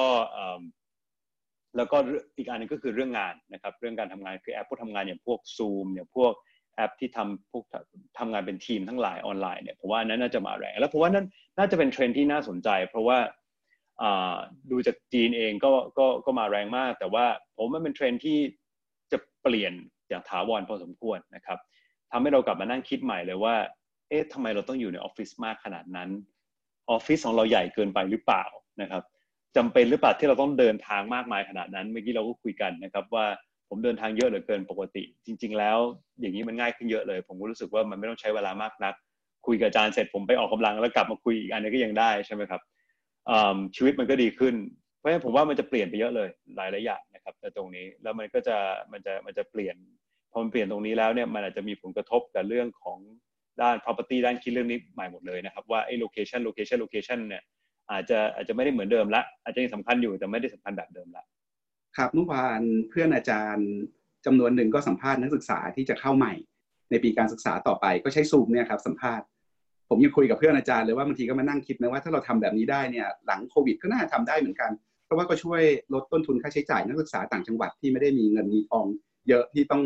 อีกอันนึงก็คือเรื่องงานนะครับเรื่องการทำงานคือแอปพวกทำงานอย่างพวก Zoom อย่างพวกแอปที่ทำงานเป็นทีมทั้งหลายออนไลน์เนี่ยผมว่านั้นน่าจะมาแรงแล้วผมว่านั้นน่าจะเป็นเทรนด์ที่น่าสนใจเพราะว่าดูจากจีนเองก็มาแรงมากแต่ว่าผมว่ามันเป็นเทรนด์ที่จะเปลี่ยนอย่างถาวรพอสมควรนะครับทำให้เรากลับมานั่งคิดใหม่เลยว่าเอ๊ะทำไมเราต้องอยู่ในออฟฟิศมากขนาดนั้นออฟฟิศของเราใหญ่เกินไปหรือเปล่านะครับจำเป็นหรือเปล่าที่เราต้องเดินทางมากมายขนาดนั้นเมื่อกี้เราก็คุยกันนะครับว่าผมเดินทางเยอะเหลือเกินปกติจริงๆแล้วอย่างนี้มันง่ายขึ้นเยอะเลยผมก็รู้สึกว่ามันไม่ต้องใช้เวลามากนักคุยกับอาจารย์เสร็จผมไปออกกำลังแล้วกลับมาคุยอีกอันนี้ก็ยังได้ใช่ไหมครับชีวิตมันก็ดีขึ้นเพราะฉะนั้นผมว่ามันจะเปลี่ยนไปเยอะเลยหลายๆอย่างนะครับแต่ตรงนี้แล้วมันก็จะมันจะเปลี่ยนพอมันเปลี่ยนตรงนี้แล้วเนี่ยมันอาจจะมีผลกระทบกับเรื่องของด้าน property ด้านคิดเรื่องนี้ใหม่หมดเลยนะครับว่าไอ้ location เนี่ยอาจจะไม่ได้เหมือนเดิมละอาจจะยังสำคัญอยู่แต่ไม่ได้สำคัญแบบเดิมละครับเมื่อวานเพื่อนอาจารย์จำนวนหนึ่งก็สัมภาษณ์นักศึกษาที่จะเข้าใหม่ในปีการศึกษาต่อไปก็ใช้ซูมเนี่ยครับสัมภาษณ์ผมยังคุยกับเพื่อนอาจารย์เลยว่าบางทีก็มานั่งคิดนะว่าถ้าเราทำแบบนี้ได้เนี่ยหลังโควิดก็น่าทำได้เหมือนกันเพราะว่าก็ช่วยลดต้นทุนค่าใช้จ่ายนักศึกษาต่างจังหวัดที่ไม่ได้มีเงินมีทองเยอะที่ต้อง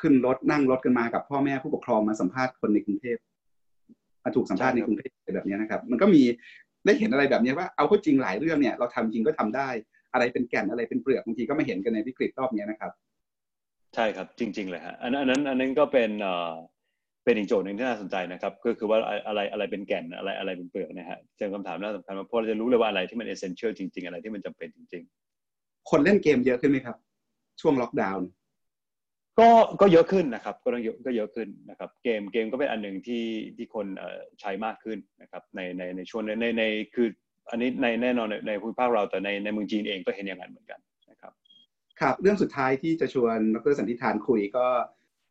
ขึ้นรถนั่งรถกันมากับพ่อแม่ผู้ปกครองมาสัมภาษณ์คนในกรุงเทพมาถูกสัมภาษณ์ในกรุงเทพแบบนี้นะครับมันก็มีได้เห็นอะไรแบบนี้ว่าเอาเข้าจริงหลายเรื่องเนี่ยเราทำจริงก็ทำได้อะไรเป็นแก่นอะไรเป็นเปลือกบางทีก็มาเห็นกันในวิกฤตรอบนี้นะครับใช่ครับจริงๆเลยฮะอันนั้นก็เป็นอีกโจทย์หนึ่งที่น่าสนใจนะครับก็คือว่าอะไรเป็นแก่นอะไรเป็นเปลือกนะฮะเจอคำถามน่าสำคัญเพราะเราจะรู้เลยว่าอะไรที่มัน essential จริงๆอะไรที่มันจำเป็นจริงๆคนเล่นเกมเยอะขึ้นไหมครับช่วงล็อกดาวน์ก็เยอะขึ้นนะครับก็เยอะขึ้นนะครับเกมก็เป็นอันหนึ่งที่คนใช้มากขึ้นนะครับในช่วงในคืออันนี้ในแน่นอนในภูมิภาคเราแต่ในเมืองจีนเองก็เห็นอย่างนั้นเหมือนกันนะครับครับเรื่องสุดท้ายที่จะชวนดร.สันติธานคุยก็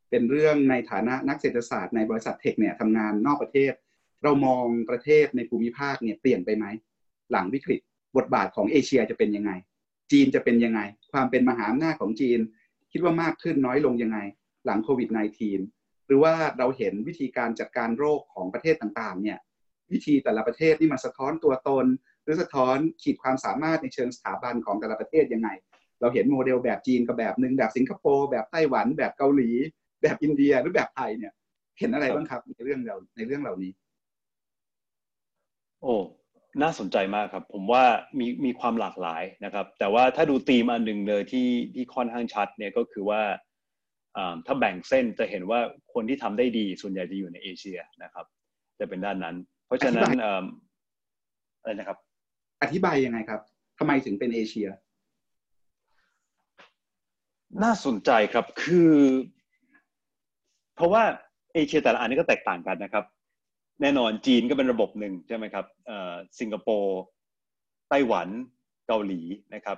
เป็นเรื่องในฐานะนักเศรษฐศาสตร์ในบริษัทเทคเนี่ยทำงานนอกประเทศเรามองประเทศในภูมิภาคเนี่ยเปลี่ยนไปไหมหลังวิกฤตบทบาทของเอเชียจะเป็นยังไงจีนจะเป็นยังไงความเป็นมหาอำนาจของจีนคิดว่ามากขึ้นน้อยลงยังไงหลังโควิด -19 หรือว่าเราเห็นวิธีการจัดการโรคของประเทศต่างๆเนี่ยวิธีแต่ละประเทศนี่มันสะท้อนตัวตนหรือสะท้อนขีดความสามารถในเชิงสถาบันของแต่ละประเทศยังไงเราเห็นโมเดลแบบจีนกับแบบนึงแบบสิงคโปร์แบบไต้หวันแบบเกาหลีแบบอินเดียหรือแบบไทยเนี่ยเห็นอะไรบ้างครับในเรื่องเหล่านี้โอ้น่าสนใจมากครับผมว่ามีความหลากหลายนะครับแต่ว่าถ้าดูธีมอันหนึ่งเลยที่ค่อนข้างชัดเนี่ยก็คือว่าถ้าแบ่งเส้นจะเห็นว่าคนที่ทำได้ดีส่วนใหญ่จะอยู่ในเอเชียนะครับจะเป็นด้านนั้นเพราะฉะนั้นอะไรนะครับอธิบายยังไงครับทำไมถึงเป็นเอเชียน่าสนใจครับคือเพราะว่าเอเชียแต่ละอันนี้ก็แตกต่างกันนะครับแน่นอนจีนก็เป็นระบบหนึ่งใช่ไหมครับสิงคโปร์ไต้หวันเกาหลีนะครับ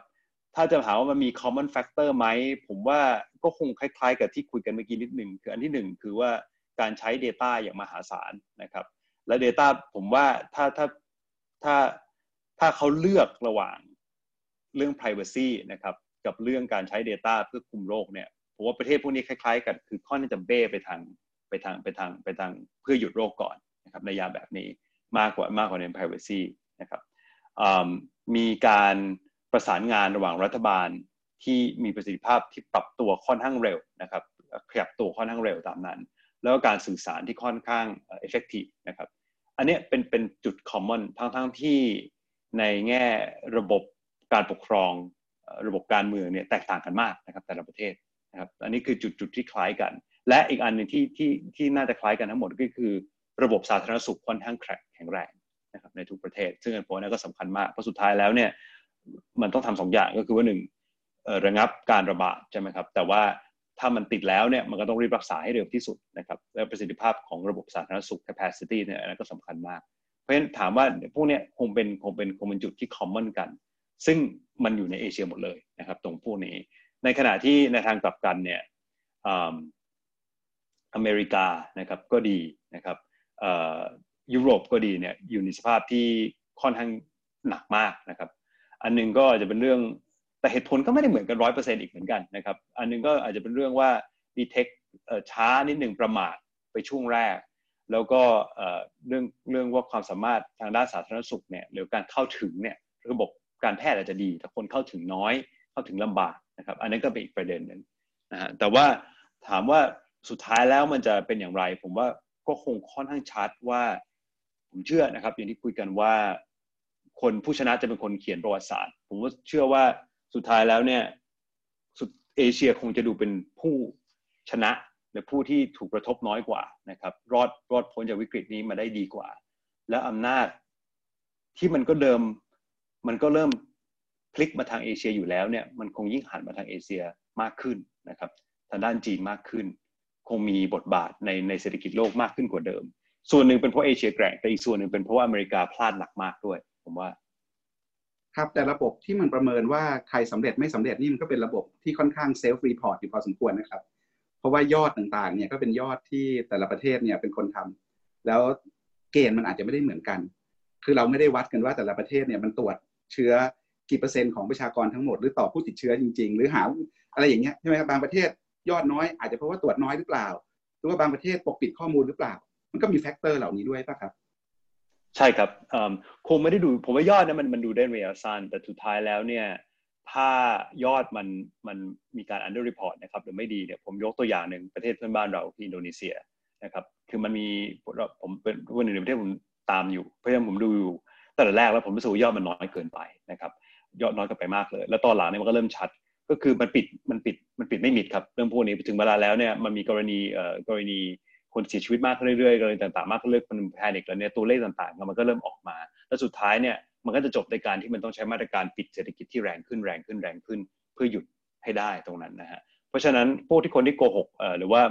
ถ้าจะถามว่ามันมี common factor ไหมผมว่าก็คงคล้ายๆกับที่คุยกันเมื่อกี้นิดหนึ่งคืออันที่หนึ่งคือว่าการใช้ data อย่างมหาศาลนะครับและ data ผมว่าถ้าเขาเลือกระหว่างเรื่อง privacy นะครับกับเรื่องการใช้ data เพื่อคุมโรคเนี่ยผมว่าประเทศพวกนี้คล้ายๆกันคือค่อนข้างจะเบ้ไปทางเพื่อหยุดโรคก่อนนะครับในยาแบบนี้มากกว่าใน privacy นะครับมีการประสานงานระหว่างรัฐบาลที่มีประสิทธิภาพที่ปรับตัวค่อนข้างเร็วนะครับขยับตัวค่อนข้างเร็วตามนั้นแล้วการสื่อสารที่ค่อนข้าง effective นะครับอันนี้เป็นจุด common ทั้งที่ในแง่ระบบการปกครองระบบการเมืองเนี่ยแตกต่างกันมากนะครับแต่ละประเทศนะครับอันนี้คือจุดที่คล้ายกันและอีกอันนึงที่น่าจะคล้ายกันทั้งหมดก็คือระบบสาธารณสุขค่อนข้างแข็งแรงนะครับในทุกประเทศซึ่งอันนี้ก็สำคัญมากเพราะสุดท้ายแล้วเนี่ยมันต้องทำสองอย่างก็คือว่าหนึ่งระงับการระบาดใช่ไหมครับแต่ว่า ถ้ามันติดแล้วเนี่ยมันก็ต้องรีบรักษาให้เร็วที่สุดนะครับและประสิทธิภาพของระบบสาธารณสุข capacity เนี่ยอันนั้นก็สำคัญมากเพราะฉะนั้นถามว่าพวกเนี้ยคงเป็นจุดที่ common กันซึ่งมันอยู่ในเอเชียหมดเลยนะครับตรงพวกนี้ในขณะที่ในทางกลับกันเนี่ยอเมริกานะครับก็ดีนะครับยุโรปก็ดีเนี่ยอยู่ในสภาพที่ค่อนข้างหนักมากนะครับอันนึงก็จะเป็นเรื่องแต่เหตุผลก็ไม่ได้เหมือนกัน 100% อีกเหมือนกันนะครับอันนึงก็อาจจะเป็นเรื่องว่า detect ช้านิดนึงประมาทไปช่วงแรกแล้วก็เรื่องว่าความสามารถทางด้านสาธารณสุขเนี่ยหรือการเข้าถึงเนี่ยระบบการแพทย์อาจจะดีแต่คนเข้าถึงน้อยเข้าถึงลำบากนะครับอันนั้นก็เป็นอีกประเด็นนึงนะฮะแต่ว่าถามว่าสุดท้ายแล้วมันจะเป็นอย่างไรผมว่าก็คงค่อนข้างชัดว่าผมเชื่อนะครับอย่างที่คุยกันว่าคนผู้ชนะจะเป็นคนเขียนประวัติศาสตร์ผมก็เชื่อว่าสุดท้ายแล้วเนี่ยเอเชียคงจะดูเป็นผู้ชนะหรือผู้ที่ถูกกระทบน้อยกว่านะครับรอดพ้นจากวิกฤตนี้มาได้ดีกว่าและอำนาจที่มันก็เริ่มพลิกมาทางเอเชียอยู่แล้วเนี่ยมันคงยิ่งหันมาทางเอเชียมากขึ้นนะครับทางด้านจีนมากขึ้นคงมีบทบาทในเศรษฐกิจโลกมากขึ้นกว่าเดิมส่วนหนึ่งเป็นเพราะเอเชียแกร่งแต่อีกส่วนหนึ่งเป็นเพราะว่าอเมริกาพลาดหนักมากด้วยผมว่าครับแต่ระบบที่มันประเมินว่าใครสำเร็จไม่สำเร็จนี่มันก็เป็นระบบที่ค่อนข้างเซลฟ์รีพอร์ตอยู่พอสมควรนะครับเพราะว่ายอดต่างๆเนี่ยก็เป็นยอดที่แต่ละประเทศเนี่ยเป็นคนทำแล้วเกณฑ์มันอาจจะไม่ได้เหมือนกันคือเราไม่ได้วัดกันว่าแต่ละประเทศเนี่ยมันตรวจเชื้อกี่เปอร์เซ็นต์ของประชากรทั้งหมดหรือต่อผู้ติดเชื้อจริงๆหรือหาอะไรอย่างเงี้ยใช่ไหมครับบางประเทศยอดน้อยอาจจะเพราะว่าตรวจน้อยหรือเปล่าหรือว่าบางประเทศปกปิดข้อมูลหรือเปล่ามันก็มีแฟกเตอร์เหล่านี้ด้วยป่ะครับใช่ครับคงไม่ได้ดูผมว่ายอดนะมันดูได้ระยะสั้นแต่สุดท้ายแล้วเนี่ยถ้ายอดมันมีการ under report นะครับหรือไม่ดีเนี่ยผมยกตัวอย่างหนึ่งประเทศเพื่อนบ้านเราที่อินโดนีเซียนะครับคือมันมีผมเป็นคนหนึ่งในประเทศผมตามอยู่เพราะฉะนั้นผมดูอยู่ตั้งแต่แรกแล้วผมรู้สึกว่ายอดมันน้อยเกินไปนะครับยอดน้อยกันไปมากเลยแล้วตอนหลังเนี่ยมันก็เริ่มชัดก็คือมันปิดไม่มิดครับเรื่องพวกนี้ถึงเวลาแล้วเนี่ยมันมีกรณีคนเสียชีวิตมากขึ้นเรื่อยๆอะไรต่างๆมากขึ้นเรื่อยๆคนแพนิคแล้วเนี่ยตัวเลขต่างๆมันก็เริ่มออกมาแล้วสุดท้ายเนี่ยมันก็จะจบในการที่มันต้องใช้มาตรการปิดเศรษฐกิจที่แรงขึ้นเพื่อหยุดให้ได้ตรงนั้นนะฮะเพราะฉะนั้นพวกที่คนที่โกหกหรือว่า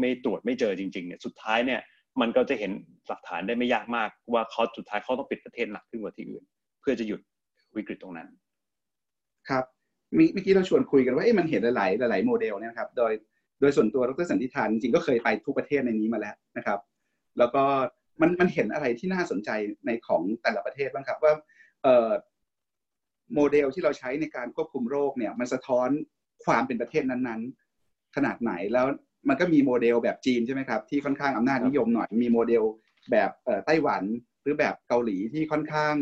ไม่ตรวจไม่เจอจริงๆเนี่ยสุดท้ายเนี่ยมันก็จะเห็นหลักฐานได้ไม่ยากมากว่าเขาสุดท้ายเขาต้องปิดประเทศหนักขึ้นกว่าที่อื่นเพื่อจะหยุดวิกฤตตรงนั้นครับเมื่อกี้เราชวนคุยกันว่ามันเห็นหลายโมเดลนะครับโดยส่วนตัวดร.สันติธารจริงๆก็เคยไปทุกประเทศในนี้มาแล้วนะครับแล้วก็มันเห็นอะไรที่น่าสนใจในของแต่ละประเทศบ้างครับว่าโมเดลที่เราใช้ในการควบคุมโรคเนี่ยมันสะท้อนความเป็นประเทศนั้นๆขนาดไหนแล้วมันก็มีโมเดลแบบจีนใช่ไหมครับที่ค่อนข้างอำนาจนิยมหน่อยมีโมเดลแบบไต้หวันหรือแบบเกาหลีที่ค่อนข้าง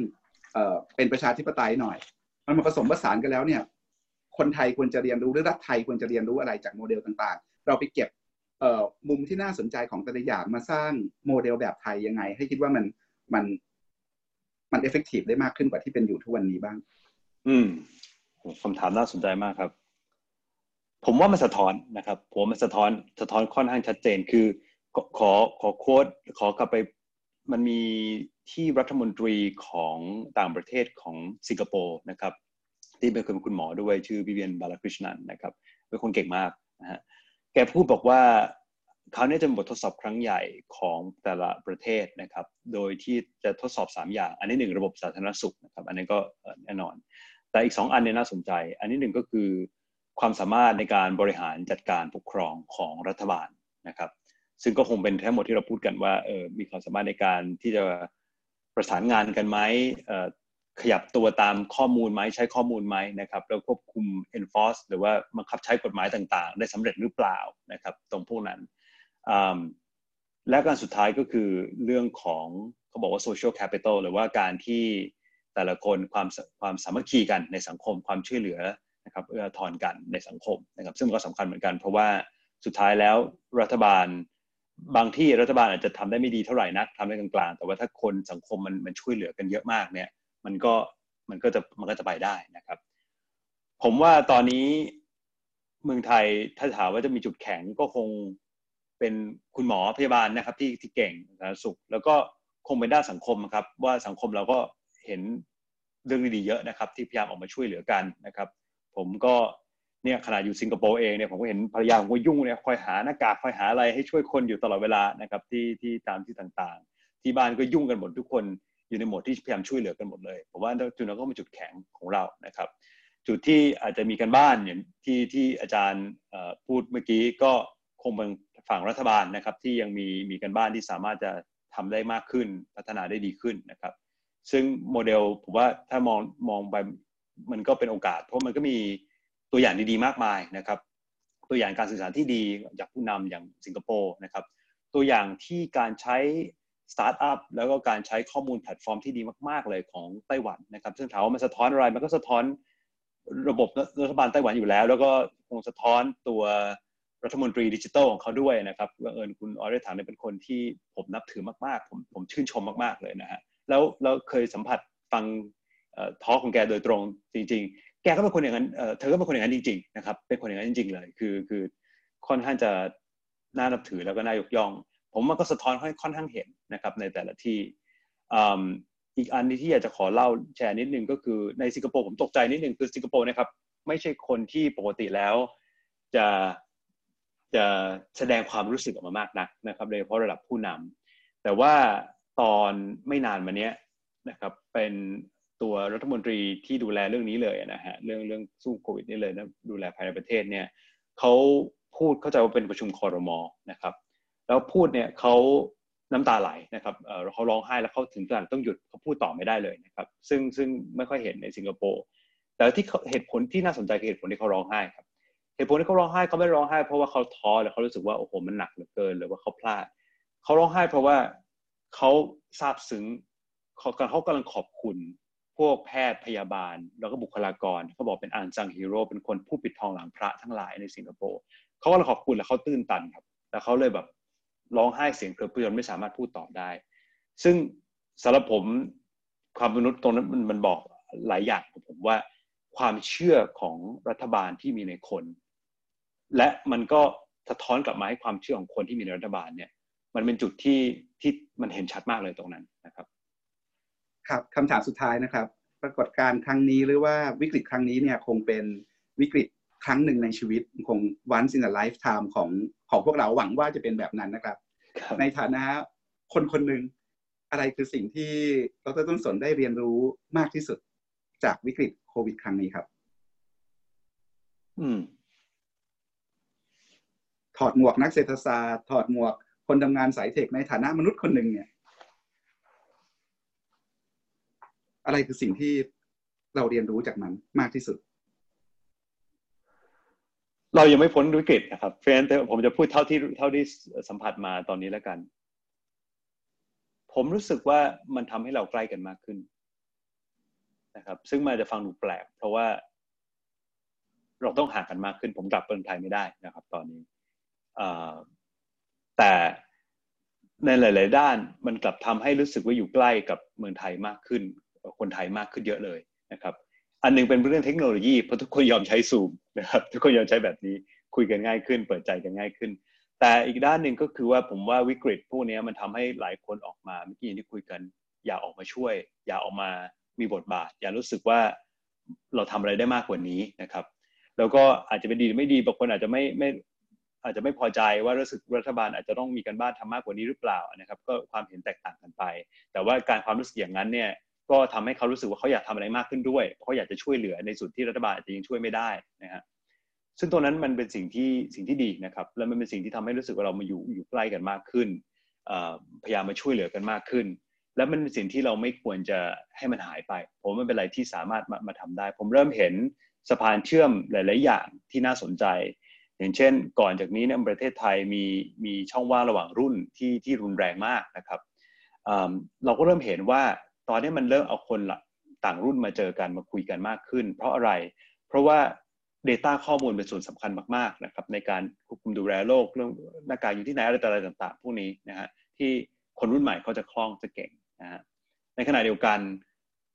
เป็นประชาธิปไตยหน่อยมันมาผสมผสานกันแล้วเนี่ยคนไทยควรจะเรียนรู้หรือรัฐไทยควรจะเรียนรู้อะไรจากโมเดลต่างๆเราไปเก็บมุมที่น่าสนใจของแต่ละอย่างมาสร้างโมเดลแบบไทยยังไงให้คิดว่ามัน effective ได้มากขึ้นกว่าที่เป็นอยู่ทุกวันนี้บ้างคำถามน่าสนใจมากครับผมว่ามันสะท้อนนะครับผมมันสะท้อนค่อนข้างชัดเจนคือขอโค้ดขอกลับไปมันมีที่รัฐมนตรีของต่างประเทศของสิงคโปร์นะครับที่เป็นคุณหมอด้วยชื่อวิเวียนบาลากริชนันนะครับเป็นคนเก่งมากนะฮะแกพูดบอกว่าเขาเนี่ยจะมีบททดสอบครั้งใหญ่ของแต่ละประเทศนะครับโดยที่จะทดสอบ3อย่างอันที่1ระบบสาธารณสุขนะครับอันนั้นก็แน่นอนแต่อีก2อันเนี่ยน่าสนใจอันที่1ก็คือความสามารถในการบริหารจัดการปกครองของรัฐบาลนะครับซึ่งก็คงเป็นทั้งหมดที่เราพูดกันว่ามีความสามารถในการที่จะประสานงานกันไหมขยับตัวตามข้อมูลไหมใช้ข้อมูลไหมนะครับแล้วควบคุม enforce หรือว่าบังคับใช้กฎหมายต่างๆได้สำเร็จหรือเปล่านะครับตรงพวกนั้นและการสุดท้ายก็คือเรื่องของเขาบอกว่า social capital หรือว่าการที่แต่ละคนความสามัคคีกันในสังคมความช่วยเหลือนะครับเอื้ออาทรกันในสังคมนะครับซึ่งก็สำคัญเหมือนกันเพราะว่าสุดท้ายแล้วรัฐบาลบางที่รัฐบาลอาจจะทำได้ไม่ดีเท่าไหร่นักทำได้กลางๆแต่ว่าถ้าคนสังคมมันช่วยเหลือกันเยอะมากเนี่ยมันก็จะไปได้นะครับผมว่าตอนนี้เมืองไทยถ้าถามว่าจะมีจุดแข็งก็คงเป็นคุณหมอพยาบาลนะครับที่เก่งสาธารณสุขแล้วก็คงเป็นด้านสังคมครับว่าสังคมเราก็เห็นเรื่องดีๆเยอะนะครับที่พยายามออกมาช่วยเหลือกันนะครับผมก็ เนี่ยขณะอยู่สิงคโปร์เองเนี่ยผมก็เห็นภรรยาผมก็ยุ่งเนี่ยคอยหาหน้ากากคอยหาอะไรให้ช่วยคนอยู่ตลอดเวลานะครับที่ตามที่ต่างๆที่บ้านก็ยุ่งกันหมดทุกคนอยู่ในโหมดที่พยายามช่วยเหลือกันหมดเลยผมว่าจุดนั้นก็เป็นจุดแข็งของเรานะครับจุดที่อาจจะมีกันบ้านอย่างที่อาจารย์พูดเมื่อกี้ก็คงเป็นฝั่งรัฐบาลนะครับที่ยังมีกันบ้านที่สามารถจะทำได้มากขึ้นพัฒนาได้ดีขึ้นนะครับซึ่งโมเดลผมว่าถ้ามองไปมันก็เป็นโอกาสเพราะมันก็มีตัวอย่างดีๆมากมายนะครับตัวอย่างการสื่อสารที่ดีจากผู้นำอย่างสิงคโปร์นะครับตัวอย่างที่การใช้สตาร์ทอัพแล้วก็การใช้ข้อมูลแพลตฟอร์มที่ดีมากๆเลยของไต้หวันนะครับซึ่งถามว่ามันสะท้อนอะไรมันก็สะท้อนระบบรัฐบาลไต้หวันอยู่แล้วแล้วก็คงสะท้อนตัวรัฐมนตรีดิจิทัลของเขาด้วยนะครับว่าคุณออริสถานเป็นคนที่ผมนับถือมากๆผมชื่นชมมากๆเลยนะฮะแล้วเราเคยสัมผัสฟังทอล์กของแกโดยตรงจริงๆแกก็เป็นคนอย่างนั้นเธอก็เป็นคนอย่างนั้นจริงๆนะครับเป็นคนอย่างนั้นจริงๆเลยคือค่อนข้างจะน่านับถือแล้วก็น่ายกย่องผมมันก็สะท้อนค่อนข้างเห็นนะครับในแต่ละที่อีกอันที่อยากจะขอเล่าแชร์นิดนึงก็คือในสิงคโปร์ผมตกใจนิดนึงคือสิงคโปร์นะครับไม่ใช่คนที่ปกติแล้วจะแสดงความรู้สึกออกมามากนักนะครับโดยเฉพาะระดับผู้นำแต่ว่าตอนไม่นานมาเนี้ยนะครับเป็นตัวรัฐมนตรีที่ดูแลเรื่องนี้เลยนะฮะเรื่องสู้โควิดนี่เลยนะดูแลภายในประเทศเนี่ยเขาพูดเข้าใจว่าเป็นประชุมครม.นะครับแล้วพูดเนี่ยเขาน้ำตาไหลนะครับเขาร้องไห้แล้วเขาถึงขนาดต้องหยุดเขาพูดต่อไม่ได้เลยนะครับซึ่งไม่ค่อยเห็นในสิงคโปร์แต่ที่เหตุผลที่น่าสนใจคือเหตุผลที่เขาร้องไห้ครับเหตุผลที่เขาร้องไห้เขาไม่ร้องไห้เพราะว่าเขาท้อหรือเขารู้สึกว่าโอ้โหมันหนักเหลือเกินหรือว่าเขาพลาดเขาร้องไห้เพราะว่าเขาซาบซึ้งเขากำลังขอบคุณพวกแพทย์พยาบาลแล้วก็บุคลากรเขาบอกเป็นอันซังฮีโร่เป็นคนผู้ปิดทองหลังพระทั้งหลายในสิงคโปร์เขากำลังขอบคุณแล้วเขาตื้นตันครับแล้วเขาเลยแบบร้องไห้เสียงเครือเพื่อนไม่สามารถพูดต่อได้ซึ่งสำหรับผมความมนุษย์ตรงนั้นมันบอกหลายอย่างผมว่าความเชื่อของรัฐบาลที่มีในคนและมันก็สะท้อนกลับมาให้ความเชื่อของคนที่มีในรัฐบาลเนี่ยมันเป็นจุดที่มันเห็นชัดมากเลยตรงนั้นนะครับครับคำถามสุดท้ายนะครับปรากฏการณ์ครั้งนี้หรือว่าวิกฤตครั้งนี้เนี่ยคงเป็นวิกฤตครั้งหนึ่งในชีวิตคง once in a lifetime ของพวกเราหวังว่าจะเป็นแบบนั้นนะครับในฐานะคนคนหนึ่งอะไรคือสิ่งที่ดร.ต้นสนได้เรียนรู้มากที่สุดจากวิกฤตโควิดครั้งนี้ครับถอดหมวกนักเศรษฐศาสตร์ถอดหมวกคนทำงานสายเทคในฐานะมนุษย์คนหนึ่งเนี่ยอะไรคือสิ่งที่เราเรียนรู้จากมันมากที่สุดเรายังไม่พ้นวิกฤตนะครับเพราะฉะนั้นผมจะพูดเท่าที่สัมผัสมาตอนนี้แล้วกันผมรู้สึกว่ามันทำให้เราใกล้กันมากขึ้นนะครับซึ่งมันจะฟังดูแปลกเพราะว่าเราต้องห่างกันมากขึ้นผมกลับเมืองไทยไม่ได้นะครับตอนนี้แต่ในหลายๆด้านมันกลับทำให้รู้สึกว่าอยู่ใกล้กับเมืองไทยมากขึ้นคนไทยมากขึ้นเยอะเลยนะครับอันนึงเป็นเรื่องเทคโนโลยีเพราะทุกคนยอมใช้ซูมนะครับทุกคนยอมใช้แบบนี้คุยกันง่ายขึ้นเปิดใจกันง่ายขึ้นแต่อีกด้านหนึ่งก็คือว่าผมว่าวิกฤตพวกนี้มันทำให้หลายคนออกมาเมื่อกี้ที่คุยกันอยากออกมาช่วยอยากออกมามีบทบาทอยากรู้สึกว่าเราทำอะไรได้มากกว่านี้นะครับแล้วก็อาจจะเป็นดีหรือไม่ดีบางคนอาจจะไม่อาจจะไม่พอใจว่ารู้สึกรัฐบาลอาจจะต้องมีการบ้านทำมากกว่านี้หรือเปล่านะครับก็ความเห็นแตกต่างกันไปแต่ว่าการความรู้สึกอย่างนั้นเนี่ยก็ทำให้เขารู้สึกว่าเขาอยากทำอะไรมากขึ้นด้วยเขาอยากจะช่วยเหลือในส่วนที่รัฐบาลอาจจะยังช่วยไม่ได้นะฮะซึ่งตรงนั้นมันเป็นสิ่งที่ดีนะครับและมันเป็นสิ่งที่ทำให้รู้สึกว่าเรามาอยู่ใกล้กันมากขึ้นพยายามมาช่วยเหลือกันมากขึ้นและมันเป็นสิ่งที่เราไม่ควรจะให้มันหายไปผมมันเป็นอะไรที่สามารถมาทำได้ผมเริ่มเห็นสะพานเชื่อมหลายๆอย่างที่น่าสนใจอย่างเช่นก่อนจากนี้เนี่ยประเทศไทยมีช่องว่างระหว่างรุ่นที่รุนแรงมากนะครับเราก็เริ่มเห็นว่าตอนนี้มันเริ่มเอาคนต่างรุ่นมาเจอกันมาคุยกันมากขึ้นเพราะอะไรเพราะว่า Data ข้อมูลเป็นส่วนสำคัญมากๆนะครับในการควบคุมดูแลโรคเรื่องหน้ากากอยู่ที่ไหนอะไรต่างๆพวกนี้นะฮะที่คนรุ่นใหม่เขาจะคล่องจะเก่งนะฮะในขณะเดียวกัน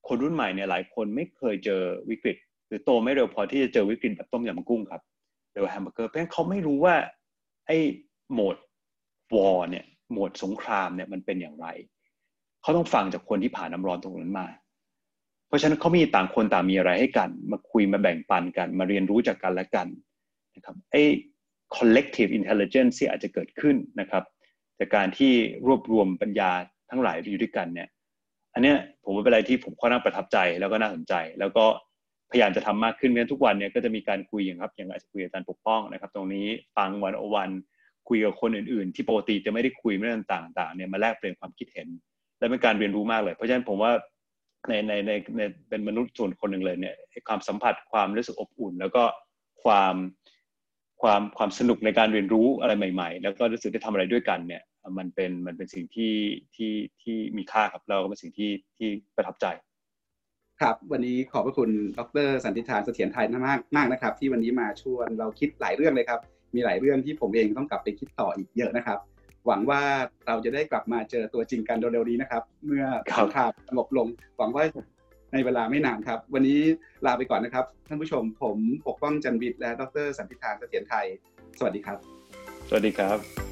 คนรุ่นใหม่เนี่ยหลายคนไม่เคยเจอวิกฤตหรือโตไม่เร็วพอที่จะเจอวิกฤตแบบต้มยำกุ้งครับหรือว่าแฮมเบอร์เกอร์เพราะฉะนั้นเขาไม่รู้ว่าไอ้โหมดวอร์เนี่ยโหมดสงครามเนี่ยมันเป็นอย่างไรเขาต้องฟังจากคนที่ผ่านน้ำร้อนตรงนั้นมา เพราะฉะนั้นเขามีต่างคนต่างมีอะไรให้กันมาคุยมาแบ่งปันกันมาเรียนรู้จากกันและกันนะครับไอ้ collective intelligence ที่อาจจะเกิดขึ้นนะครับจากการที่รวบรวมปัญญาทั้งหลายอยู่ด้วยกันเนี่ยอันเนี้ยผมว่าเป็นอะไรที่ผมค่อนข้างประทับใจแล้วก็น่าสนใจแล้วก็พยายามจะทำมากขึ้นในทุกวันเนี่ยก็จะมีการคุยอย่างครับอย่างอาจจะคุยกับอาจารย์ปกป้องนะครับตรงนี้ฟังวันโอวันคุยกับคนอื่นๆที่ปกติจะไม่ได้คุยเรื่องต่างๆเนี่ยมาแลกเปลี่ยนความคิดเห็นและเป็นการเรียนรู้มากเลยเพราะฉะนั้นผมว่าในเป็นมนุษย์ส่วนคนหนึ่งเลยเนี่ยความสัมผัสความรู้สึกอบอุ่นแล้วก็ความสนุกในการเรียนรู้อะไรใหม่ๆแล้วก็รู้สึกได้ทำอะไรด้วยกันเนี่ยมันเป็นสิ่งที่มีค่าครับเราก็เป็นสิ่งที่ประทับใจครับวันนี้ขอบพระคุณดร.สันติธารเสถียรไทยมากมากนะครับที่วันนี้มาชวนเราคิดหลายเรื่องเลยครับมีหลายเรื่องที่ผมเองต้องกลับไปคิดต่ออีกเยอะนะครับหวังว่าเราจะได้กลับมาเจอตัวจริงกันเร็วๆนี้นะครับเมื่อสงครามสงบลงหวังว่าในเวลาไม่นานครับวันนี้ลาไปก่อนนะครับท่านผู้ชมผมปกป้องจันทร์วิทย์และดร.สันติธารเสถียรไทยสวัสดีครับสวัสดีครับ